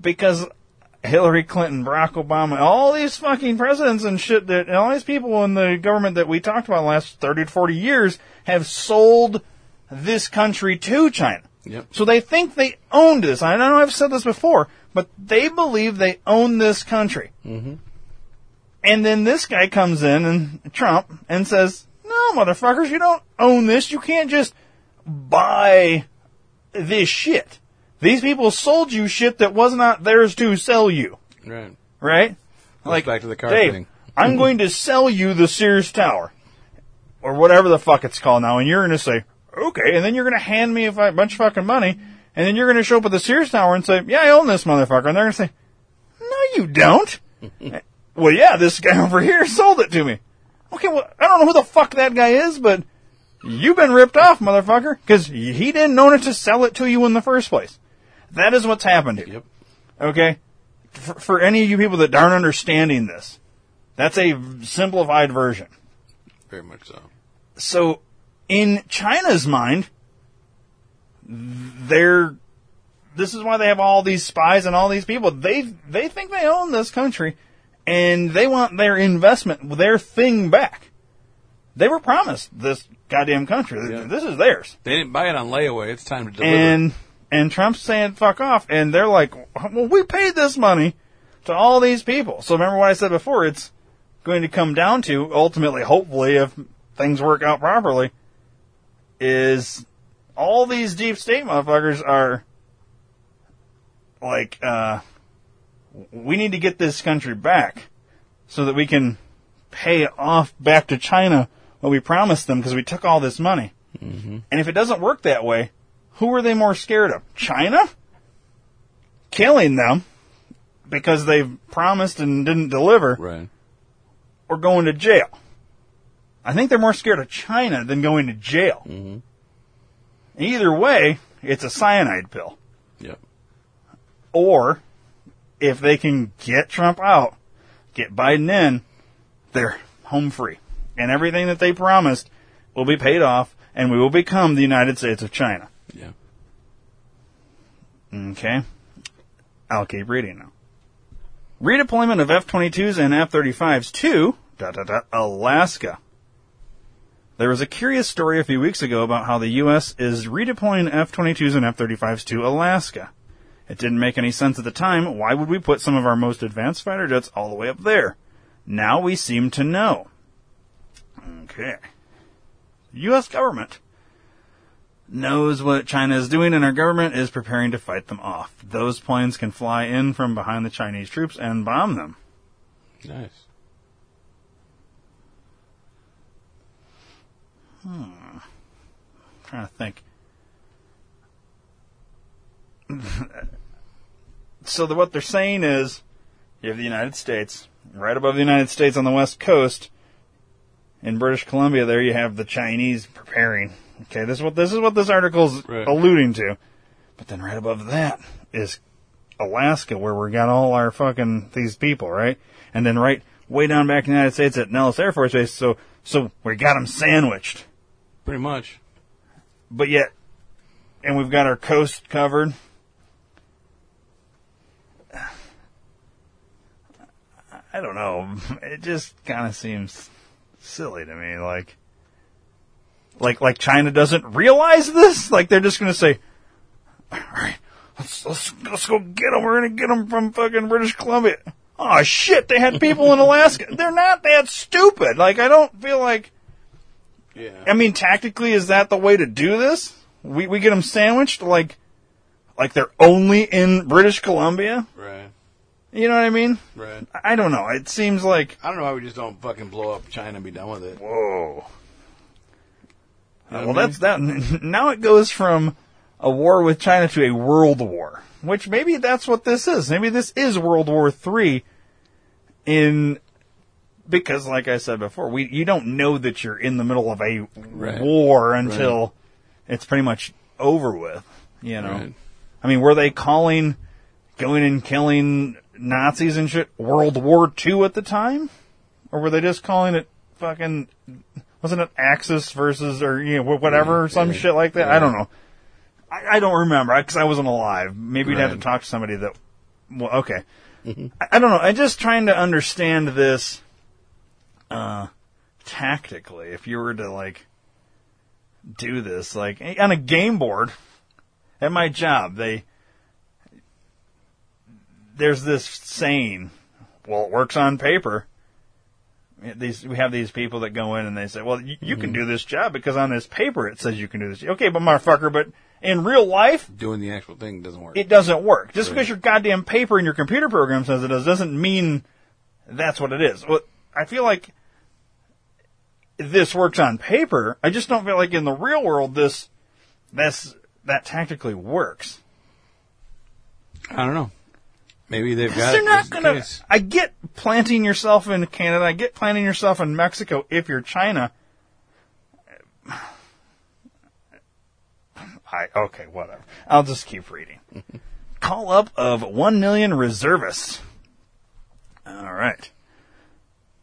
Because Hillary Clinton, Barack Obama, all these fucking presidents and shit, that, and all these people in the government that we talked about the last thirty to forty years have sold this country to China. Yep. So they think they owned this. I know I've said this before, but they believe they own this country. Mm-hmm. And then this guy comes in, and Trump, and says, no, motherfuckers, you don't own this. You can't just buy this shit. These people sold you shit that was not theirs to sell you. Right. Right? Like, back to the car Dave, thing. I'm going to sell you the Sears Tower. Or whatever the fuck it's called now. And you're going to say, okay. And then you're going to hand me a bunch of fucking money. And then you're going to show up at the Sears Tower and say, yeah, I own this motherfucker. And they're going to say, no, you don't. Well, yeah, this guy over here sold it to me. Okay, well, I don't know who the fuck that guy is, but you've been ripped off, motherfucker. Because he didn't own it to sell it to you in the first place. That is what's happened here. Yep. Okay? For, for any of you people that aren't understanding this, that's a simplified version. Very much so. So, in China's mind, they're, this is why they have all these spies and all these people. They, they think they own this country, and they want their investment, their thing back. They were promised this goddamn country. Yeah. This is theirs. They didn't buy it on layaway. It's time to deliver. And... And Trump's saying, fuck off. And they're like, well, we paid this money to all these people. So remember what I said before, it's going to come down to, ultimately, hopefully, if things work out properly, is all these deep state motherfuckers are like, uh, we need to get this country back so that we can pay off back to China what we promised them because we took all this money. Mm-hmm. And if it doesn't work that way, who are they more scared of? China? Killing them because they've promised and didn't deliver. Right. Or going to jail. I think they're more scared of China than going to jail. Mm-hmm. Either way, it's a cyanide pill. Yep. Or, if they can get Trump out, get Biden in, they're home free. And everything that they promised will be paid off, and we will become the United States of China. Yeah. Okay. I'll keep reading now. Redeployment of F twenty-twos and F thirty-fives to dot, dot, dot, Alaska. There was a curious story a few weeks ago about how the U S is redeploying F twenty-twos and F thirty-fives to Alaska. It didn't make any sense at the time. Why would we put some of our most advanced fighter jets all the way up there? Now we seem to know. Okay. U S government knows what China is doing, and our government is preparing to fight them off. Those planes can fly in from behind the Chinese troops and bomb them. Nice. Hmm. I'm trying to think. So the, what they're saying is, you have the United States, right above the United States on the West Coast, in British Columbia there you have the Chinese preparing. Okay, this is what this is what this article's right. alluding to. But then right above that is Alaska, where we got all our fucking these people, right? And then right way down back in the United States at Nellis Air Force Base, so so we got them sandwiched, pretty much. But yet, and we've got our coast covered. I don't know. It just kind of seems silly to me, like. Like, like China doesn't realize this? Like, they're just going to say, all right, let's, let's, let's go get them. We're going to get them from fucking British Columbia. Oh, shit, they had people in Alaska. They're not that stupid. Like, I don't feel like... Yeah. I mean, tactically, is that the way to do this? We we get them sandwiched? Like, like they're only in British Columbia? Right. You know what I mean? Right. I don't know. It seems like... I don't know why we just don't fucking blow up China and be done with it. Whoa. You know well, I mean? that's that. Now it goes from a war with China to a world war, which maybe that's what this is. Maybe this is World War Three, in because, like I said before, we you don't know that you're in the middle of a right. war until right. it's pretty much over with. You know, right. I mean, were they calling going and killing Nazis and shit World War Two at the time, or were they just calling it fucking? Wasn't it Axis versus, or, you know, whatever, yeah, or some yeah, shit like that? Yeah. I don't know. I, I don't remember, because I wasn't alive. Maybe right. you'd have to talk to somebody that, well, okay. I, I don't know. I'm just trying to understand this uh, tactically. If you were to, like, do this, like, on a game board, at my job, they, there's this saying, well, it works on paper. These, we have these people that go in and they say, well, you, you mm-hmm. can do this job because on this paper it says you can do this. Okay, but motherfucker, but in real life... Doing the actual thing doesn't work. It doesn't work. Just right. because your goddamn paper and your computer program says it does doesn't mean that's what it is. Well, I feel like this works on paper. I just don't feel like in the real world this that's, that tactically works. I don't know. Maybe they've got. They're not gonna. Case. I get planting yourself in Canada. I get planting yourself in Mexico if you're China. I okay, whatever. I'll just keep reading. Call up of one million reservists. All right.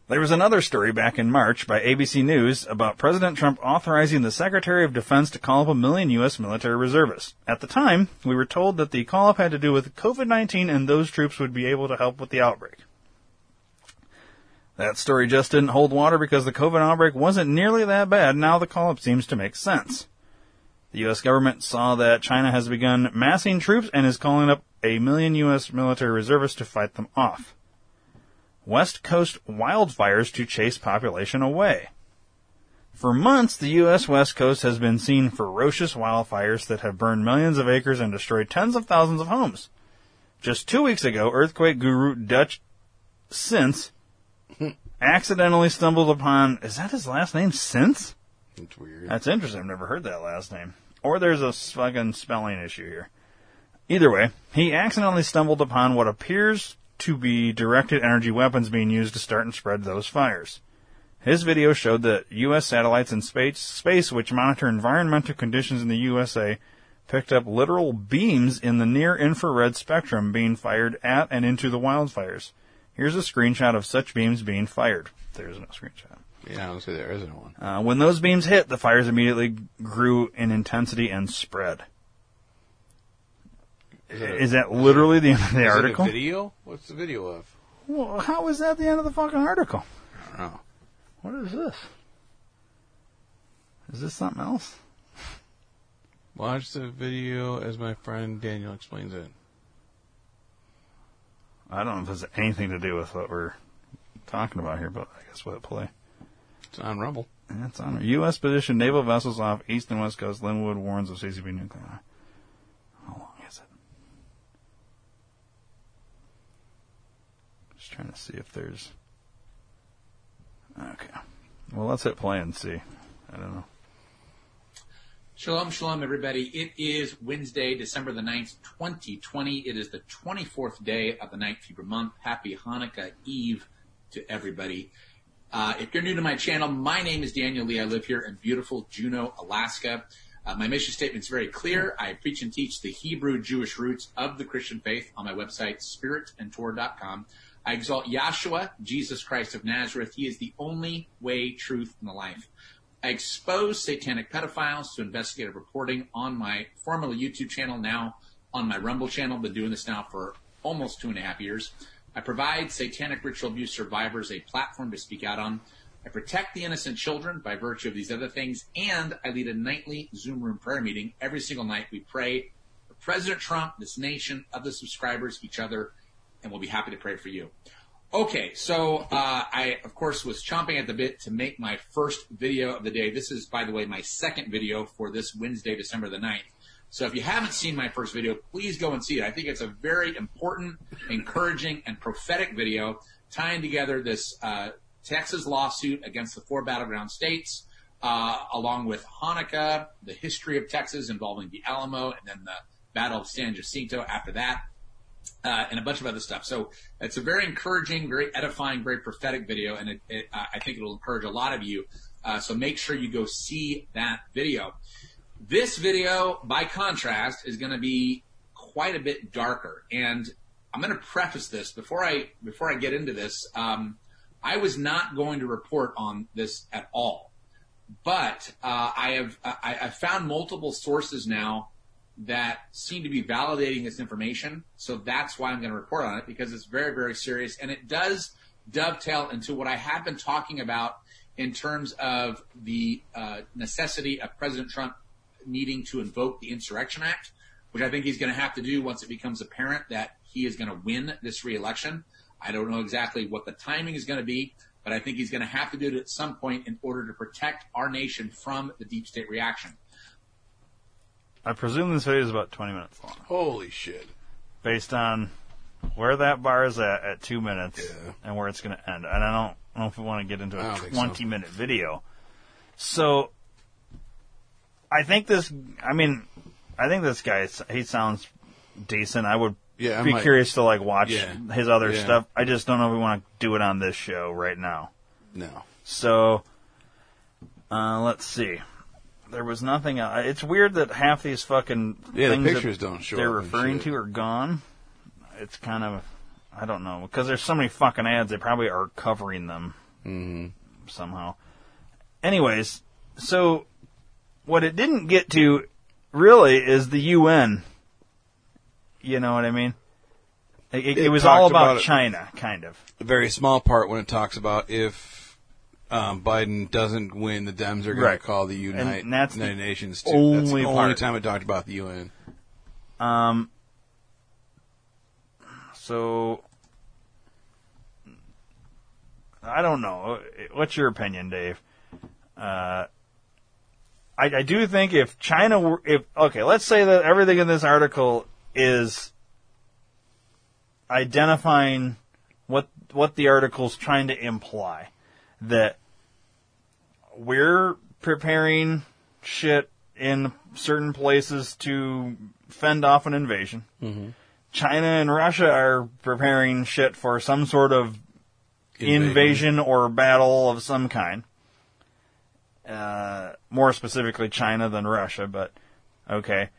There was another story back in March by A B C News about President Trump authorizing the Secretary of Defense to call up a million U S military reservists. At the time, we were told that the call-up had to do with covid nineteen and those troops would be able to help with the outbreak. That story just didn't hold water because the COVID outbreak wasn't nearly that bad. Now the call-up seems to make sense. The U S government saw that China has begun massing troops and is calling up a million U S military reservists to fight them off. West Coast wildfires to chase population away. For months, the U S West Coast has been seeing ferocious wildfires that have burned millions of acres and destroyed tens of thousands of homes. Just two weeks ago, earthquake guru Dutch Sintz accidentally stumbled upon... Is that his last name, Sintz? That's weird. That's interesting. I've never heard that last name. Or there's a fucking spelling issue here. Either way, he accidentally stumbled upon what appears... to be directed energy weapons being used to start and spread those fires. His video showed that U S satellites in space, space which monitor environmental conditions in the U S A picked up literal beams in the near-infrared spectrum being fired at and into the wildfires. Here's a screenshot of such beams being fired. There's no screenshot. Yeah, I don't see there isn't one. Uh, when those beams hit, the fires immediately grew in intensity and spread. Is that, is that literally the end of the is article? Is it a video? What's the video of? Well, how is that the end of the fucking article? I don't know. What is this? Is this something else? Watch the video as my friend Daniel explains it. I don't know if it has anything to do with what we're talking about here, but I guess we'll play. It's on Rumble. That's on her. U S position naval vessels off east and west coast. Lin Wood warns of C C P nuclear. How long is it? Just trying to see if there's... Okay. Well, let's hit play and see. I don't know. Shalom, shalom, everybody. It is Wednesday, December the ninth, twenty twenty. It is the twenty-fourth day of the ninth Hebrew month. Happy Hanukkah Eve to everybody. Uh, if you're new to my channel, my name is Daniel Lee. I live here in beautiful Juneau, Alaska. Uh, my mission statement is very clear. I preach and teach the Hebrew Jewish roots of the Christian faith on my website, spirit and torah dot com. I exalt Yahshua, Jesus Christ of Nazareth. He is the only way, truth, and the life. I expose satanic pedophiles to investigative reporting on my former YouTube channel, now on my Rumble channel. Been doing this now for almost two and a half years. I provide satanic ritual abuse survivors a platform to speak out on. I protect the innocent children by virtue of these other things, and I lead a nightly Zoom room prayer meeting. Every single night we pray for President Trump, this nation, other subscribers, each other, and we'll be happy to pray for you. Okay, so uh, I, of course, was chomping at the bit to make my first video of the day. This is, by the way, my second video for this Wednesday, December the ninth. So if you haven't seen my first video, please go and see it. I think it's a very important, encouraging, and prophetic video tying together this uh, Texas lawsuit against the four battleground states, uh, along with Hanukkah, the history of Texas involving the Alamo, and then the Battle of San Jacinto after that, uh, and a bunch of other stuff. So it's a very encouraging, very edifying, very prophetic video, and it, it, uh, I think it will encourage a lot of you. Uh, so make sure you go see that video. This video, by contrast, is going to be quite a bit darker, and I'm going to preface this before I before I get into this. Um, I was not going to report on this at all, but uh, I have I, I found multiple sources now that seem to be validating this information, so that's why I'm going to report on it, because it's very, very serious, and it does dovetail into what I have been talking about in terms of the uh, necessity of President Trump needing to invoke the Insurrection Act, which I think he's going to have to do once it becomes apparent that he is going to win this re-election. I don't know exactly what the timing is going to be, but I think he's going to have to do it at some point in order to protect our nation from the deep state reaction. I presume this video is about twenty minutes long. Holy shit. Based on where that bar is at at two minutes yeah. and where it's going to end. And I don't, I don't know if we want to get into a twenty-minute so. video. So... I think this, I mean, I think this guy, he sounds decent. I would yeah, be like, curious to, like, watch yeah, his other yeah. stuff. I just don't know if we want to do it on this show right now. No. So, uh, let's see. There was nothing else. It's weird that half these fucking yeah, things the pictures that don't show they're referring to are gone. It's kind of, I don't know. Because there's so many fucking ads, they probably are covering them mm-hmm. somehow. Anyways, so... What it didn't get to, really, is the U N. You know what I mean? It, it, it was all about, about China, kind of. A very small part when it talks about if um, Biden doesn't win, the Dems are going right. to call the United, and that's United the Nations too. Only that's the part. Only time it talked about the U N. Um. So, I don't know. What's your opinion, Dave? Uh. I, I do think if China were, if, okay, let's say that everything in this article is identifying what, what the article's trying to imply. That we're preparing shit in certain places to fend off an invasion. Mm-hmm. China and Russia are preparing shit for some sort of invasion, invasion or battle of some kind. Uh, more specifically China than Russia, but okay.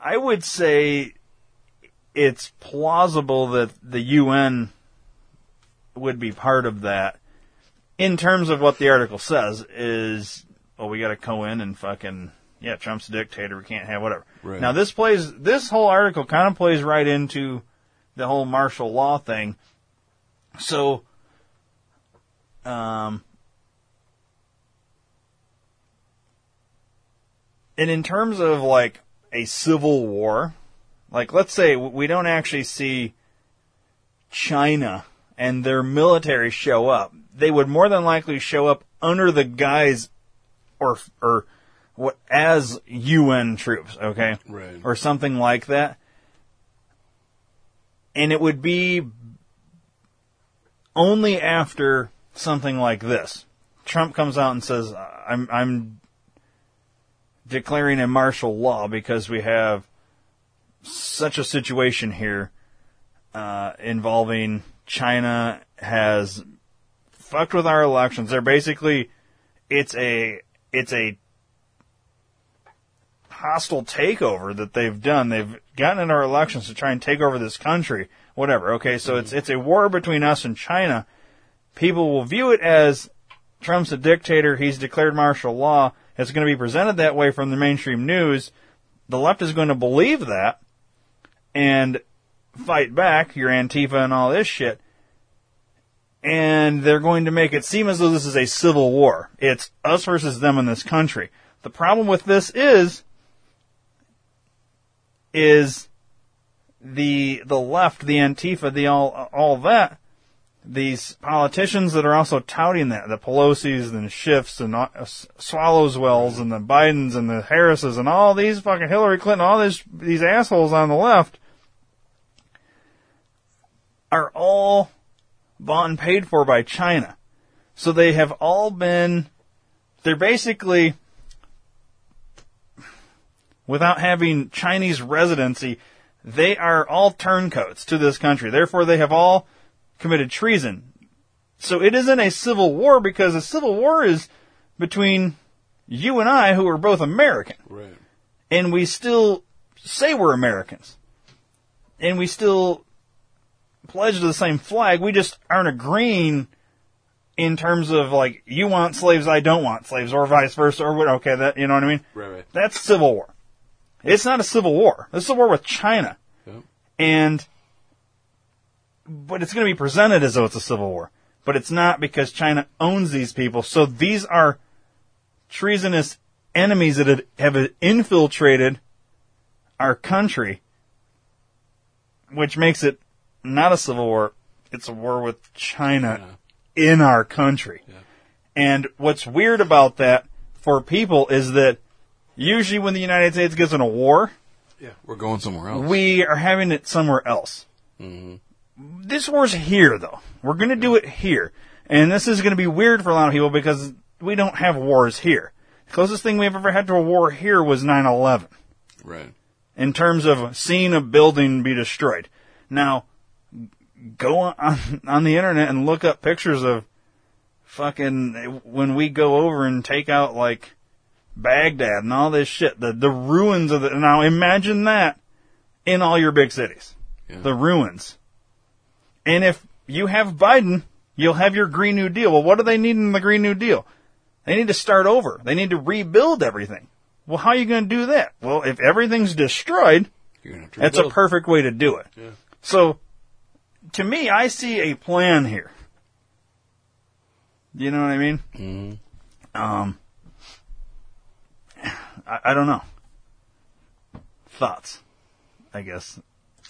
I would say it's plausible that the U N would be part of that. In terms of what the article says is, well, we gotta go in and fucking, yeah, Trump's a dictator, we can't have whatever. Right. Now this plays, this whole article kind of plays right into the whole martial law thing. So, um... And in terms of, like, a civil war, like, let's say we don't actually see China and their military show up. they would more than likely show up under the guise or or what as U N troops, okay? Right. Or something like that. And it would be only after something like this. Trump comes out and says, I'm I'm declaring a martial law because we have such a situation here uh, involving China has fucked with our elections. They're basically, it's a it's a hostile takeover that they've done. They've gotten in our elections to try and take over this country. Whatever. Okay, so it's it's a war between us and China. People will view it as Trump's a dictator. He's declared martial law. It's going to be presented that way from the mainstream news. The left is going to believe that and fight back, your Antifa and all this shit. And they're going to make it seem as though this is a civil war. It's us versus them in this country. The problem with this is, is the the left, the Antifa, the all all that, these politicians that are also touting that, the Pelosi's and the Schiffs and Swalwells and the Bidens and the Harrises and all these fucking Hillary Clinton, all these these assholes on the left are all bought and paid for by China. So they have all been, they're basically, without having Chinese residency, they are all turncoats to this country. Therefore, they have all committed treason. So it isn't a civil war, because a civil war is between you and I, who are both American. Right. And we still say we're Americans. And we still pledge to the same flag. We just aren't agreeing in terms of, like, you want slaves, I don't want slaves, or vice versa, or what, okay, that, you know what I mean? Right, right. That's civil war. It's not a civil war. This is a war with China. Yep. And, but it's going to be presented as though it's a civil war. But it's not, because China owns these people. So these are treasonous enemies that have infiltrated our country, which makes it not a civil war. It's a war with China yeah. in our country. Yeah. And what's weird about that for people is that usually when the United States gets in a war, yeah, we're going somewhere else. We are having it somewhere else. Mm-hmm. This war's here, though. We're going to do it here. And this is going to be weird for a lot of people, because we don't have wars here. The closest thing we've ever had to a war here was nine eleven. Right. In terms of seeing a building be destroyed. Now, go on, on the internet and look up pictures of fucking when we go over and take out, like, Baghdad and all this shit. The, the ruins of the... Now, imagine that in all your big cities. Yeah. The ruins. And if you have Biden, you'll have your Green New Deal. Well, what do they need in the Green New Deal? They need to start over. They need to rebuild everything. Well, how are you going to do that? Well, if everything's destroyed, that's a perfect way to do it. Yeah. So, to me, I see a plan here. You know what I mean? Mm-hmm. Um, I, I don't know. Thoughts, I guess.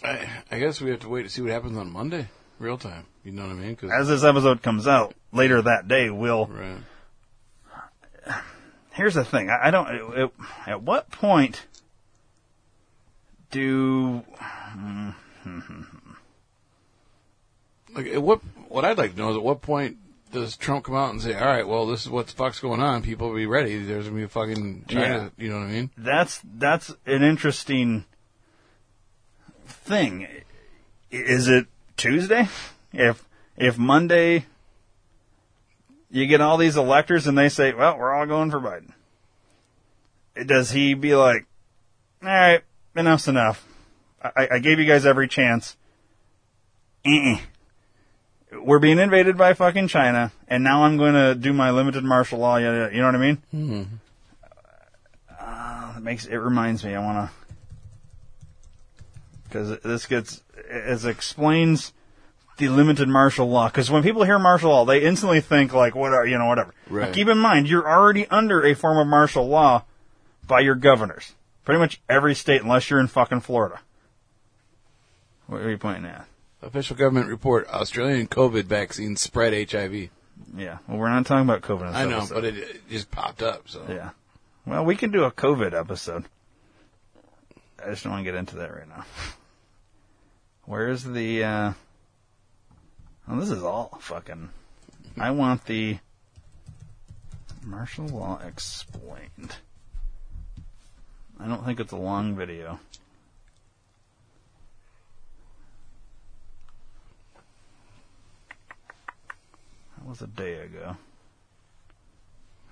I, I guess we have to wait to see what happens on Monday. Real time, you know what I mean? 'Cause as this episode comes out later that day, we'll... Right. Here's the thing. I, I don't... It, it, at what point do... Like, at what, what I'd like to know is, at what point does Trump come out and say, all right, well, this is what the fuck's going on. People be ready. There's going to be a fucking China, yeah. You know what I mean? That's That's an interesting thing. Is it... Tuesday? If if Monday you get all these electors and they say, well, we're all going for Biden. Does he be like, all right, enough's enough. I, I gave you guys every chance. Uh-uh. We're being invaded by fucking China, and now I'm going to do my limited martial law. You know what I mean? Mm-hmm. Uh, it, makes, it reminds me. I want to... Because this gets... As explains the limited martial law. Because when people hear martial law, they instantly think, like, what are, you know, whatever. Right. Now, keep in mind, you're already under a form of martial law by your governors. Pretty much every state, unless you're in fucking Florida. What are you pointing at? Official government report, Australian COVID vaccine spread H I V. Yeah. Well, we're not talking about COVID in this I know, episode. But it, it just popped up. So yeah. Well, we can do a COVID episode. I just don't want to get into that right now. Where's the... Uh... Oh, this is all fucking... I want the... Martial Law Explained. I don't think it's a long video. That was a day ago.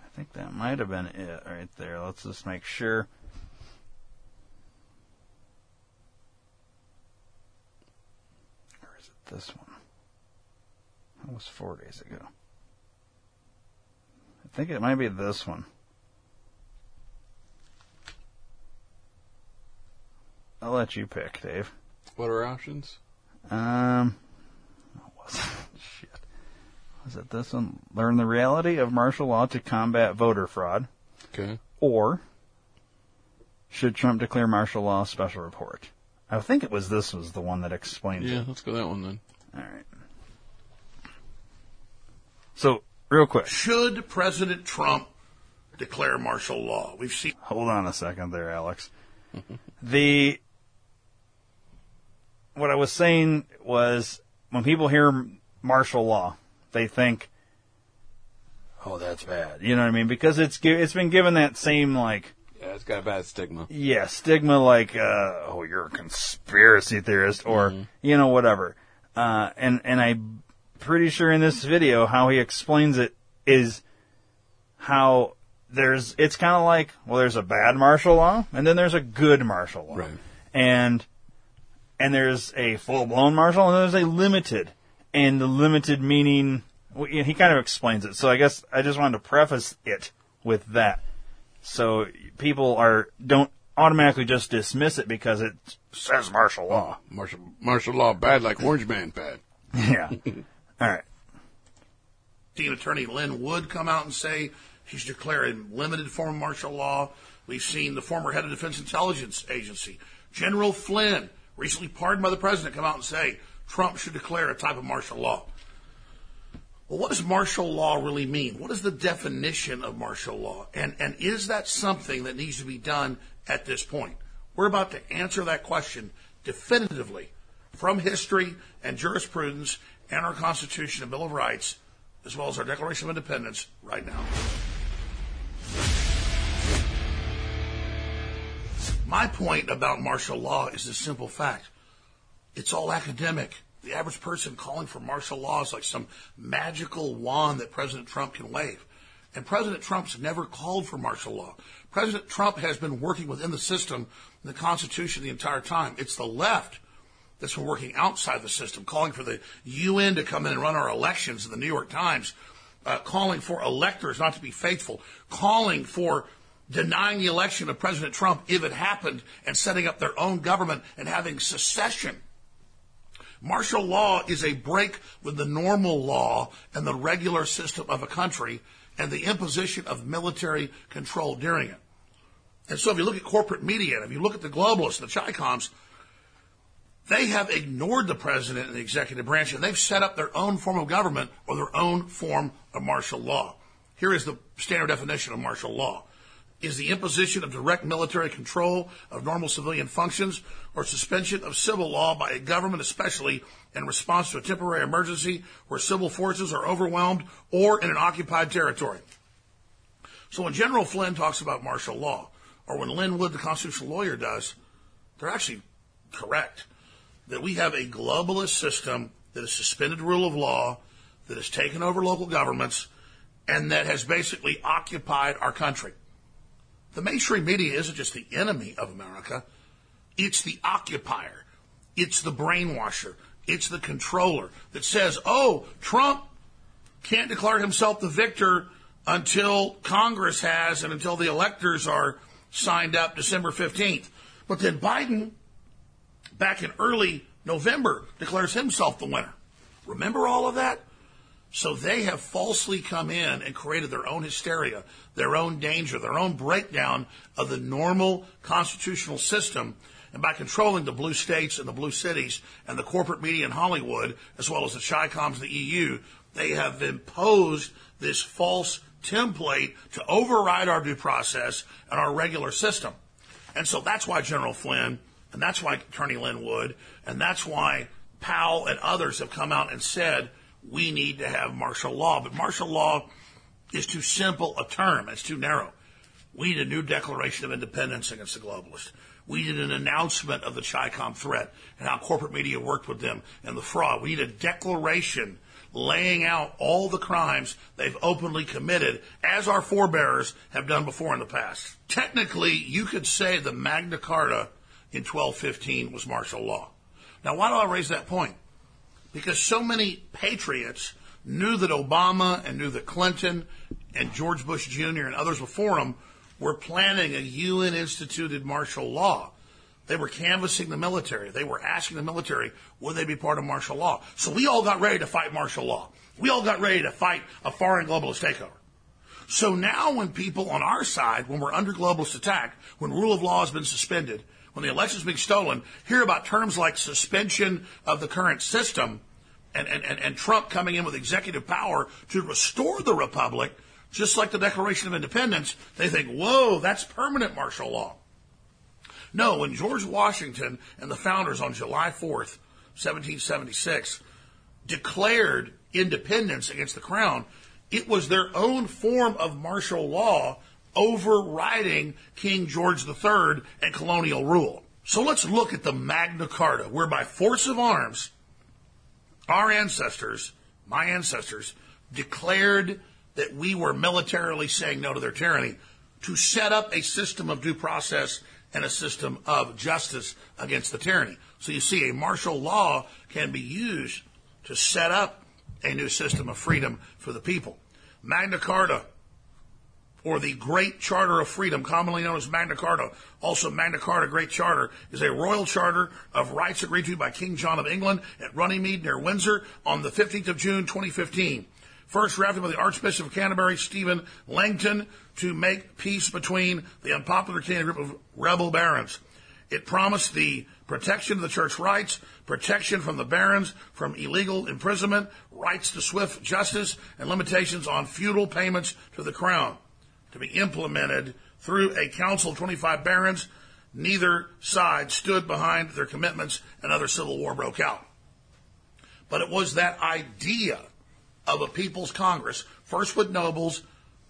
I think that might have been it right there. Let's just make sure. Or is it this one? That was four days ago. I think it might be this one. I'll let you pick, Dave. What are options? Um, what was it? Shit. Was it this one? Learn the reality of martial law to combat voter fraud. Okay. Or, should Trump declare martial law? Special report. I think it was this was the one that explained yeah, it. Yeah, let's go that one then. All right. So, real quick. Should President Trump declare martial law? We've seen. Hold on a second there, Alex. The. What I was saying was when people hear martial law, they think, oh, that's bad. You know what I mean? Because it's it's been given that same, like. Yeah, it's got a bad stigma. Yeah, stigma like, uh, oh, you're a conspiracy theorist or, mm-hmm. you know, whatever. Uh, and, and I. Pretty sure in this video how he explains it is how there's it's kind of like well there's a bad martial law and then there's a good martial law right. and and there's a full blown martial law and there's a limited and the limited meaning well, he kind of explains it so I guess I just wanted to preface it with that so people are don't automatically just dismiss it because it says martial law oh, martial martial law bad like Orange Man bad yeah. All right. Seen Attorney Lin Wood come out and say he's declaring limited form martial law. We've seen the former head of Defense Intelligence Agency, General Flynn, recently pardoned by the president, come out and say Trump should declare a type of martial law. Well, what does martial law really mean? What is the definition of martial law? And and is that something that needs to be done at this point? We're about to answer that question definitively from history and jurisprudence and our Constitution and Bill of Rights, as well as our Declaration of Independence, right now. My point about martial law is the simple fact. It's all academic. The average person calling for martial law is like some magical wand that President Trump can wave. And President Trump's never called for martial law. President Trump has been working within the system and the Constitution the entire time. It's the left that's been working outside the system, calling for the U N to come in and run our elections in the New York Times, uh, calling for electors not to be faithful, calling for denying the election of President Trump if it happened, and setting up their own government and having secession. Martial law is a break with the normal law and the regular system of a country and the imposition of military control during it. And so if you look at corporate media, and if you look at the globalists, the Chi-Coms, they have ignored the president and the executive branch, and they've set up their own form of government or their own form of martial law. Here is the standard definition of martial law. Is the imposition of direct military control of normal civilian functions or suspension of civil law by a government, especially in response to a temporary emergency where civil forces are overwhelmed or in an occupied territory. So when General Flynn talks about martial law, or when Lin Wood, the constitutional lawyer, does, they're actually correct. That we have a globalist system that has suspended rule of law, that has taken over local governments, and that has basically occupied our country. The mainstream media isn't just the enemy of America. It's the occupier. It's the brainwasher. It's the controller that says, oh, Trump can't declare himself the victor until Congress has and until the electors are signed up December fifteenth. But then Biden, back in early November, declares himself the winner. Remember all of that? So they have falsely come in and created their own hysteria, their own danger, their own breakdown of the normal constitutional system, And by controlling the blue states and the blue cities and the corporate media in Hollywood, as well as the Chi-Coms of the E U, they have imposed this false template to override our due process and our regular system. And so that's why General Flynn, and that's why Attorney Lin Wood, and that's why Powell and others have come out and said, we need to have martial law. But martial law is too simple a term. It's too narrow. We need a new declaration of independence against the globalists. We need an announcement of the Chi-Com threat and how corporate media worked with them and the fraud. We need a declaration laying out all the crimes they've openly committed, as our forebears have done before in the past. Technically, you could say the Magna Carta in twelve fifteen was martial law. Now, why do I raise that point? Because so many patriots knew that Obama and knew that Clinton and George Bush Junior and others before him were planning a U N-instituted martial law. They were canvassing the military. They were asking the military, would they be part of martial law? So we all got ready to fight martial law. We all got ready to fight a foreign globalist takeover. So now when people on our side, when we're under globalist attack, when rule of law has been suspended, when the election's being stolen, hear about terms like suspension of the current system and, and, and, and Trump coming in with executive power to restore the republic, just like the Declaration of Independence, they think, whoa, that's permanent martial law. No, when George Washington and the founders on July fourth, seventeen seventy-six, declared independence against the crown, it was their own form of martial law overriding King George the Third and colonial rule. So let's look at the Magna Carta, where by force of arms, our ancestors, my ancestors, declared that we were militarily saying no to their tyranny to set up a system of due process and a system of justice against the tyranny. So you see, a martial law can be used to set up a new system of freedom for the people. Magna Carta, or the Great Charter of Freedom, commonly known as Magna Carta, also Magna Carta Great Charter, is a royal charter of rights agreed to by King John of England at Runnymede near Windsor on the fifteenth of June, twenty fifteen. First drafted by the Archbishop of Canterbury, Stephen Langton, to make peace between the unpopular king and a group of rebel barons. It promised the protection of the church rights, protection from the barons, from illegal imprisonment, rights to swift justice, and limitations on feudal payments to the crown, to be implemented through a council of twenty-five barons. Neither side stood behind their commitments, and another civil war broke out. But it was that idea of a people's Congress, first with nobles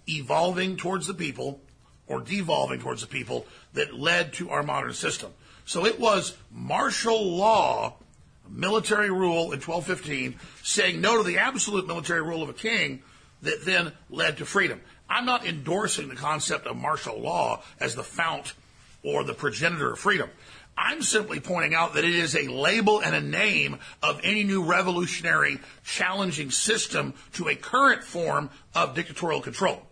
evolving towards the people or devolving towards the people, that led to our modern system. So it was martial law, military rule in twelve fifteen, saying no to the absolute military rule of a king that then led to freedom. I'm not endorsing the concept of martial law as the fount or the progenitor of freedom. I'm simply pointing out that it is a label and a name of any new revolutionary challenging system to a current form of dictatorial control.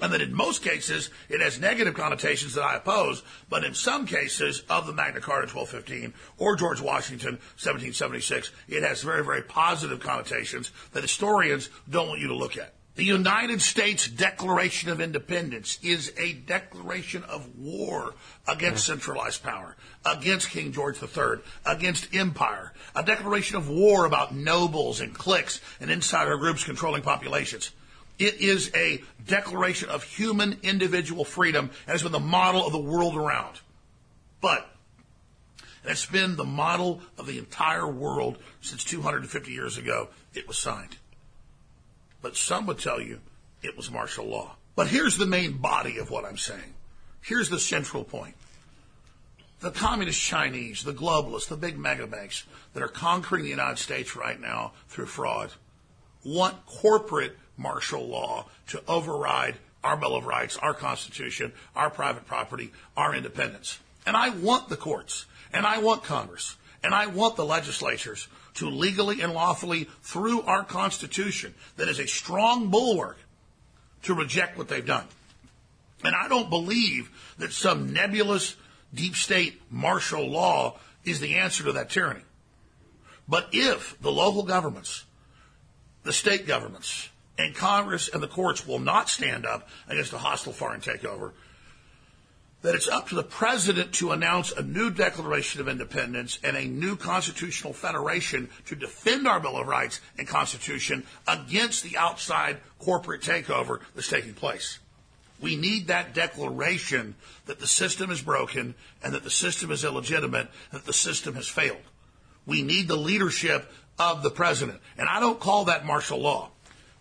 And that in most cases, it has negative connotations that I oppose, but in some cases of the Magna Carta twelve fifteen or George Washington seventeen seventy-six, it has very, very positive connotations that historians don't want you to look at. The United States Declaration of Independence is a declaration of war against centralized power, against King George the Third, against empire, a declaration of war about nobles and cliques and insider groups controlling populations. It is a declaration of human individual freedom and has been the model of the world around. But it's been the model of the entire world since two hundred fifty years ago it was signed. But some would tell you it was martial law. But here's the main body of what I'm saying. Here's the central point. The communist Chinese, the globalists, the big mega banks that are conquering the United States right now through fraud want corporate martial law to override our Bill of Rights, our Constitution, our private property, our independence. And I want the courts, and I want Congress, and I want the legislatures to legally and lawfully, through our Constitution, that is a strong bulwark, to reject what they've done. And I don't believe that some nebulous, deep state martial law is the answer to that tyranny. But if the local governments, the state governments, and Congress and the courts will not stand up against a hostile foreign takeover, that it's up to the president to announce a new Declaration of Independence and a new constitutional federation to defend our Bill of Rights and Constitution against the outside corporate takeover that's taking place. We need that declaration that the system is broken and that the system is illegitimate, that the system has failed. We need the leadership of the president. And I don't call that martial law.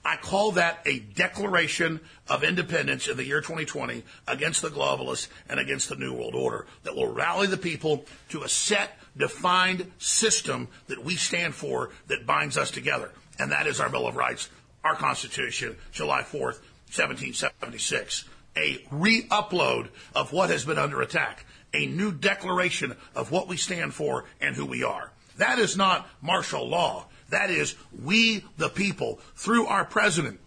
I call that a declaration of independence in the year twenty twenty against the globalists and against the New World Order that will rally the people to a set, defined system that we stand for that binds us together. And that is our Bill of Rights, our Constitution, July fourth, seventeen seventy-six. A re-upload of what has been under attack. A new declaration of what we stand for and who we are. That is not martial law. That is, we, the people, through our president,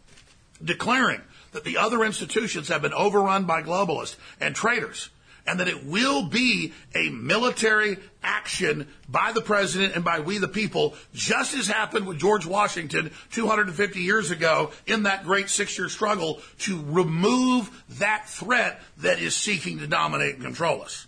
declaring that the other institutions have been overrun by globalists and traitors, and that it will be a military action by the president and by we, the people, just as happened with George Washington two hundred fifty years ago in that great six-year struggle to remove that threat that is seeking to dominate and control us.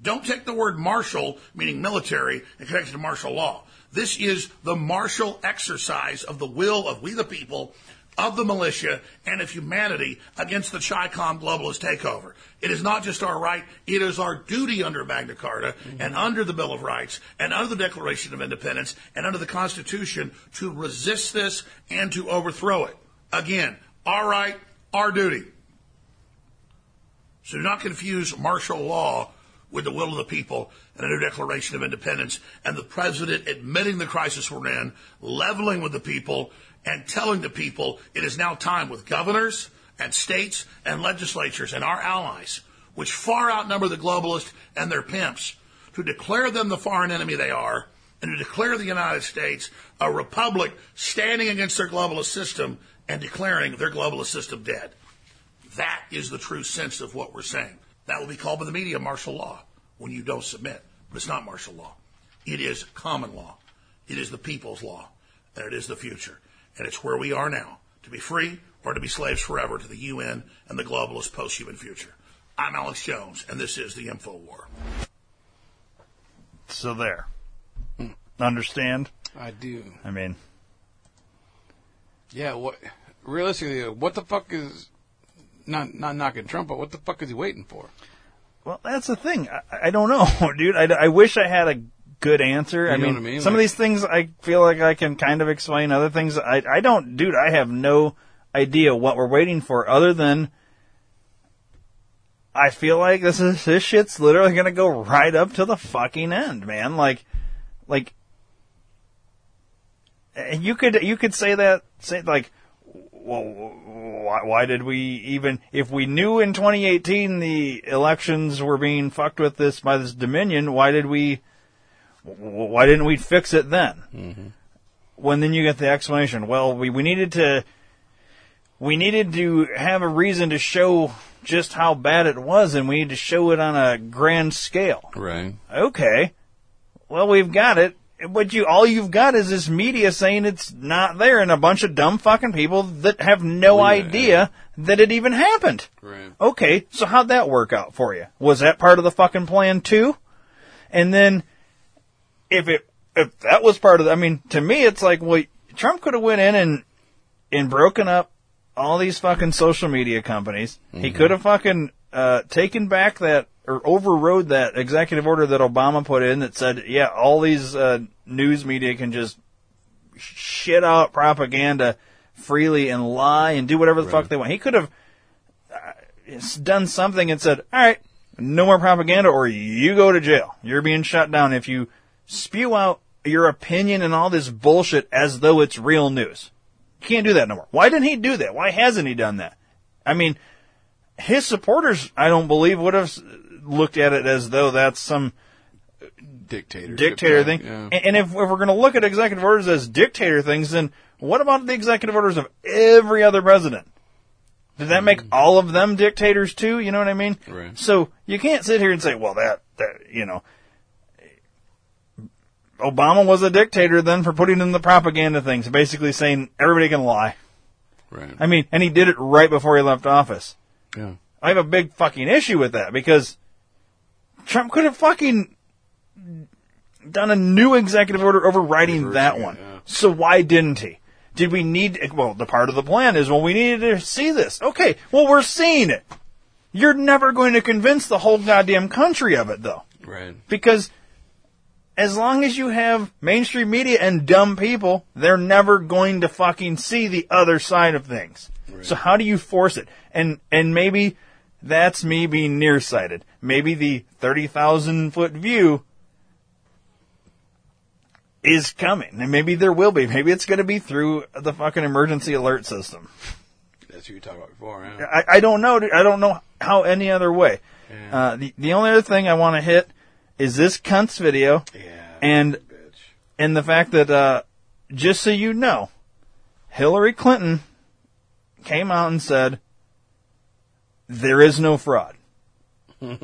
Don't take the word martial, meaning military, in connection to martial law. This is the martial exercise of the will of we the people, of the militia, and of humanity against the Chi-Com globalist takeover. It is not just our right, it is our duty under Magna Carta mm-hmm. and under the Bill of Rights and under the Declaration of Independence and under the Constitution to resist this and to overthrow it. Again, our right, our duty. So do not confuse martial law with the will of the people and a new Declaration of Independence, and the president admitting the crisis we're in, leveling with the people, and telling the people it is now time with governors and states and legislatures and our allies, which far outnumber the globalists and their pimps, to declare them the foreign enemy they are, and to declare the United States a republic standing against their globalist system and declaring their globalist system dead. That is the true sense of what we're saying. That will be called by the media martial law when you don't submit. But it's not martial law. It is common law. It is the people's law. And it is the future. And it's where we are now, to be free or to be slaves forever to the U N and the globalist post-human future. I'm Alex Jones, and this is the Info War. So there. Understand? I do. I mean. Yeah, what, realistically, what the fuck is... Not not knocking Trump, but what the fuck is he waiting for? Well, that's the thing. I, I don't know, dude. I, I wish I had a good answer. You I, mean, I mean, some like, of these things I feel like I can kind of explain. Other things, I, I don't, dude, I have no idea what we're waiting for other than I feel like this is this shit's literally going to go right up to the fucking end, man. Like, like you could, you could say that, say like, well, why, why did we even, if we knew in twenty eighteen the elections were being fucked with this by this Dominion, why did we, why didn't we fix it then? Mm-hmm. When then you get the explanation, well, we, we needed to, we needed to have a reason to show just how bad it was, and we need to show it on a grand scale. Right. Okay. Well, we've got it. But you, all you've got is this media saying it's not there and a bunch of dumb fucking people that have no yeah. idea that it even happened. Right. Okay, so how'd that work out for you? Was that part of the fucking plan too? And then, if it, if that was part of the, I mean, to me it's like, well, Trump could have went in and, and broken up all these fucking social media companies. Mm-hmm. He could have fucking, uh, taken back that, or overrode that executive order that Obama put in that said, yeah, all these uh, news media can just shit out propaganda freely and lie and do whatever the right. fuck they want. He could have uh, done something and said, all right, no more propaganda or you go to jail. You're being shut down if you spew out your opinion and all this bullshit as though it's real news. You can't do that no more. Why didn't he do that? Why hasn't he done that? I mean, his supporters, I don't believe, would have looked at it as though that's some dictator dictator thing. Yeah. And if we're going to look at executive orders as dictator things, then what about the executive orders of every other president? Did that mm. make all of them dictators too? You know what I mean? Right. So you can't sit here and say, well, that, that, you know, Obama was a dictator then for putting in the propaganda things, basically saying everybody can lie. Right. I mean, and he did it right before he left office. Yeah. I have a big fucking issue with that, because Trump could have fucking done a new executive order overriding Reversing that one. It, yeah. So why didn't he? Did we need... Well, the part of the plan is, well, we needed to see this. Okay, well, we're seeing it. You're never going to convince the whole goddamn country of it, though. Right. Because as long as you have mainstream media and dumb people, they're never going to fucking see the other side of things. Right. So how do you force it? And and maybe that's me being nearsighted. Maybe the thirty thousand foot view is coming. And maybe there will be. Maybe it's going to be through the fucking emergency alert system. That's what you talked about before, huh? I, I don't know. I don't know how any other way. Yeah. Uh, the, the only other thing I want to hit is this cunt's video. Yeah, and, bitch. and the fact that, uh, just so you know, Hillary Clinton came out and said, there is no fraud.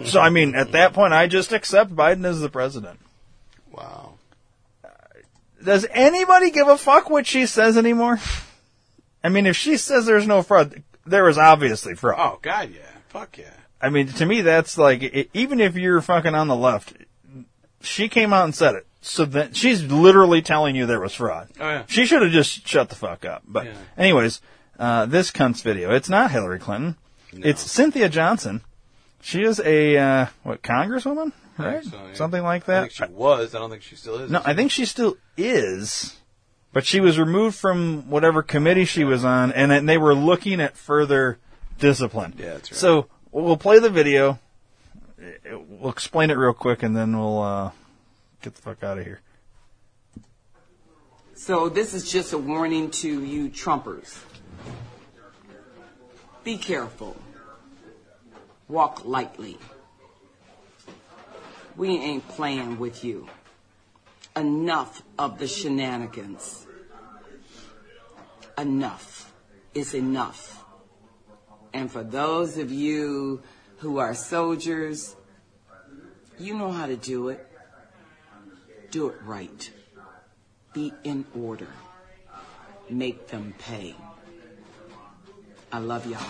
So, I mean, at that point, I just accept Biden as the president. Wow. Uh, does anybody give a fuck what she says anymore? I mean, if she says there's no fraud, there is obviously fraud. Oh, God, yeah. Fuck yeah. I mean, to me, that's like, it, even if you're fucking on the left, she came out and said it. So that she's literally telling you there was fraud. Oh, yeah. She should have just shut the fuck up. But yeah. anyways, uh, this cunt's video, it's not Hillary Clinton. No. It's Cynthia Johnson. She is a, uh, what, congresswoman? Right? So, yeah. Something like that. I think she was. I don't think she still is. No, is I she? think she still is. But she was removed from whatever committee she was on, and, and they were looking at further discipline. Yeah, that's right. So we'll play the video. We'll explain it real quick, and then we'll uh, get the fuck out of here. So this is just a warning to you Trumpers. Be careful. Walk lightly. We ain't playing with you. Enough of the shenanigans. Enough is enough. And for those of you who are soldiers, you know how to do it. Do it right. Be in order. Make them pay. I love y'all.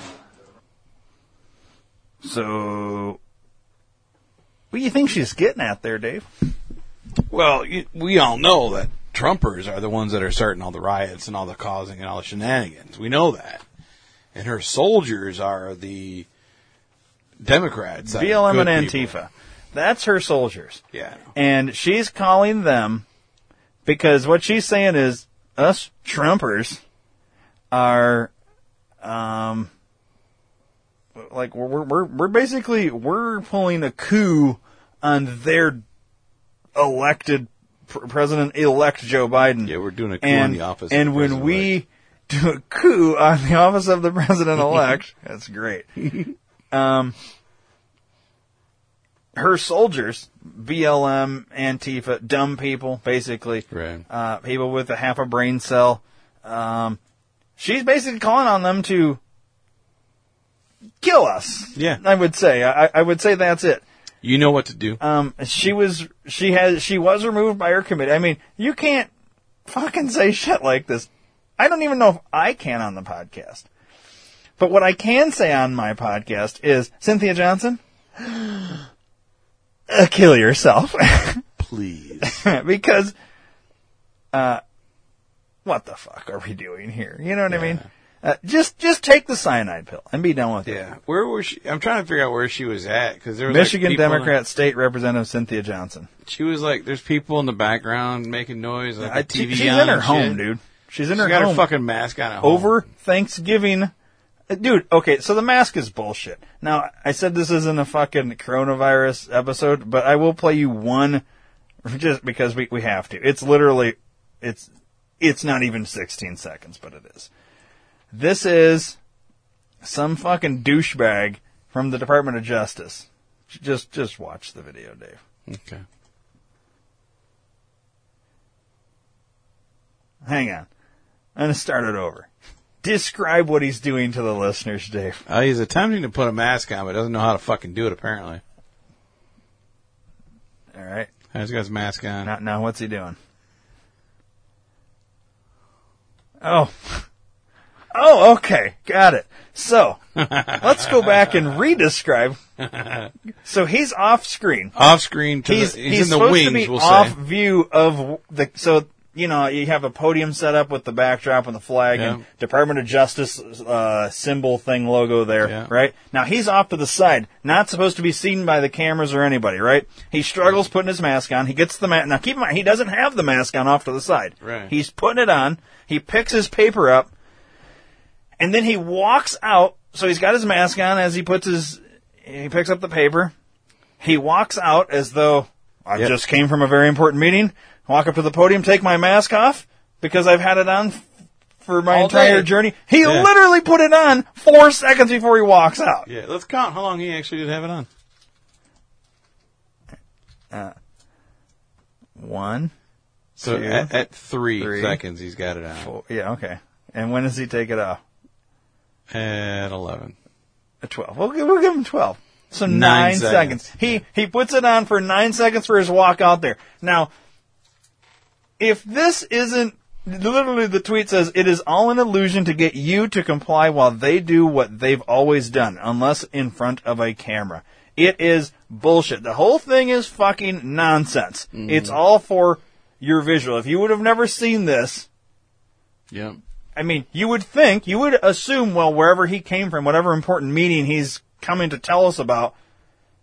So, what do you think she's getting at there, Dave? Well, we all know that Trumpers are the ones that are starting all the riots and all the causing and all the shenanigans. We know that. And her soldiers are the Democrats. B L M and Antifa. People. That's her soldiers. Yeah. And she's calling them, because what she's saying is us Trumpers are, um, like we're, we're, we're basically, we're pulling a coup on their elected president-elect Joe Biden. Yeah, we're doing a coup and, on the office. And of the when we do a coup on the office of the president-elect, that's great. Um, her soldiers, B L M, Antifa, dumb people, basically, right. uh, people with a half a brain cell. Um, she's basically calling on them to kill us. Yeah, I would say. I, I would say that's it. You know what to do. Um, she was, she has, she was removed by her committee. I mean, you can't fucking say shit like this. I don't even know if I can on the podcast. But what I can say on my podcast is, Cynthia Johnson, uh, kill yourself. Please. Because, uh, what the fuck are we doing here? You know what yeah. I mean? Uh, just, just take the cyanide pill and be done with it. Yeah. Where was she? I'm trying to figure out where she was at, because there was Michigan like Democrat in, State Representative Cynthia Johnson. She was like, "There's people in the background making noise." Like yeah, the T V she's on in her home, shit. dude. She's in she's her. She's got home. her fucking mask on at home. Over Thanksgiving, dude. Okay, so the mask is bullshit. Now I said this isn't a fucking coronavirus episode, but I will play you one just because we we have to. It's literally, it's it's not even sixteen seconds, but it is. This is some fucking douchebag from the Department of Justice. Just just watch the video, Dave. Okay. Hang on. I'm going to start it over. Describe what he's doing to the listeners, Dave. Uh, he's attempting to put a mask on, but doesn't know how to fucking do it, apparently. All right. He's got his mask on. Now, now what's he doing? Oh. Oh, okay. Got it. So, Let's go back and redescribe. So he's off screen. Off screen. To he's the, he's, he's in the wings. To be we'll off say. View of the so. You know, you have a podium set up with the backdrop and the flag yeah. and Department of Justice uh, symbol thing logo there, yeah. right? Now, he's off to the side, not supposed to be seen by the cameras or anybody, right? He struggles putting his mask on. He gets the mask. Now, keep in mind, he doesn't have the mask on off to the side. Right. He's putting it on. He picks his paper up, and then he walks out. So he's got his mask on as he puts his – he picks up the paper. He walks out as though, I yep. just came from a very important meeting. Walk up to the podium, take my mask off, because I've had it on f- for my All entire day. Journey. He yeah. literally put it on four seconds before he walks out. Yeah, let's count how long he actually did have it on. Uh, one, So two, at, at three, three seconds he's got it on. Four, yeah, okay. And when does he take it off? At eleven. At twelve. We'll, we'll give him twelve. So nine, nine seconds. seconds. He He puts it on for nine seconds for his walk out there. Now... If this isn't, literally the tweet says, it is all an illusion to get you to comply while they do what they've always done, unless in front of a camera. It is bullshit. The whole thing is fucking nonsense. Mm. It's all for your visual. If you would have never seen this, yeah, I mean, you would think, you would assume, well, wherever he came from, whatever important meeting he's coming to tell us about,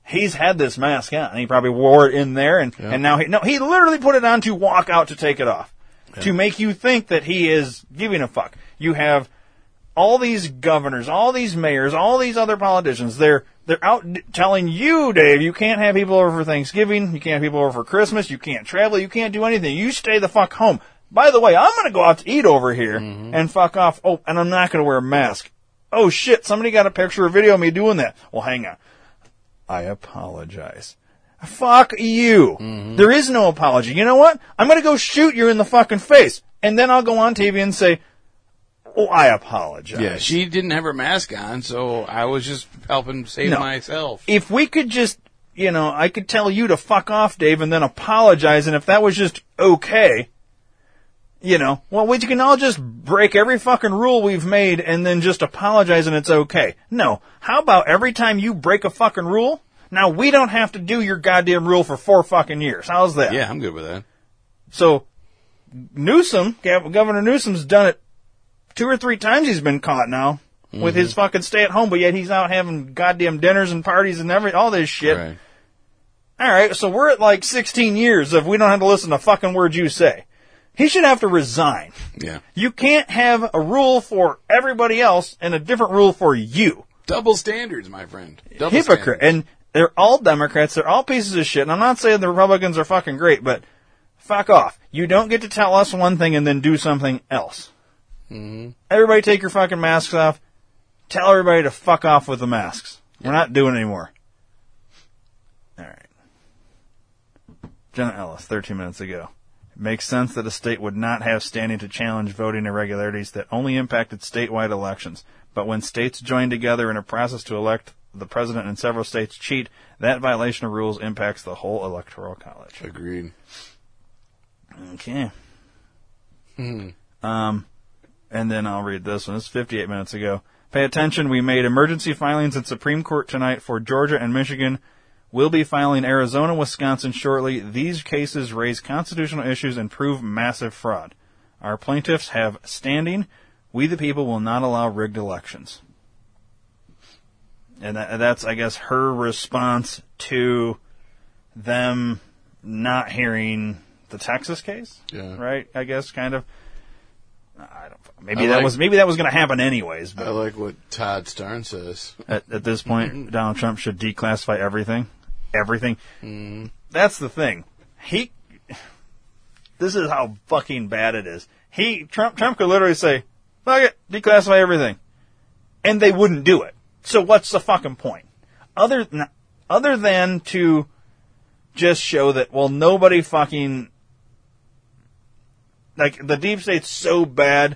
he's had this mask on. He probably wore it in there, and, yeah. and now he... No, he literally put it on to walk out to take it off, yeah. to make you think that he is giving a fuck. You have all these governors, all these mayors, all these other politicians. They're they're out telling you, Dave, you can't have people over for Thanksgiving, you can't have people over for Christmas, you can't travel, you can't do anything. You stay the fuck home. By the way, I'm going to go out to eat over here mm-hmm. and fuck off. Oh, and I'm not going to wear a mask. Oh, shit, somebody got a picture or video of me doing that. Well, hang on. I apologize. Fuck you. Mm-hmm. There is no apology. You know what? I'm going to go shoot you in the fucking face. And then I'll go on T V and say, oh, I apologize. Yeah, she didn't have her mask on, so I was just helping save no. myself. If we could just, you know, I could tell you to fuck off, Dave, and then apologize. And if that was just okay, you know, well, we can all just break every fucking rule we've made and then just apologize and it's okay. No. How about every time you break a fucking rule, now we don't have to do your goddamn rule for four fucking years. How's that? Yeah, I'm good with that. So, Newsom, Governor Newsom's done it two or three times he's been caught now mm-hmm. with his fucking stay at home, but yet he's out having goddamn dinners and parties and every all this shit. Right. All right, so we're at like sixteen years of we don't have to listen to fucking words you say. He should have to resign. Yeah. You can't have a rule for everybody else and a different rule for you. Double standards, my friend. Double Hypocrite. Standards. And they're all Democrats. They're all pieces of shit. And I'm not saying the Republicans are fucking great, but fuck off. You don't get to tell us one thing and then do something else. Mm-hmm. Everybody take your fucking masks off. Tell everybody to fuck off with the masks. Yeah. We're not doing it anymore. All right. Jenna Ellis, thirteen minutes ago. It makes sense that a state would not have standing to challenge voting irregularities that only impacted statewide elections. But when states join together in a process to elect the president and several states cheat, that violation of rules impacts the whole electoral college. Agreed. Okay. Mm-hmm. Um, and then I'll read this one. It's fifty-eight minutes ago. Pay attention. We made emergency filings at Supreme Court tonight for Georgia and Michigan. We'll be filing Arizona, Wisconsin shortly. These cases raise constitutional issues and prove massive fraud. Our plaintiffs have standing. We the people will not allow rigged elections. And that, that's, I guess, her response to them not hearing the Texas case. Yeah. Right? I guess, kind of. I don't. Maybe I that like, was maybe that was going to happen anyways. But I like what Todd Starn says. At, at this point, Donald Trump should declassify everything. Everything. Mm. That's the thing. He. This is how fucking bad it is. He Trump Trump could literally say, "Fuck it, declassify everything," and they wouldn't do it. So what's the fucking point? Other other than to just show that well, nobody fucking like the deep state's so bad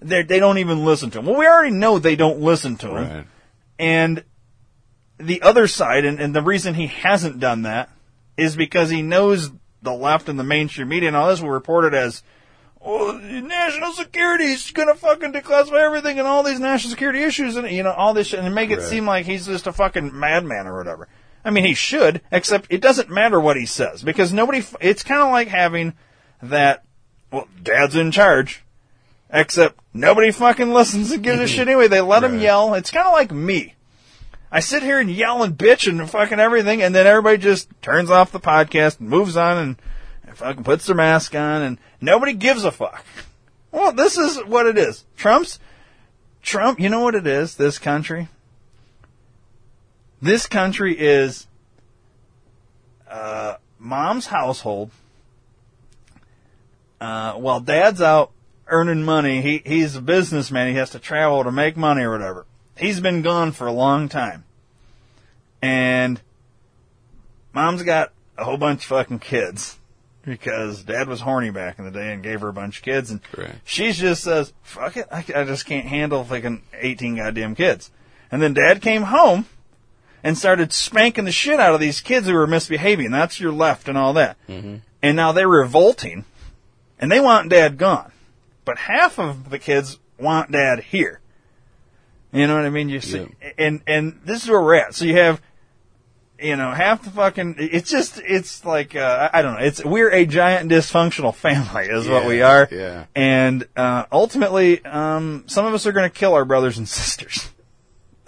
they they don't even listen to them. Well, we already know they don't listen to them. Right. And the other side, and, and the reason he hasn't done that is because he knows the left and the mainstream media and all this will report it as, well, national security is going to fucking declassify everything and all these national security issues and, you know, all this shit and make it right. seem like he's just a fucking madman or whatever. I mean, he should, except it doesn't matter what he says because nobody, it's kind of like having that, well, dad's in charge, except nobody fucking listens and gives a shit anyway. They let right. him yell. It's kind of like me. I sit here and yell and bitch and fucking everything, and then everybody just turns off the podcast and moves on and, and fucking puts their mask on, and nobody gives a fuck. Well, this is what it is. Trump's, Trump, you know what it is, this country? This country is uh, mom's household. Uh, while dad's out earning money, he, he's a businessman. He has to travel to make money or whatever. He's been gone for a long time. And mom's got a whole bunch of fucking kids because dad was horny back in the day and gave her a bunch of kids. And Correct. She just says, fuck it, I, I just can't handle fucking eighteen goddamn kids. And then dad came home and started spanking the shit out of these kids who were misbehaving. That's your left and all that. Mm-hmm. And now they're revolting, and they want dad gone. But half of the kids want dad here. You know what I mean? You see, yeah. and and this is where we're at. So you have, you know, half the fucking. It's just, it's like uh, I don't know. It's we're a giant dysfunctional family, is yeah, what we are. Yeah. And uh, ultimately, um, some of us are going to kill our brothers and sisters.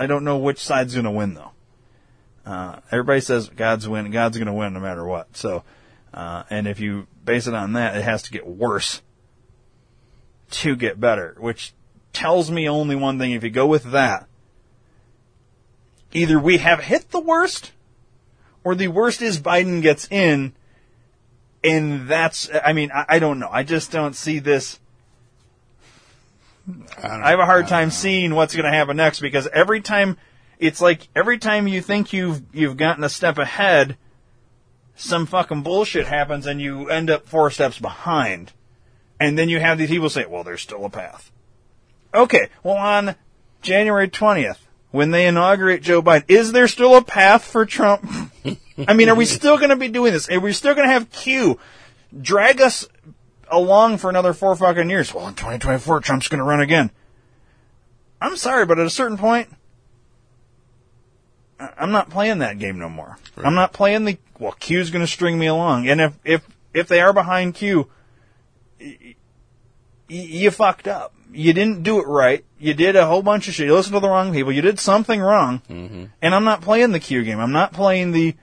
I don't know which side's going to win though. Uh, everybody says God's win. God's going to win no matter what. So, uh, and if you base it on that, it has to get worse to get better, which tells me only one thing. If you go with that, either we have hit the worst, or the worst is Biden gets in, and that's, I mean, I, I don't know. I just don't see this. I, don't, I have a hard time seeing what's going to happen next, because every time, it's like every time you think you've you've gotten a step ahead, some fucking bullshit happens, and you end up four steps behind. And then you have these people say, well, there's still a path. Okay, well, on January twentieth, when they inaugurate Joe Biden, is there still a path for Trump? I mean, are we still going to be doing this? Are we still going to have Q drag us along for another four fucking years? Well, in twenty twenty-four, Trump's going to run again. I'm sorry, but at a certain point, I'm not playing that game no more. Right. I'm not playing the, well, Q's going to string me along. And if, if, if they are behind Q, y- you fucked up. You didn't do it right. You did a whole bunch of shit. You listened to the wrong people. You did something wrong. Mm-hmm. And I'm not playing the Q game. I'm not playing the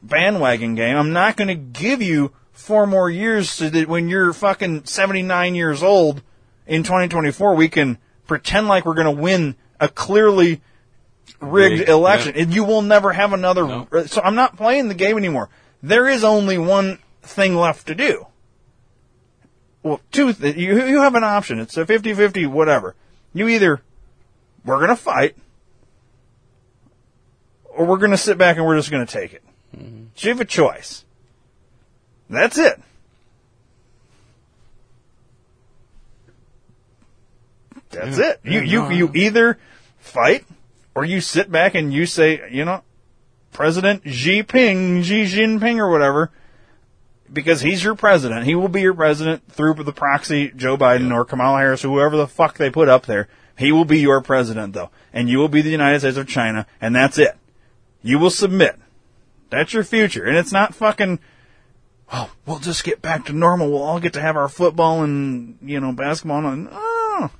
bandwagon game. I'm not going to give you four more years so that when you're fucking seventy-nine years old in twenty twenty-four, we can pretend like we're going to win a clearly rigged Rigged. election. Yeah. And you will never have another. No. So I'm not playing the game anymore. There is only one thing left to do. Well, two, th- you, you have an option. It's a fifty-fifty, whatever. You either, we're going to fight, or we're going to sit back and we're just going to take it. Mm-hmm. So you have a choice. That's it. That's yeah. it. You, yeah, you, no, you either fight, or you sit back and you say, you know, President Xi Jinping, Xi Jinping or whatever, because he's your president. He will be your president through the proxy, Joe Biden yeah. or Kamala Harris or whoever the fuck they put up there. He will be your president, though. And you will be the United States of China, and that's it. You will submit. That's your future. And it's not fucking, oh, we'll just get back to normal. We'll all get to have our football and, you know, basketball. And, oh.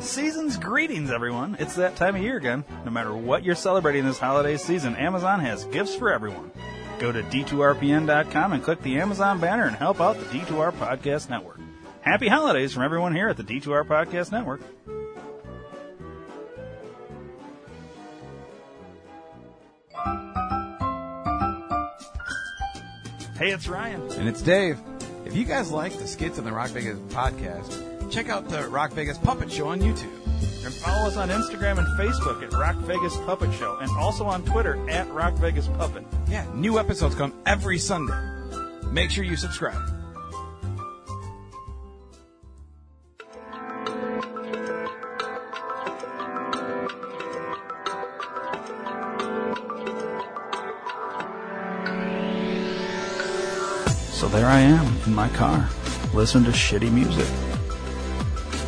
Season's greetings, everyone. It's that time of year again. No matter what you're celebrating this holiday season, Amazon has gifts for everyone. Go to d two r p n dot com and click the Amazon banner and help out the D two R Podcast Network. Happy holidays from everyone here at the D two R Podcast Network. Hey, it's Ryan. And it's Dave. If you guys like the skits on the Rock Vegas podcast, check out the Rock Vegas Puppet Show on YouTube. And follow us on Instagram and Facebook at Rock Vegas Puppet Show, and also on Twitter at Rock Vegas Puppet. Yeah, new episodes come every Sunday. Make sure you subscribe. So there I am in my car, listening to shitty music.